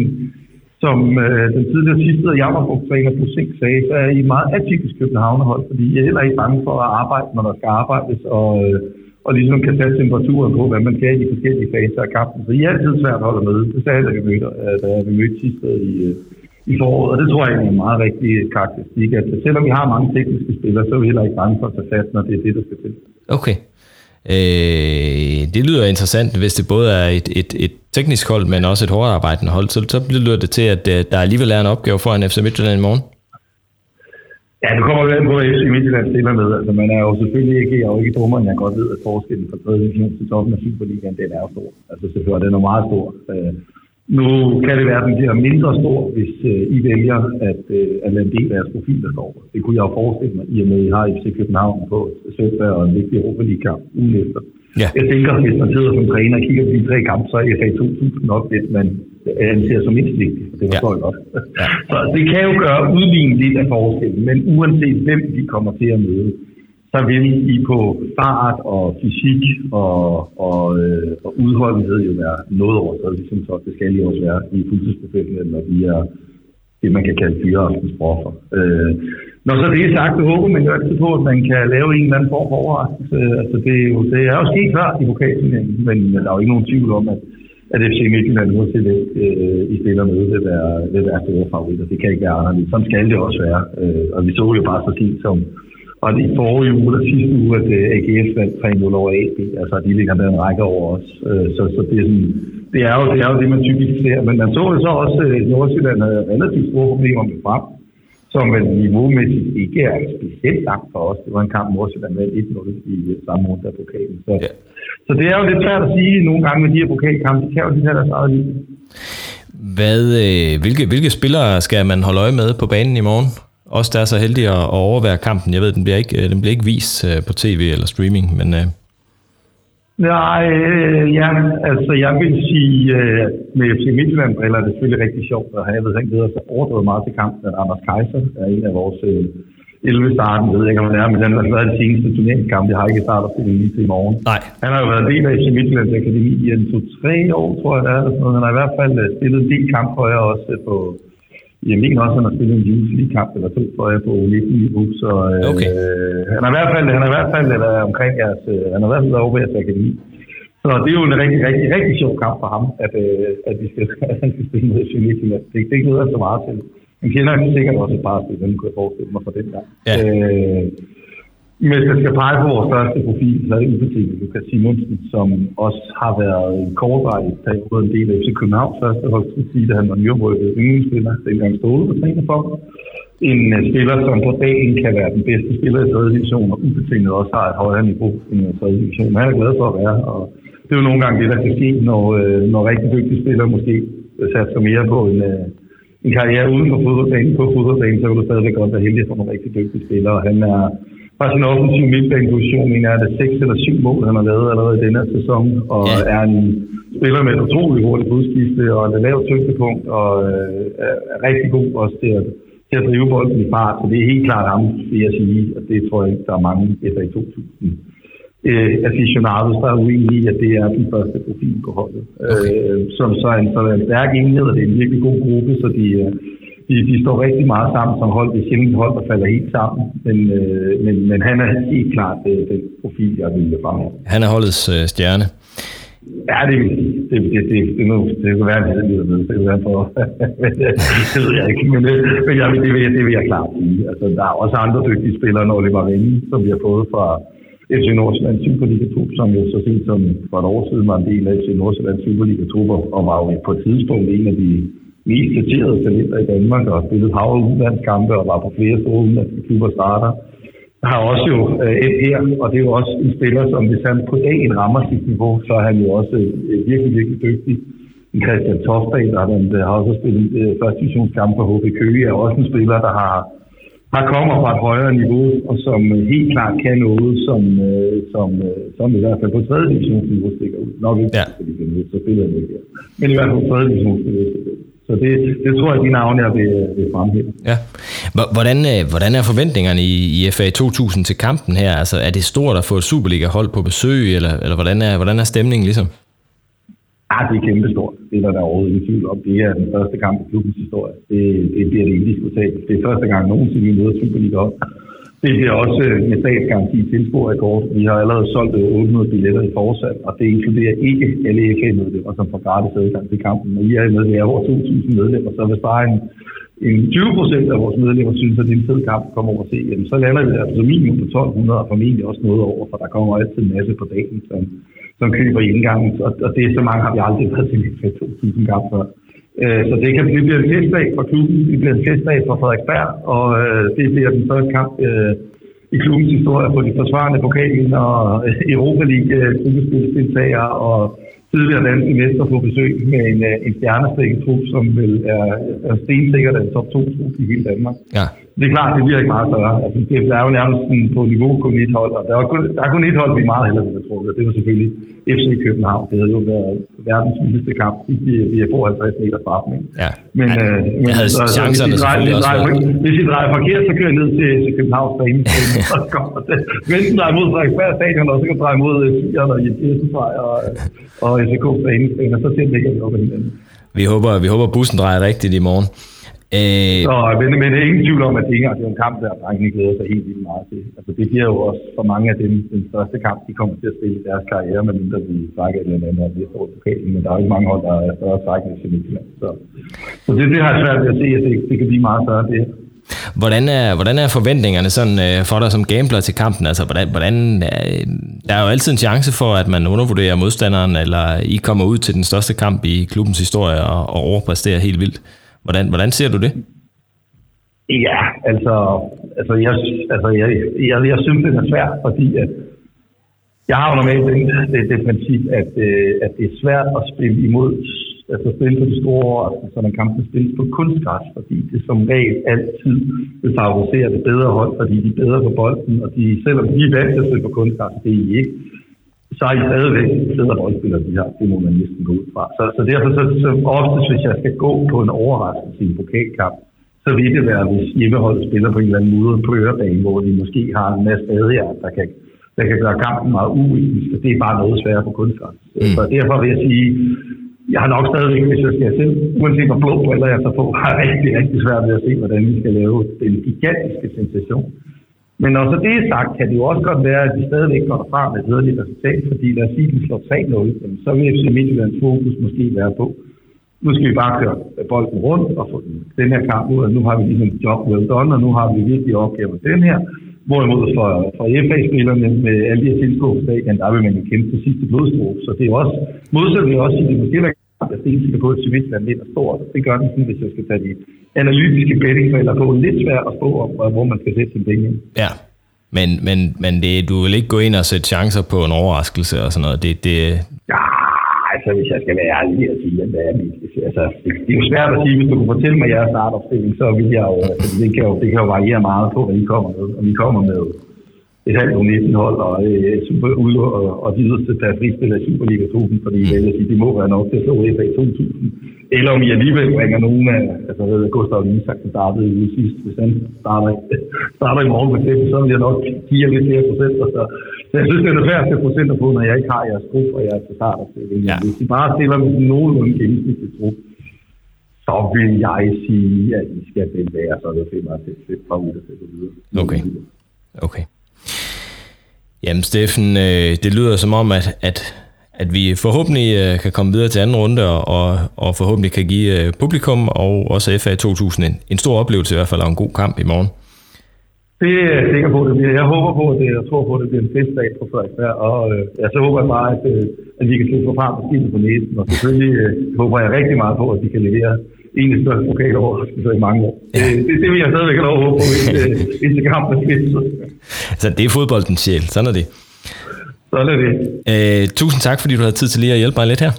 som øh, den tidligere sidste af Jammerbrug-træner på Sink sagde, så er I meget atypisk københavnerhold, fordi I er heller ikke bange for at arbejde, når der skal arbejdes, og, øh, og ligesom kan tage temperaturen på, hvad man kan i de forskellige faser af kampen. Så I er altid svært at holde med. Det sagde jeg, da vi mødte sidste i, øh, i foråret, og det tror jeg er en meget rigtig karakteristik. At selvom vi har mange tekniske spillere, så er vi heller ikke bange for at tage fat, når det er det, der skal til. Okay. Øh, det lyder interessant, hvis det både er et, et, et teknisk hold, men også et hårdarbejdende hold, så, så lyder det til, at der alligevel er en opgave for en F C Midtjylland i morgen. Ja, du kommer jo an på, at F C Midtjylland stiller med. Altså, man er jo selvfølgelig ikke, jeg er jo ikke dummer, men jeg godt ved, at forskellen fra tredje division til toppen af Superligaen, den er stor. Altså selvfølgelig, den er meget stor. Øh, nu kan det være, at den bliver mindre stor, hvis øh, I vælger at, øh, at lade en del af jeres profiler står. Det kunne jeg jo forestille mig, i og med, at I har F C København på søndag og en vigtig Europa League-kamp ugen efter. Ja. Jeg tænker, hvis man sidder som træner og kigger på de tre kampe, så er F A to tusind nok lidt, man anser som mindst vigtigt. Det forstår jeg godt. Ja. Så det kan jo gøre udlignet lidt af forskellen, men uanset hvem de kommer til at møde, så vil I på fart og fysik og, og, øh, og udholdenhed jo være noget over, så ligesom så det skal lige også være i fuldtidsprofessionelle, når vi er det, man kan kalde fyreaftensproffer. Øh, Når så det er sagt, så håber man jo altid på, at man kan lave en eller anden form for overraskelse. Altså det er jo, det er jo sket før i pokalen, men der er jo ikke nogen tvivl om, at, at F C Midtjylland uanset det, øh, I spiller med, vil være, vil være store favoritter. Det kan ikke være anderledes. Sådan skal det også være. Øh, og vi så jo bare så sent som og i forrige uge eller sidste uge, at øh, A G F vandt tre nul over A B. Altså de ligger med en række over os. Øh, så, så det er sådan... Det er, jo, det er jo det, man typisk ser. Men man så jo så også, at Nordsjælland havde relativt store problemer med frem, som niveaumæssigt ikke er specielt langt for os. Det var en kamp, Nordsjælland vandt et nul i samme runde af pokalen. Så, ja. Så det er jo lidt svært at sige nogle gange med de her pokalkampe. Det kan jo lige have deres eget liv. Hvad, hvilke, hvilke spillere skal man holde øje med på banen i morgen? Også der er så heldige at overvære kampen. Jeg ved, den bliver ikke, den bliver ikke vist på tv eller streaming, men... Nej, øh, ja, altså jeg vil sige, øh, med F C Midtjylland-briller er det selvfølgelig rigtig sjovt, og jeg ved, han glæder sig overdrevet meget til kampen, at Anders Kaiser er en af vores øh, elleve starten, jeg ved ikke, om han er, men han har været den seneste turneringskamp, jeg har ikke startet til lige til i morgen. Nej. Han har jo været del af F C Midtjyllands akademi i en to-tre år, tror jeg, eller sådan noget. Han har i hvert fald spillet en del kamp, tror jeg også på... Jeg mener også, han har spillet en junior-kamp eller to, tror jeg, på nitten niveau, så øh, okay. han har i hvert fald, han har i hvert fald været omkring jeres, han har i hvert fald været over jeres akademi. Så det er jo en rigtig, rigtig, rigtig sjov kamp for ham, at, øh, at vi skal, skal spille med Sjønitland. Det, det glæder jeg så meget til. Han kender jo sikkert også et par af spillerne, kunne jeg forestille mig fra den gang. Ja. Øh, men hvis jeg skal pege på vores første profil, så er det ubetinget Lukas Simonsen, som også har været en kortvarig periode en del af F C Københavns første hold, skulle sige, at han var nyrøvet yndlingsspiller, dengang Ståle var træner for. En spiller, som på dagen kan være den bedste spiller i tredje division, og ubetinget også har et højere niveau end tredje division. Han er glad for at være, og det er jo nogle gange det, der kan ske, når, når rigtig dygtige spillere måske satser mere på en... en karriere uden for fodboldbanen, på fodboldbanen, så vil du stadigvæk godt være heldig som en rigtig dygtig spiller. Og han er fra sin offensiv midtbaneposition, mener jeg, at det er seks eller syv mål, han har lavet allerede i denne sæson, og ja. er en spiller med et utroligt hurtigt udskifte, og et lavt tyngdepunkt, og er rigtig god også til at, til at drive bolden i fart. Så det er helt klart ham, vil jeg sige, og det tror jeg ikke, der er mange F A to tusind aficionados, der er uenige i, at det er den første profil på holdet. Okay. Øh, som så er en, så er en stærk enhed, og det er en virkelig god gruppe, så de, de, de står rigtig meget sammen som hold. Det er sjældent hold, der falder helt sammen, men, øh, men, men han er helt klart øh, den profil, jeg ville fremhæve. Han er holdets øh, stjerne. Ja, det det det det det nu det kan være en lille smule, det kan være for, det ved jeg ikke, men det, men jeg, det vil jeg det vil jeg klart sige. Altså der er også andre dygtige spillere, når Oliver Sørensen, som vi har fået fra F C Nordsjælland Superliga to, som jo så sent som for et år siden var en del af F C Nordsjælland Superliga to, og var jo på et tidspunkt en af de mest citerede talenter i Danmark, og spillede hav- og udlandskampe, og var på flere store udenlandske klubber starter. Har også jo et her, og det er jo også en spiller, som hvis han på dagen rammer sit niveau, så er han jo også virkelig, virkelig dygtig. Christian Toftdal, der har også spillet første divisionskamp for H B Køge, er også en spiller, der har der kommer fra et højere niveau, og som helt klart kan noget, som, som, som i hvert fald på tredje divisionsniveau stikker ud. Nok ikke, ja. fordi det er så spiller det her. Men i hvert fald på tredje divisionsniveau stikker ud. Så det, det tror jeg, de navne er ved, ved fremhæve. Ja. Hvordan, hvordan er forventningerne i, i F A to tusind til kampen her? Altså, er det stort at få et Superliga-hold på besøg, eller, eller hvordan, er, hvordan er stemningen ligesom? Ja, det er kæmpestort. Det er der overhovedet ingen tvivl om. Det er den første kamp i klubbens historie. Det, det bliver det indiskutabelt. Det er første gang nogensinde, vi møder Superliga-hold. Det bliver også med statsgaranti tilskuerrekord. Vi har allerede solgt otte hundrede billetter i forsalg, og det inkluderer ikke alle F A-medlemmer, som får gratis adgang til kampen. Når I er med, vi er over to tusind medlemmer, så hvis bare en, en tyve procent af vores medlemmer synes, at det er en fed kamp, kommer over at se, jamen, så lander vi altså minimum på tolv hundrede, og formentlig også noget over, for der kommer altid en masse på dagen, som, som køber i indgangen, og, og det er så mange, har vi aldrig været til F A to tusind kamp før. Så det, kan, det bliver en festdag for klubben, det bliver en festdag for Frederiksberg, og det bliver den første kamp øh, i klubbens historie på de forsvarende pokalen og Europa League-gruppespilsdeltagere og tidligere danske mester på besøg med en, en stjernestækket trup, som vel er, er stensikkert af top to-trup i hele Danmark. Ja. Det er klart, det bliver ikke meget større. Altså, det er jo nærmest på niveau kun et hold, og der er kun, der er kun et hold, vi meget hellere ville trukket, og det var selvfølgelig F C København. Det havde jo været verdens vildeste kamp, vi har halvtreds meter strafning. Ja, men, ja, øh, men jeg havde så, chancerne så, hvis, I drejer, hvis, I drejer, hvis I drejer forkert, så kører jeg ned til, til Københavns bane, og så kommer det. Hvis I drejer mod Frederiksberg Stadion, og så kan du dreje mod Fjern og Jensensvej og, og F C K's bane, og så tæt ligger vi op ad hinanden. Vi håber, vi håber bussen drejer rigtigt i morgen. Øh... Så, men, men det er ingen tvivl om, at det, ikke, at det er en kamp, der drengene glæder sig helt vildt meget til. Altså, det bliver jo også for mange af dem den største kamp, de kommer til at spille i deres karriere, men der vi snakker et eller andet af næste år pokalen, men der er jo ikke mange hold, der er større træk end Midtjylland. Så, så det, det har jeg svært ved at se, at det, det kan blive meget større det. Hvordan er, hvordan er forventningerne sådan, for dig som gambler til kampen? Altså, hvordan, hvordan, der er jo altid en chance for, at man undervurderer modstanderen, eller I kommer ud til den største kamp i klubbens historie og, og overpræsterer helt vildt. Hvordan, hvordan ser du det? Ja, altså, altså, jeg, altså jeg, jeg, jeg synes, det er svært, fordi at jeg har jo normalt det, det princip, at, at det er svært at spille imod, altså spille på de store år, så man kan spille på kunstgræs, fordi det som regel altid vil favorisere det bedre hold, fordi de er bedre på bolden, og de, selvom de er vant til at spille på kunstgræs, det er de ikke. Så er I stadigvæk bedre boldspillere, de her. Det må man næsten gå ud fra. Så, så derfor, så, så oftest, hvis jeg skal gå på en overraskelse i en pokalkamp, så vil det være, hvis hjemmeholdet spiller på en eller anden måde på ørebane, hvor de måske har en masse badejern, der kan, der kan gøre kampen meget uetisk, og det er bare noget svært på kunstgræs. Mm. Så derfor vil jeg sige, jeg har nok stadigvæk, hvis jeg skal selv, uanset hvor blå briller jeg så på, har rigtig, rigtig svært ved at se, hvordan vi skal lave den gigantiske sensation. Men når så det er sagt, kan det jo også godt være, at vi stadigvæk går derfra med et hederligt resultat, fordi lad os sige, at vi slår tre nul, så vil F C Midtjyllands fokus måske være på. Nu skal vi bare køre bolden rundt og få den her kamp ud, og nu har vi ligesom job well done, og nu har vi virkelig opgaver den her. Hvorimod for, for F A-spillerne med alle de her tilskuerstadion, der vil man jo kæmpe til sidste blodstråle. Så det er også, modsat vil jeg også sige, at det måske er at det kan gå til Midtjylland lidt og stort. Det gør den sådan, hvis jeg skal tage de analytiske bettingfælder på. Lidt svært at spå om, hvor man skal sætte sine penge. Ja, men, men, men det, du vil ikke gå ind og sætte chancer på en overraskelse og sådan noget? Det, det... Ja, altså hvis jeg skal være ærlig at sige, at det er, altså, det er jo svært at sige, hvis du kunne fortælle mig jeres startopstilling, så vil jeg jo, altså, det, kan jo, det kan jo variere meget på, hvad I kommer med. Og vi kommer med et halvt og nitten hold og øh, super ud og, og de yderste per frispiller i Superliga to tusind, fordi sige, de må være nok til at slå F A to tusind. Eller om I alligevel ringer nogen af, altså ved jeg, Gustav Isaksen startede i sidst, hvis han starter, starter i morgen, eksempel, så vil jeg nok give lidt flere procenter. Så, så jeg synes, det er det værste procenter på, når jeg ikke har jeres gruppe og jeres starterstilling. Ja. Hvis I bare stiller med nogenlunde gennemsnitlig trup, så vil jeg sige, at I skal bevæge, så det finder jeg til et fra ud og til det videre. Okay, okay. Jamen Steffen, det lyder som om, at, at, at vi forhåbentlig kan komme videre til anden runde, og, og forhåbentlig kan give publikum og også F A to tusind en, en stor oplevelse i hvert fald, og en god kamp i morgen. Det er jeg sikker på, det bliver. Jeg håber på, at det, jeg tror på, at det bliver en festdag på Frederiksberg, og øh, jeg så håber bare, at, øh, at vi kan slippe for frem og skille på næsen, og selvfølgelig øh, håber jeg rigtig meget på, at vi kan levere en af de største lokale overraskelser i mange år. Ja. Øh, det er det, vi har stadigvæk lov at håbe på, indtil kampen er fedt. Altså, det er fodboldens sjæl. Sådan er det. Sådan er det. Øh, tusind tak, fordi du havde tid til lige at hjælpe mig lidt her.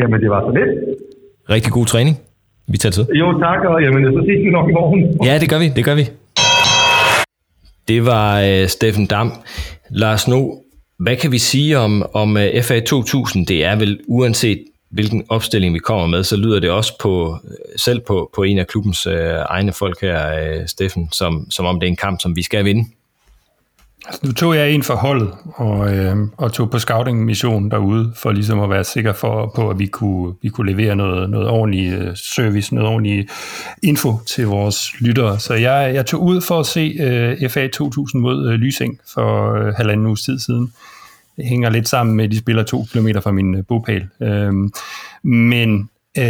Jamen, det var så lidt. Rigtig god træning. Vi tager tid. Jo, tak, og jamen, så ses vi nok i morgen. Ja, det gør vi, det gør vi. Det var øh, Steffen Dam. Lars Noe, hvad kan vi sige om, om øh, F A to tusind? Det er vel uanset hvilken opstilling vi kommer med, så lyder det også på selv på, på en af klubbens øh, egne folk her, øh, Steffen, som, som om det er en kamp, som vi skal vinde. Nu tog jeg en for holdet og, øh, og tog på scouting-missionen derude, for ligesom at være sikker for, på, at vi kunne, vi kunne levere noget, noget ordentlig service, noget ordentlig info til vores lyttere. Så jeg, jeg tog ud for at se øh, F A to tusind mod øh, Lysing for øh, halvanden uges tid siden. Det hænger lidt sammen med, at de spiller to kilometer fra min øh, bopæl. Øh, men øh,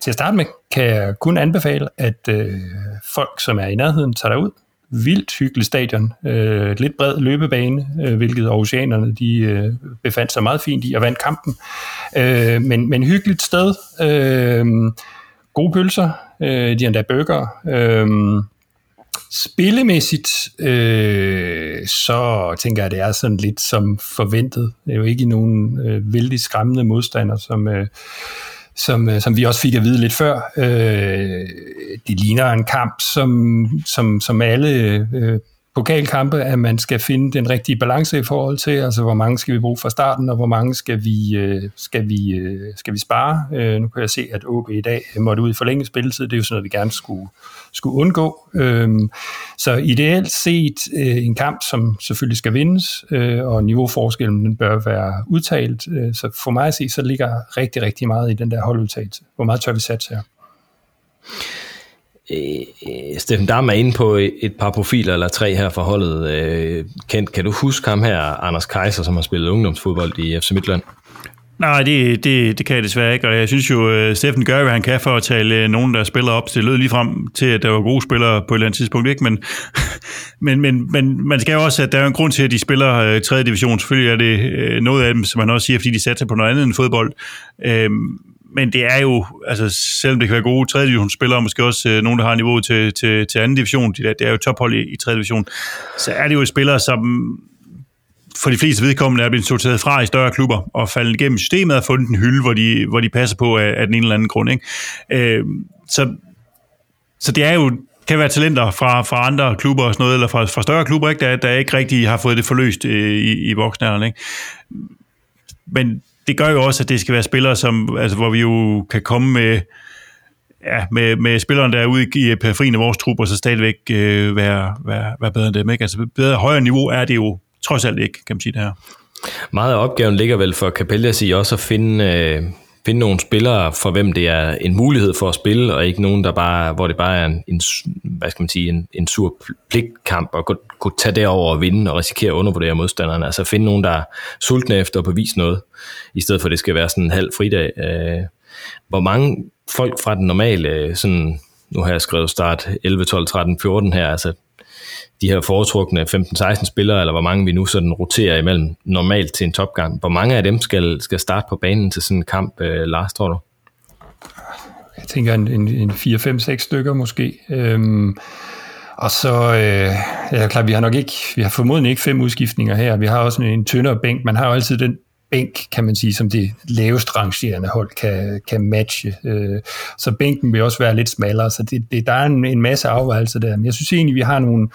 til at starte med kan jeg kun anbefale, at øh, folk, som er i nærheden, tager derud. Vildt hyggelig stadion, øh, lidt bred løbebane, øh, hvilket aarhusianerne de øh, befandt sig meget fint i og vandt kampen, øh, men, men hyggeligt sted, øh, gode pølser, øh, de endda burger, øh, spillemæssigt, øh, så tænker jeg, at det er sådan lidt som forventet, det er jo ikke nogen øh, vældig skræmmende modstander, som... Øh, Som, som vi også fik at vide lidt før. Øh, det ligner en kamp, som, som, som alle øh, pokalkampe, at man skal finde den rigtige balance i forhold til, altså hvor mange skal vi bruge fra starten, og hvor mange skal vi, øh, skal vi, øh, skal vi spare. Øh, nu kan jeg se, at O B i dag måtte ud i forlænget spilletid, det er jo sådan noget, vi gerne skulle, skulle undgå. Øh, så ideelt set øh, en kamp, som selvfølgelig skal vindes, øh, og niveauforskellen den bør være udtalt. Øh, så for mig at se, så ligger rigtig, rigtig meget i den der holdudtagelse. Hvor meget tør vi satse her? Øh, Steffen Dam er inde på et par profiler eller tre her fra holdet. Øh, Kent, kan du huske ham her, Anders Kaiser, som har spillet ungdomsfodbold i F C Midtjylland? Nej, det, det, det kan jeg desværre ikke, og jeg synes jo, Steffen gør, hvad han kan for at tale nogen, der spiller op. Det lød lige frem til, at der var gode spillere på et eller andet tidspunkt, ikke? Men, men, men, men man skal jo også, at der er en grund til, at de spiller tredje division. Selvfølgelig er det noget af dem, som man også siger, fordi de satser på noget andet end fodbold. Øhm, Men det er jo, altså selvom det kan være gode tredje divisionsspillere, og måske også øh, nogen, der har niveau til, til, til anden division, det, der, det er jo tophold i, i tredje division, så er det jo et spiller, som for de fleste vedkommende er blevet sorteret fra i større klubber, og faldet igennem systemet og fundet en hylde, hvor de, hvor de passer på af, af den ene eller anden grund. Ikke? Øh, så, så det er jo, kan være talenter fra, fra andre klubber og sådan noget, eller fra, fra større klubber, ikke? Der, der ikke rigtig har fået det forløst øh, i, i voksnalderen. Ikke? Men det gør jo også, at det skal være spillere, som, altså, hvor vi jo kan komme med, ja, med, med spilleren, der er ude i periferien af vores trup, og så stadigvæk øh, være, være, være bedre end dem. Ikke? Altså bedre højere niveau er det jo trods alt ikke, kan man sige det her. Meget af opgaven ligger vel for Capella sig også at finde, øh, finde nogle spillere, for hvem det er en mulighed for at spille, og ikke nogen, der bare, hvor det bare er en, en, hvad skal man sige, en, en sur pligtkamp, og kunne, kunne tage derover og vinde, og risikere at undervurdere modstanderne. Altså finde nogen, der er sultne efter at bevise noget, i stedet for at det skal være sådan en halv fridag. Hvor mange folk fra den normale, sådan, nu har jeg skrevet start elleve, tolv, tretten, fjorten her, altså de her foretrukne femten-seksten spillere, eller hvor mange vi nu sådan roterer imellem normalt til en topgang, hvor mange af dem skal, skal starte på banen til sådan en kamp, øh, Lars, tror du? Jeg tænker en, en, en fire, fem, seks stykker måske. Øhm, og så, øh, ja, klart, vi har nok ikke, vi har formodentlig ikke fem udskiftninger her, vi har også en, en tyndere bænk, man har jo altid den bænk, kan man sige, som det lavest rangerende hold kan, kan matche. Så bænken vil også være lidt smallere, så det, det, der er en, en masse afvejelser der. Men jeg synes egentlig, vi har nogle,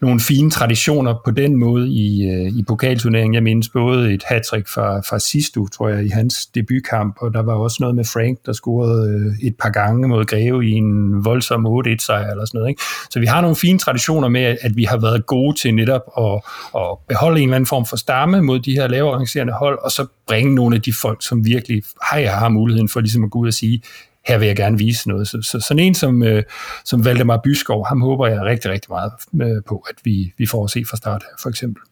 nogle fine traditioner på den måde i, i pokalturneringen. Jeg mindes både et hattrick fra, fra Sisto, tror jeg, i hans debutkamp, og der var også noget med Frank, der scorede et par gange mod Greve i en voldsom otte et sejr eller sådan noget, ikke? Så vi har nogle fine traditioner med, at vi har været gode til netop at, at beholde en eller anden form for stamme mod de her lavere rangerende hold, og så bringe nogle af de folk, som virkelig har, jeg har muligheden for ligesom at gå ud og sige, her vil jeg gerne vise noget. Så, så sådan en som, øh, som Valdemar Byskov, ham håber jeg rigtig, rigtig meget øh, på, at vi, vi får at se fra start, for eksempel.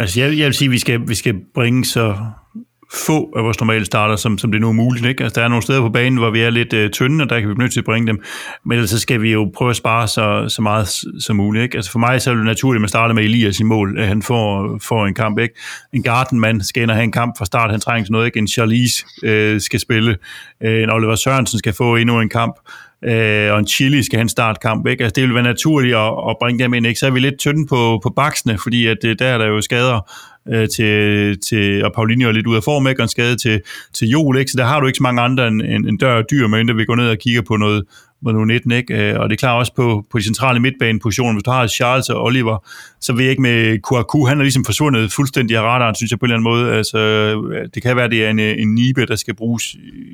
Altså, jeg, jeg vil sige, at vi skal, vi skal bringe så få af vores normale starter, som, som det nu er muligt, ikke? Altså, der er nogle steder på banen, hvor vi er lidt øh, tynde, og der kan vi blive nødt til at bringe dem. Men ellers så skal vi jo prøve at spare så, så meget som muligt, ikke? Altså, for mig så er det naturligt, at man starter med Elias i mål, at han får, får en kamp, ikke? En Gartenmann skal ind og have en kamp fra start, han trænger til noget, ikke? En Charlize øh, skal spille, øh, en Oliver Sørensen skal få endnu en kamp, øh, og en Chili skal have en startkamp, ikke? Altså, det vil være naturligt at, at bringe dem ind, ikke? Så er vi lidt tynde på, på baksene, fordi at, øh, der er der jo skader, Til, til, og Pauline er lidt ud af form, ikke? Og en skade til, til Jol, ikke? Så der har du ikke så mange andre end, end dør og dyr, men der vil gå ned og kigge på noget, på noget nitten, ikke? Og det er klart også på, på de centrale midtbanepositioner. Hvis du har Charles og Oliver, så vil jeg ikke med Kouakou, han er ligesom forsvundet fuldstændig af radaren, synes jeg på en eller anden måde. Altså, det kan være, at det er en, en nibe, der skal bruges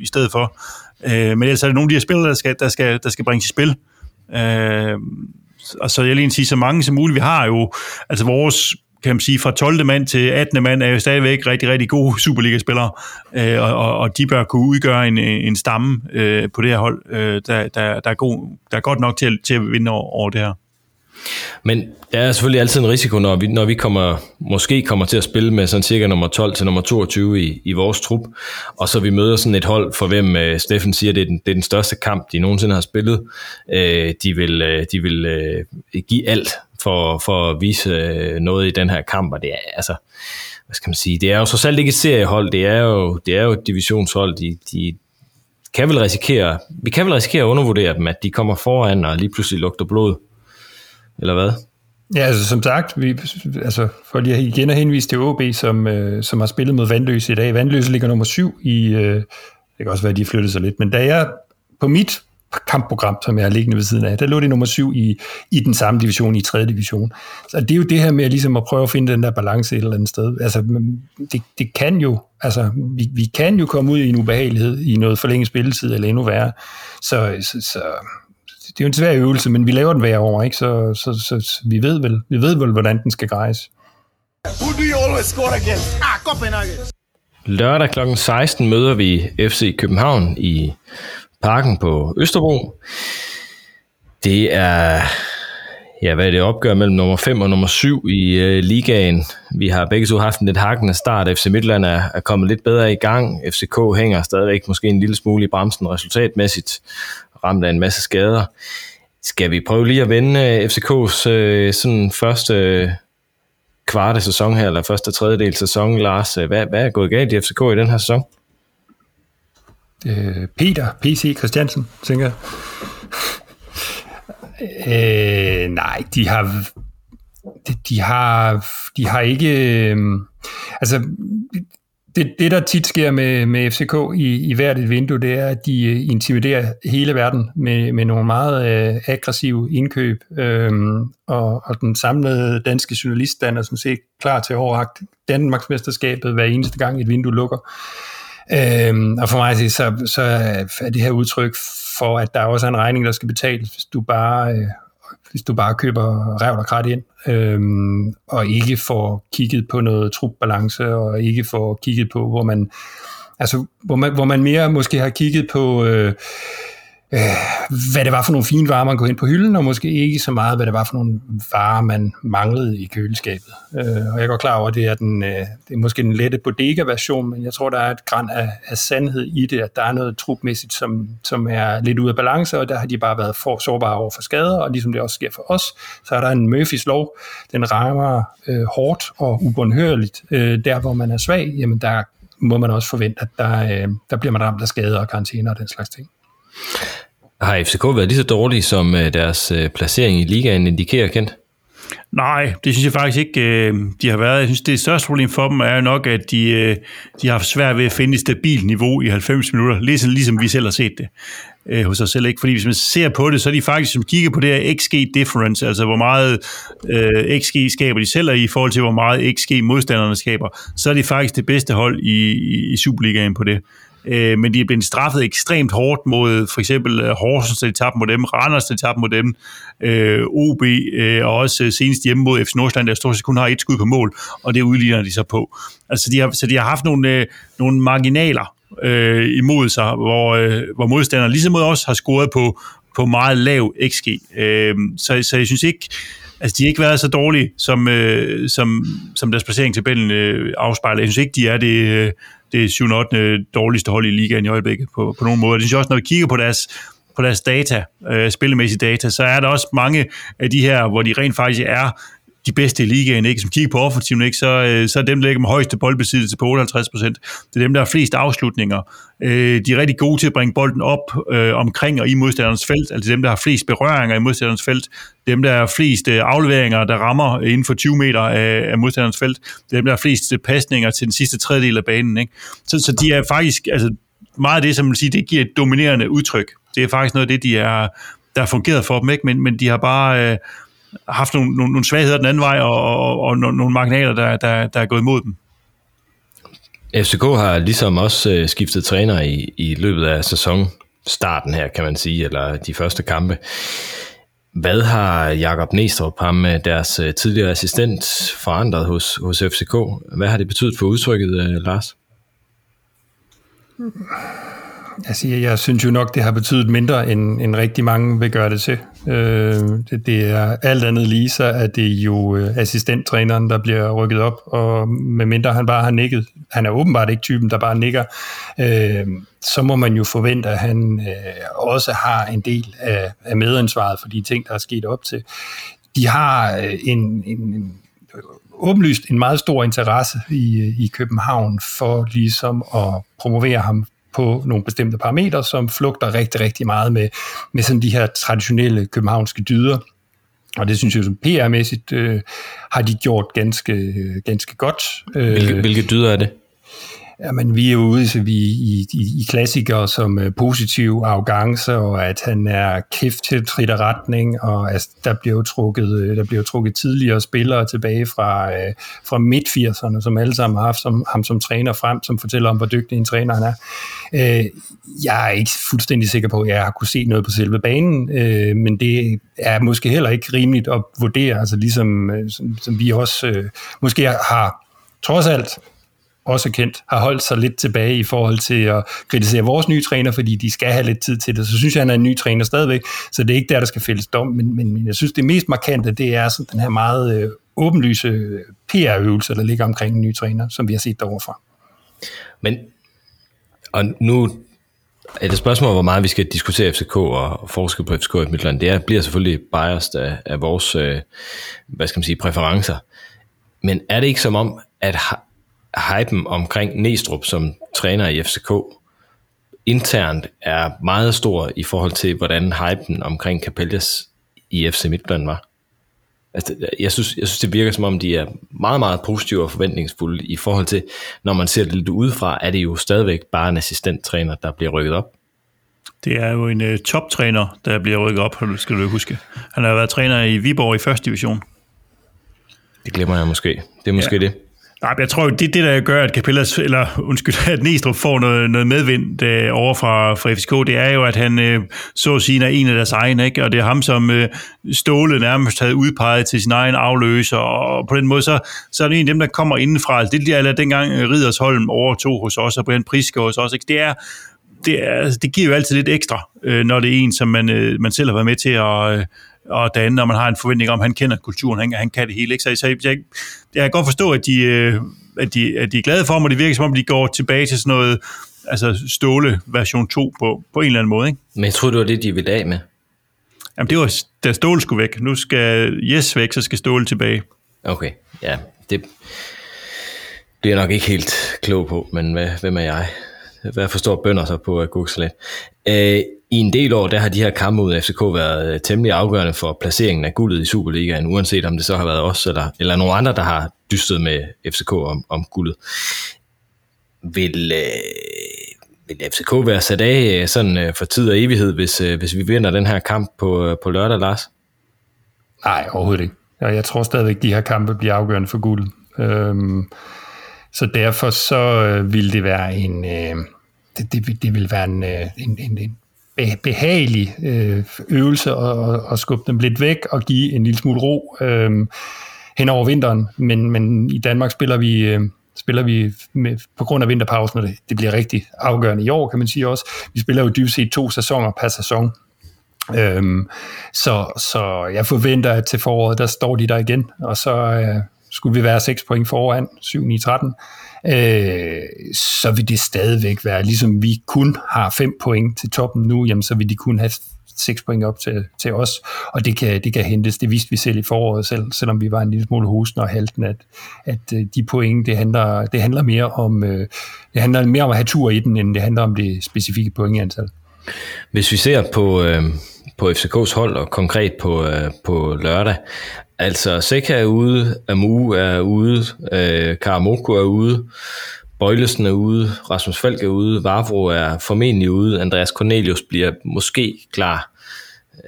i stedet for. Men ellers er det nogle af de her spillere, der skal, der skal, der skal bringes i spil. Og så jeg vil egentlig sige, så mange som muligt. Vi har jo, altså vores, kan man sige, fra tolvte mand til attende mand er jo stadigvæk rigtig, rigtig gode Superliga-spillere, øh, og, og de bør kunne udgøre en, en stamme øh, på det her hold, øh, der, der, der, er god, der er godt nok til, til at vinde over, over det her. Men der er selvfølgelig altid en risiko, når vi, når vi kommer, måske kommer til at spille med sådan cirka nummer tolv til nummer toogtyve i, i vores trup, og så vi møder sådan et hold, for hvem øh, Steffen siger, det er, den, det er den største kamp, de nogensinde har spillet. Øh, de vil, øh, de vil øh, give alt For, for at vise noget i den her kamp, og det er altså, hvad skal man sige, det er jo så ikke et seriehold, det er jo, det er jo et divisionshold, de, de kan vel risikere, vi kan vel risikere at undervurdere dem, at de kommer foran og lige pludselig lugter blod, eller hvad? Ja, altså som sagt, vi, altså, for lige igen at henvise til O B, som, øh, som har spillet mod Vandløse i dag. Vandløse ligger nummer syv i, øh, det kan også være, at de flyttede sig lidt, men da jeg på mit kampprogram, som jeg er liggende ved siden af, der lå det nummer syv i, i den samme division, i tredje division. Så det er jo det her med ligesom at prøve at finde den der balance et eller andet sted. Altså, det, det kan jo, altså, vi, vi kan jo komme ud i en ubehagelighed, i noget forlænget spilletid, eller endnu værre. Så, så, så det er jo en svær øvelse, men vi laver den hver år, ikke? Så, så, så, så vi ved vel, vi ved vel, hvordan den skal grejes. Who do you always score against? Ah, Copenhagen! Lørdag klokken seksten møder vi F C København i Parken på Østerbro. Det er, ja, hvad er det, opgør mellem nummer fem og nummer syv i øh, ligaen. Vi har begge to haft en lidt hakkende start. F C Midtjylland er, er kommet lidt bedre i gang. F C K hænger stadigvæk måske en lille smule i bremsen resultatmæssigt, ramt af en masse skader. Skal vi prøve lige at vende F C K's øh, sådan første øh, kvarte sæson her, eller første tredjedel sæson, Lars? Hvad, hvad er gået galt i F C K i den her sæson? Peter, P C Christiansen, tænker jeg. øh, nej, de har, de har, de har ikke. Øh, altså, det, det der tit sker med, med F C K i, i hvert et vindue, det er, at de intimiderer hele verden med, med nogle meget øh, aggressive indkøb, øh, og, og den samlede danske journaliststand er sådan set klar til at overragte Danmarksmesterskabet hver eneste gang et vindue lukker. Øhm, og for mig så, så er det her udtryk for, at der også er en regning, der skal betales, hvis du bare, øh, hvis du bare køber revl og krat ind, øhm, og ikke får kigget på noget trupbalance, og ikke får kigget på, hvor man, altså, hvor man, hvor man mere måske har kigget på, øh, øh, hvad det var for nogle fine varer, man kunne hente på hylden, og måske ikke så meget, hvad det var for nogle varer, man manglede i køleskabet. Øh, og jeg går klar over, at det er, den, øh, det er måske den lette bodega-version, men jeg tror, der er et gran af, af sandhed i det, at der er noget trupmæssigt, som, som er lidt ude af balance, og der har de bare været for sårbare over for skader, og ligesom det også sker for os, så er der en Murphys lov, den rammer øh, hårdt og ubundhørligt. Øh, der, hvor man er svag, jamen der må man også forvente, at der, øh, der bliver man ramt af skader og karantæner og den slags ting. Har F C K været lige så dårlige, som deres placering i ligaen indikerer, Kent? Nej, det synes jeg faktisk ikke, de har været. Jeg synes, det største problem for dem er jo nok, at de, de har haft svært ved at finde et stabilt niveau i halvfems minutter, ligesom, ligesom vi selv har set det øh, hos os selv. Ikke? Fordi hvis man ser på det, så er de faktisk, som kigger på det her X G difference, altså hvor meget øh, X G skaber de selv, og i forhold til hvor meget X G modstanderne skaber, så er de faktisk det bedste hold i, i, i Superligaen på det. Men de er blevet straffet ekstremt hårdt mod for eksempel Horsens, der de tabte mod dem, Randers, der de tabte mod dem, øh, O B, øh, og også senest hjemme mod F C Nordsjælland, der stort set kun har et skud på mål, og det udligner de så på. Altså, de har, så de har haft nogle, øh, nogle marginaler øh, imod sig, hvor, øh, hvor modstanderne ligesom mod os har scoret på, på meget lav X G. Øh, så, så jeg synes ikke, altså de har ikke været så dårlige, som, øh, som, som deres placering i tabellen øh, afspejler. Jeg synes ikke, de er det... Øh, det er syvende og ottende dårligste hold i ligaen i øjeblikket på, på nogen måde. Det synes jeg også, når vi kigger på deres, på deres data, øh, spillemæssige data, så er der også mange af de her, hvor de rent faktisk er de bedste i ligaen, ikke? Som kigger på offensiven, ikke? Så, øh, så er dem, der ligger med højeste boldbesiddelse på otteoghalvtreds procent. Det er dem, der har flest afslutninger. Øh, de er rigtig gode til at bringe bolden op øh, omkring og i modstanderens felt. Altså dem, der har flest berøringer i modstanderens felt. Dem, der har flest øh, afleveringer, der rammer inden for tyve meter af, af modstanderens felt. Dem, der har flest øh, pasninger til den sidste tredjedel af banen, ikke? Så, så de er faktisk, altså meget af det, som man siger, det giver et dominerende udtryk. Det er faktisk noget af det, de er, der har fungeret for dem, ikke? Men, men de har bare... Øh, haft nogle, nogle, nogle svagheder den anden vej, og, og, og nogle marginaler, der, der, der er gået imod dem. F C K har ligesom også skiftet træner i, i løbet af sæsonstarten her, kan man sige, eller de første kampe. Hvad har Jakob Næstrup, ham deres tidligere assistent, forandret hos, hos F C K? Hvad har det betydet for udtrykket, Lars? Altså, jeg, jeg synes jo nok, det har betydet mindre, end, end rigtig mange vil gøre det til. Øh, det, det er alt andet lige, så er det jo øh, assistenttræneren, der bliver rykket op, og medmindre han bare har nikket, han er åbenbart ikke typen, der bare nikker, øh, så må man jo forvente, at han øh, også har en del af, af medansvaret for de ting, der er sket op til. De har øh, en... en, en åbenlyst en meget stor interesse i, i København for ligesom at promovere ham på nogle bestemte parametre, som flugter rigtig, rigtig meget med, med sådan de her traditionelle københavnske dyder. Og det synes jeg, som P R-mæssigt øh, har de gjort ganske, ganske godt. Hvilke, hvilke dyder er det? Jamen, vi er jo ude så vi i, i, i klassikere som uh, positiv arrogance, og at han er kæft til trit retning, og altså, der bliver jo trukket, der bliver jo trukket tidligere spillere tilbage fra, uh, fra midt firserne, som alle sammen har haft som, ham som træner frem, som fortæller om, hvor dygtig en træner han er. Uh, jeg er ikke fuldstændig sikker på, at jeg har kunne se noget på selve banen, uh, men det er måske heller ikke rimeligt at vurdere, altså ligesom uh, som, som vi også uh, måske har trods alt også Kent, har holdt sig lidt tilbage i forhold til at kritisere vores nye træner, fordi de skal have lidt tid til det. Så synes jeg, han er en ny træner stadigvæk, så det er ikke der, der skal fælles dom. Men, men jeg synes, det mest markante, det er sådan den her meget øh, åbenlyse P R-øvelse, der ligger omkring en ny træner, som vi har set derovre fra. Men, og nu er det spørgsmål, hvor meget vi skal diskutere F C K og forske på F C K i Midtjylland. Det er, bliver selvfølgelig biased af, af vores øh, hvad skal man sige, præferencer. Men er det ikke som om, at ha- hypen omkring Næstrup som træner i F C K internt er meget stor i forhold til, hvordan hypen omkring Capellas i F C Midtjylland var. Altså, jeg, synes, jeg synes, det virker som om, de er meget, meget positive og forventningsfulde i forhold til, når man ser det lidt udefra, er det jo stadigvæk bare en assistenttræner, der bliver rykket op. Det er jo en uh, toptræner, der bliver rykket op, skal du huske. Han har været træner i Viborg i første division. Det glemmer jeg måske. Det er måske ja. det. Nej, jeg tror, det er det, der gør, at Capellas, eller undskyld, at Næstrup får noget, noget medvind øh, over fra, fra F C K. Det er jo, at han øh, så at sige, er en af deres egne, ikke? Og det er ham, som øh, Ståle nærmest havde udpeget til sin egen afløser, og på den måde, så, så er det en af dem, der kommer indenfra. Altså, det er der dengang Riddersholm overtog hos os, og Brian Priske hos os, ikke? Det er... Det, er, det giver jo altid lidt ekstra, øh, når det er en, som man, øh, man selv har været med til at, øh, at danne, når man har en forventning om, at han kender kulturen, han, han kan det hele. Ikke? Så, så jeg, jeg kan godt forstå, at de, øh, at, de, at de er glade for ham, og det virker som om, de går tilbage til sådan noget altså Ståle version to på, på en eller anden måde. Ikke? Men jeg tror, det var det, de ville af med. Jamen det var, da Ståle skulle væk. Nu skal Jes væk, så skal Ståle tilbage. Okay, ja. Det bliver nok ikke helt klog på, men hvad, hvem er jeg? Hvad forstår bønder så på uh, Google? Uh, I en del år, der har de her kampe mod F C K været temmelig afgørende for placeringen af guldet i Superligaen, uanset om det så har været os eller, eller nogle andre, der har dystet med F C K om, om guldet. Vil, øh, vil F C K være sat af sådan øh, for tid og evighed, hvis, øh, hvis vi vinder den her kamp på, øh, på lørdag, Lars? Nej, overhovedet ikke. Jeg tror stadigvæk, de her kampe bliver afgørende for guldet. Øhm, så derfor så øh, vil det være en... Øh, det, det, det vil være en... Øh, en, en, en behagelig øvelse og skubbe dem lidt væk og give en lille smule ro øh, hen over vinteren, men, men i Danmark spiller vi, øh, spiller vi med, på grund af vinterpausen, og det, det bliver rigtig afgørende i år, kan man sige også. Vi spiller jo dybest set to sæsoner per sæson, øh, så, så jeg forventer, at til foråret, der står de der igen, og så øh, skulle vi være seks point foran, syv ni tretten. Øh, så vil det stadigvæk være, ligesom vi kun har fem point til toppen nu, jamen så vil de kun have seks point op til, til os, og det kan, det kan hentes, det vidste vi selv i foråret selv, selvom vi var en lille smule hosen og halten, at, at de point, det handler, det handler mere om øh, det handler mere om at have tur i den, end det handler om det specifikke pointantal. Hvis vi ser på, øh, på F C K's hold, og konkret på, øh, på lørdag, altså, Seca er ude, Amu er ude, øh, Karamoko er ude, Bøjlesen er ude, Rasmus Falk er ude, Vavro er formentlig ude, Andreas Cornelius bliver måske klar,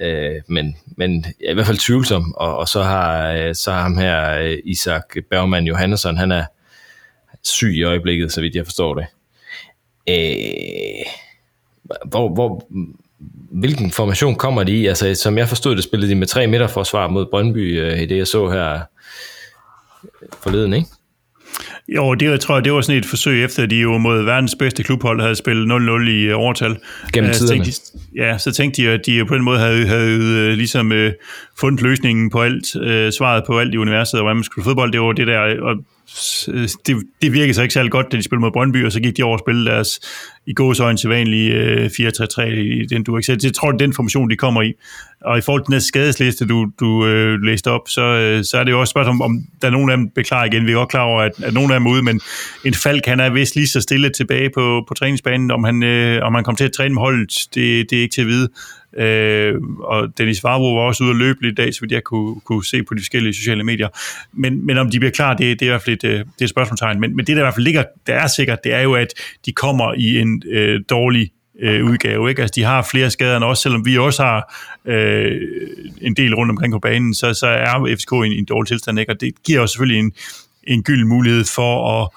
øh, men, men ja, i hvert fald tvivlsom, og, og så har øh, så har ham her, øh, Isak Bergman Johannesson, han er syg i øjeblikket, så vidt jeg forstår det. Øh, hvor... hvor Hvilken formation kommer de i? Altså, som jeg forstod det, spillede de med tre midterforsvar mod Brøndby øh, i det, jeg så her forleden, ikke? Jo, det jeg tror jeg, det var sådan et forsøg, efter de jo mod verdens bedste klubhold havde spillet nul nul i overtal. Gennem tiderne. Uh, så de, ja, så tænkte de, at de på den måde havde, havde uh, ligesom uh, fundet løsningen på alt, uh, svaret på alt i universet, og hvordan man skulle fodbold, det var det der... Og Det, det virkede så ikke særlig godt, da de spillede mod Brøndby, og så gik de over og spillede deres i gåseøjne til vanlige øh, fire tre tre i den du ikke selv. Jeg tror, det er den formation, de kommer i. Og i forhold til den her skadesliste, du, du øh, læste op, så, øh, så er det jo også spørgsmål, om der er nogen af dem beklager igen. Vi er godt klar over, at, at nogen af dem er ude, men en Falk, han er vist lige så stille tilbage på, på træningsbanen. Om han, øh, om han kommer til at træne med holdet, det, det er ikke til at vide. Øh, og Dennis Varbro var også ude at løbe lidt i dag, så vidt jeg kunne, kunne se på de forskellige sociale medier, men, men om de bliver klar, det, det er i hvert fald et, det er et spørgsmålstegn, men, men det der i hvert fald ligger, der er sikkert, det er jo at de kommer i en øh, dårlig øh, udgave, ikke? Altså de har flere skader end os, selvom vi også har øh, en del rundt omkring på banen, så, så er F C K i en, en dårlig tilstand, ikke? Og det giver jo selvfølgelig en, en gylden mulighed for at,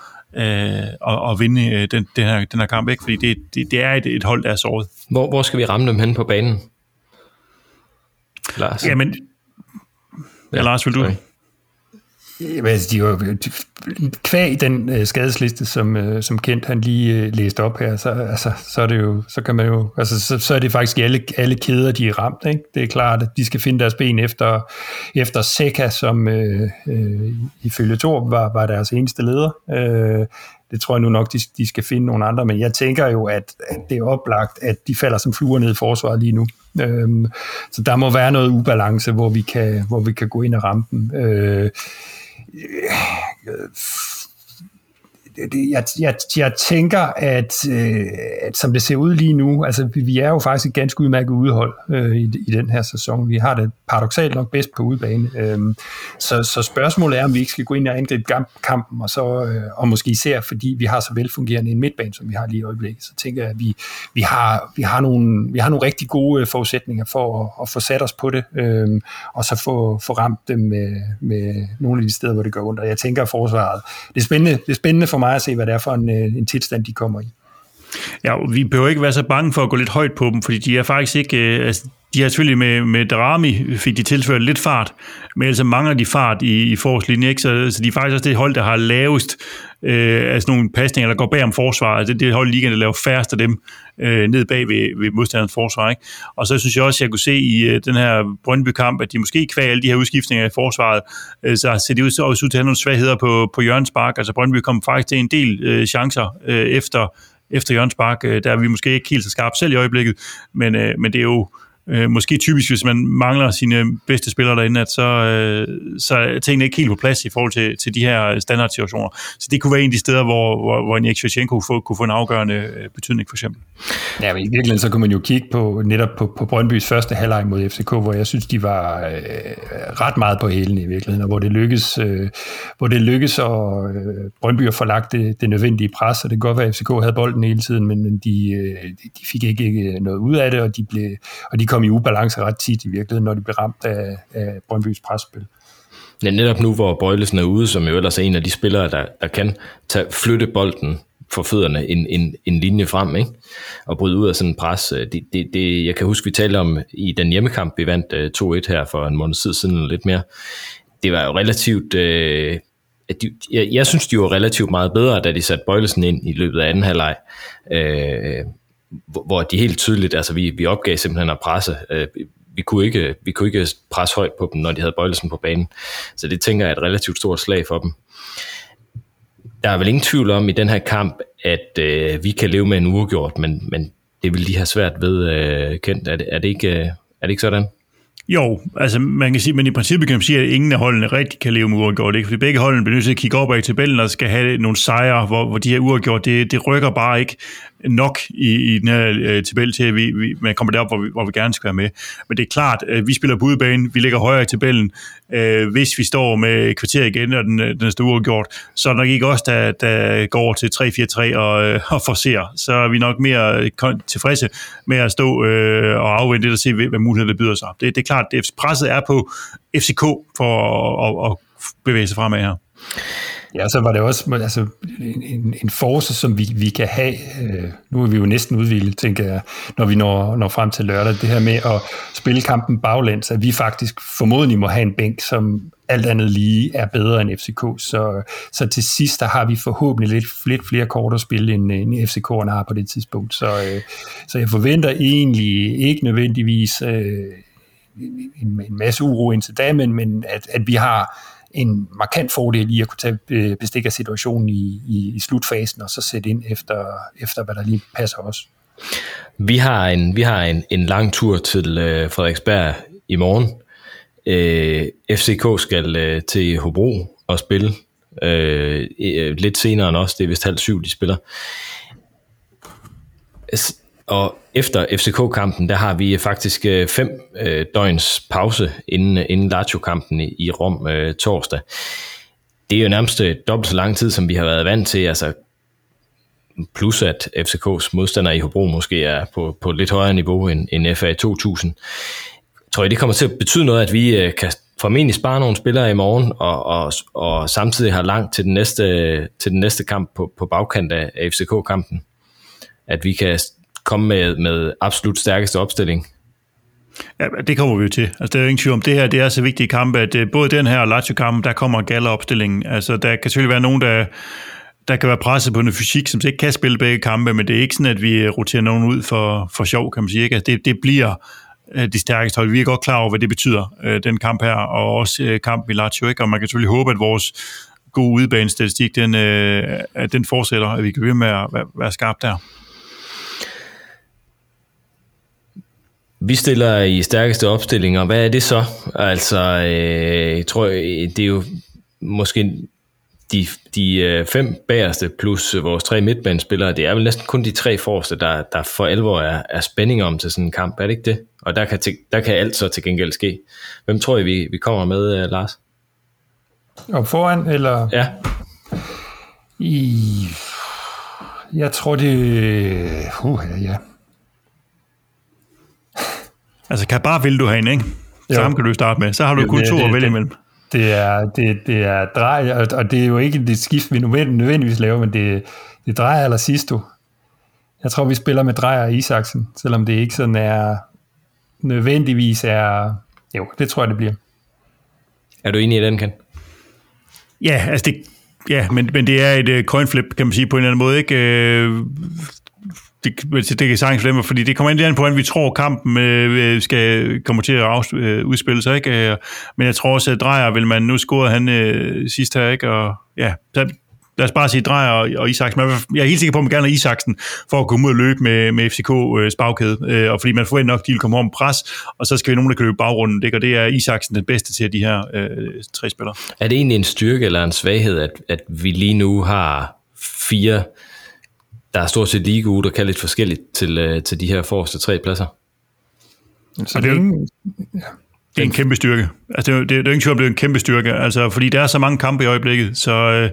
øh, at, at vinde den, den, her, den her kamp, ikke? Fordi det, det, det er et, et hold, der er såret. Hvor, hvor skal vi ramme dem hen på banen? Lars. Jamen, ja, Lars, vil du? Okay. Jamen, altså, de var, de, kvæg den øh, skadesliste, som, øh, som Kent han lige øh, læste op her, så, altså, så er det jo, så kan man jo, altså, så, så er det faktisk alle, alle kæder, de er ramt, ikke? Det er klart, at de skal finde deres ben efter, efter Seca, som øh, øh, ifølge Torb var, var deres eneste leder. Øh, det tror jeg nu nok, de, de skal finde nogle andre, men jeg tænker jo, at, at det er oplagt, at de falder som fluer ned i forsvaret lige nu. Øhm, så der må være noget ubalance, hvor vi kan, hvor vi kan gå ind og ramme dem. Øh, Jeg, jeg, jeg tænker, at, øh, at som det ser ud lige nu, altså vi er jo faktisk et ganske udmærket udhold øh, i, i den her sæson. Vi har det paradoksalt nok bedst på udebane. Øh, så, så spørgsmålet er, om vi ikke skal gå ind og angribe kampen, og, så, øh, og måske især, fordi vi har så velfungerende en midtbane, som vi har lige i øjeblikket. Så tænker jeg, at vi, vi, har, vi, har, nogle, vi har nogle rigtig gode forudsætninger for at, at få sat os på det, øh, og så få, få ramt dem med, med nogle af de steder, hvor det gør ondt. Og jeg tænker, at forsvaret, det er spændende, det er spændende for mig at se, hvad det er for en, en tilstand, de kommer i. Ja, vi behøver ikke være så bange for at gå lidt højt på dem, fordi de er faktisk ikke... Altså de har selvfølgelig med, med Darami fik de tilført lidt fart, men ellers mangler de fart i, i forårslinjen, ikke? Så, så de er faktisk også det hold, der har lavest øh, af sådan nogle pasninger, der går bag om forsvaret. Det, det hold ligaen, der laver færrest af dem øh, ned bag ved, ved modstanderens forsvar, ikke? Og så synes jeg også, at jeg kunne se i øh, den her Brøndby-kamp, at de måske kvæg alle de her udskiftninger i forsvaret, øh, så ser de ud, også ud til at have nogle svagheder på, på Jørgens Park. Altså Brøndby kom faktisk til en del øh, chancer øh, efter, efter Jørgens Park. Øh, der er vi måske ikke helt så skarpe selv i øjeblikket, men, øh, men det er jo Øh, måske typisk, hvis man mangler sine bedste spillere derinde, at så, øh, så er tingene ikke helt på plads i forhold til, til de her standardsituationer. Så det kunne være en af de steder, hvor, hvor, hvor en Ekshchenko kunne, kunne få en afgørende betydning, for eksempel. Ja, men i virkeligheden, så kunne man jo kigge på netop på, på Brøndbys første halvleg mod F C K, hvor jeg synes, de var øh, ret meget på hælen i virkeligheden, og hvor det lykkedes, øh, hvor det lykkedes og øh, Brøndby har forlagt det, det nødvendige pres, og det kan godt være, at F C K havde bolden hele tiden, men, men de, øh, de fik ikke, ikke noget ud af det, og de, blev, og de kom i ubalance ret tit i virkeligheden, når de blev ramt af, af Brøndbys presspil. Ja, netop nu, hvor Bøjlesen er ude, som jo ellers er en af de spillere, der, der kan tage, flytte bolden for fødderne en, en, en linje frem, ikke? Og bryde ud af sådan en pres. Det, det, det, jeg kan huske, vi talte om i den hjemmekamp, vi vandt to et her for en måned tid siden, eller lidt mere. Det var jo relativt... Øh, de, jeg, jeg synes, de var relativt meget bedre, da de satte Bøjlesen ind i løbet af anden halvleg. Øh, hvor de helt tydeligt, altså vi, vi opgav simpelthen at presse. Øh, Vi kunne, ikke, vi kunne ikke presse højt på dem, når de havde Bøjlesen på banen. Så det tænker jeg er et relativt stort slag for dem. Der er vel ingen tvivl om i den her kamp, at øh, vi kan leve med en uafgjort, men, men det vil de have svært ved, øh, Kent. Er det, er, det ikke, øh, er det ikke sådan? Jo, altså man kan sige, men i princippet kan man sige, at ingen af holdene rigtig kan leve med uafgjort, ikke? Fordi begge holdene bliver nødt til at kigge op ad i tabellen og skal have nogle sejre, hvor, hvor de her uafgjort, det, det rykker bare ikke nok i, i den her øh, tabel til, at vi, vi, man kommer derop, hvor vi, hvor vi gerne skal være med. Men det er klart, at vi spiller på udebane, vi ligger højere i tabellen. Øh, hvis vi står med kvarter igen, og den, den står uafgjort, så er det nok ikke os, der, der går over til tre fire tre og, øh, og forser. Så er vi nok mere tilfredse med at stå øh, og afvente det og se, hvad muligheder der byder sig. Det, det er klart, at presset er på F C K for at, at bevæge sig fremad her. Ja, så var det også altså, en, en force, som vi, vi kan have. Øh, nu er vi jo næsten udvildet, tænker jeg, når vi når, når frem til lørdag. Det her med at spille kampen baglæns, at vi faktisk formodentlig må have en bænk, som alt andet lige er bedre end F C K. Så, så til sidst, der har vi forhåbentlig lidt, lidt flere kort at spille, end, end F C K'erne har på det tidspunkt. Så, øh, så jeg forventer egentlig ikke nødvendigvis øh, en, en masse uro indtil da, men, men at, at vi har en markant fordel i at kunne tage bestik af situationen i, i, i slutfasen, og så sætte ind efter, efter hvad der lige passer os. Vi har en, vi har en, en lang tur til øh, Frederiksberg i morgen. Øh, F C K skal øh, til Hobro og spille øh, øh, lidt senere end os. Det er vist halv syv, de spiller. Og efter F C K-kampen, der har vi faktisk fem øh, døgns pause inden, inden Lazio-kampen i, i Rom øh, torsdag. Det er jo nærmest dobbelt så lang tid, som vi har været vant til. Altså, plus at F C K's modstandere i Hobro måske er på, på lidt højere niveau end, end F A to tusind. Tror I, det kommer til at betyde noget, at vi øh, kan formentlig spare nogle spillere i morgen, og, og, og samtidig har langt til den næste, til den næste kamp på, på bagkant af F C K-kampen? At vi kan komme med, med absolut stærkeste opstilling? Ja, det kommer vi jo til. Altså, der er jo ingen tvivl om, det her det er så vigtige kampe, at både den her og Lazio-kampen, der kommer gala-opstillingen. Altså, der kan selvfølgelig være nogen, der, der kan være presset på en fysik, som ikke kan spille begge kampe, men det er ikke sådan, at vi roterer nogen ud for, for sjov, kan man sige. Altså, det, det bliver de stærkeste hold. Vi er godt klar over, hvad det betyder, den kamp her, og også kampen i Lazio, ikke? Og man kan selvfølgelig håbe, at vores gode udebanestatistik, den, at den fortsætter, at vi kan blive med at være skarp der. Vi stiller i stærkeste opstillinger. Hvad er det så? Altså, øh, jeg tror, det er jo måske de, de fem bagerste plus vores tre midtbanespillere. Det er vel næsten kun de tre forreste, der, der for alvor er, er spænding om til sådan en kamp. Er det ikke det? Og der kan, der kan alt så til gengæld ske. Hvem tror I, vi, vi kommer med, Lars? Op foran, eller? Ja. I... Jeg tror, det... Uh, ja. Altså, Cabar vil du have en, ikke? Så ham kan du starte med. Så har du jo, kun det, to det, at vælge det, imellem. Det er, det, det er Dreyer, og det er jo ikke det skift, vi nødvendigvis laver, men det, det er Dreyer eller Sisto. Jeg tror, vi spiller med Dreyer og Isaksen, selvom det ikke sådan er nødvendigvis er... Jo, det tror jeg, det bliver. Er du enig i den, Ken? Ja, altså det... Ja, men, men det er et uh, coinflip, kan man sige, på en eller anden måde, ikke? Uh, Det, det kan sagtens flemme, fordi det kommer ind an på, hvordan vi tror, kampen øh, skal komme til at afs- øh, udspille sig, ikke? Men jeg tror også, at Dreyer vil man nu score han øh, sidst her, ikke? Og ja, så lad os bare sige Dreyer og Isaksen. Jeg er helt sikker på, at man gerne har Isaksen for at komme ud og løbe med, med F C K's bagkæde. Og fordi man forventer nok, at de vil komme over med pres, og så skal vi nogen, der kan løbe baggrunden. Det, og det er Isaksen den bedste til de her øh, tre spillere. Er det egentlig en styrke eller en svaghed, at, at vi lige nu har fire, der er stort set lige gode, der kan lidt forskelligt til, øh, til de her forreste tre pladser? Så det er jo, det er en kæmpe styrke. Altså, det er, det er, det er ikke sjovt, det er en kæmpe styrke, altså, fordi der er så mange kampe i øjeblikket, så... Øh,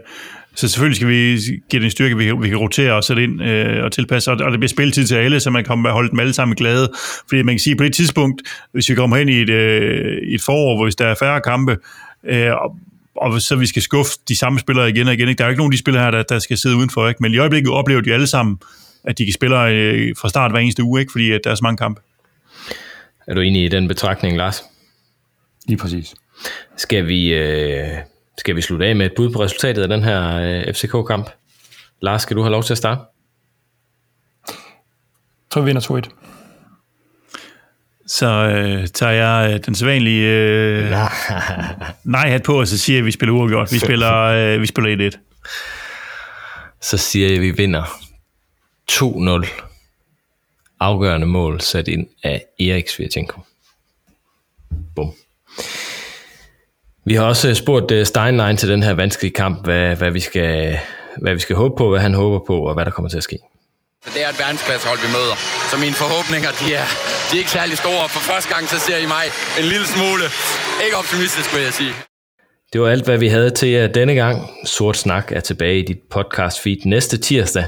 Så selvfølgelig skal vi give den styrke, vi kan, vi kan rotere og sætte ind øh, og tilpasse, og, og det bliver spilletid til alle, så man kan holde dem alle sammen glade. Fordi man kan sige, på det tidspunkt, hvis vi kommer hen i et, øh, et forår, hvor der er færre kampe, øh, og, og så vi skal skuffe de samme spillere igen og igen. Ikke? Der er jo ikke nogen af de spillere her, der, der skal sidde udenfor. Ikke? Men i øjeblikket oplever de alle sammen, at de kan spille øh, fra start hver eneste uge, ikke? Fordi at der er så mange kampe. Er du enig i den betragtning, Lars? Lige præcis. Skal vi... Øh... Skal vi slutte af med et bud på resultatet af den her øh, F C K-kamp? Lars, skal du have lov til at starte? Jeg tror, vi vinder to et. Så øh, tager jeg øh, den sædvanlige øh, nej-hat på, og så siger jeg, at vi spiller uafgjort. Vi spiller, øh, vi spiller et et. Så siger jeg, at vi vinder to nul. Afgørende mål sat ind af Erik Svirtjenko. Bum. Vi har også spurgt Steinlein til den her vanskelige kamp, hvad, hvad, vi skal, hvad vi skal håbe på, hvad han håber på, og hvad der kommer til at ske. Det er et verdensklassehold, vi møder, så mine forhåbninger, de er, de er ikke særlig store, og for første gang, så ser I mig en lille smule ikke optimistisk, vil jeg sige. Det var alt, hvad vi havde til jer denne gang. Sort Snak er tilbage i dit podcast feed næste tirsdag.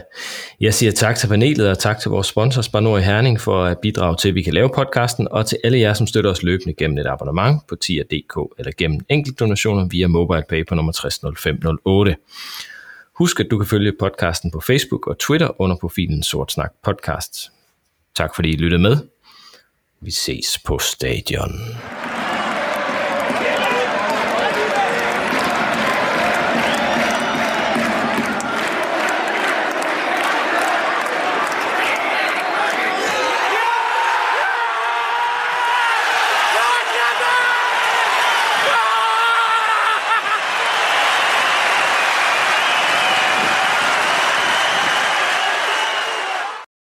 Jeg siger tak til panelet og tak til vores sponsor, Spar Nord i Herning, for at bidrage til, at vi kan lave podcasten, og til alle jer, som støtter os løbende gennem et abonnement på tier punktum d k eller gennem enkeltdonationer via MobilePay på nummer tres nul fem nul otte. Husk, at du kan følge podcasten på Facebook og Twitter under profilen Sort Snak Podcast. Tak fordi I lyttede med. Vi ses på stadion.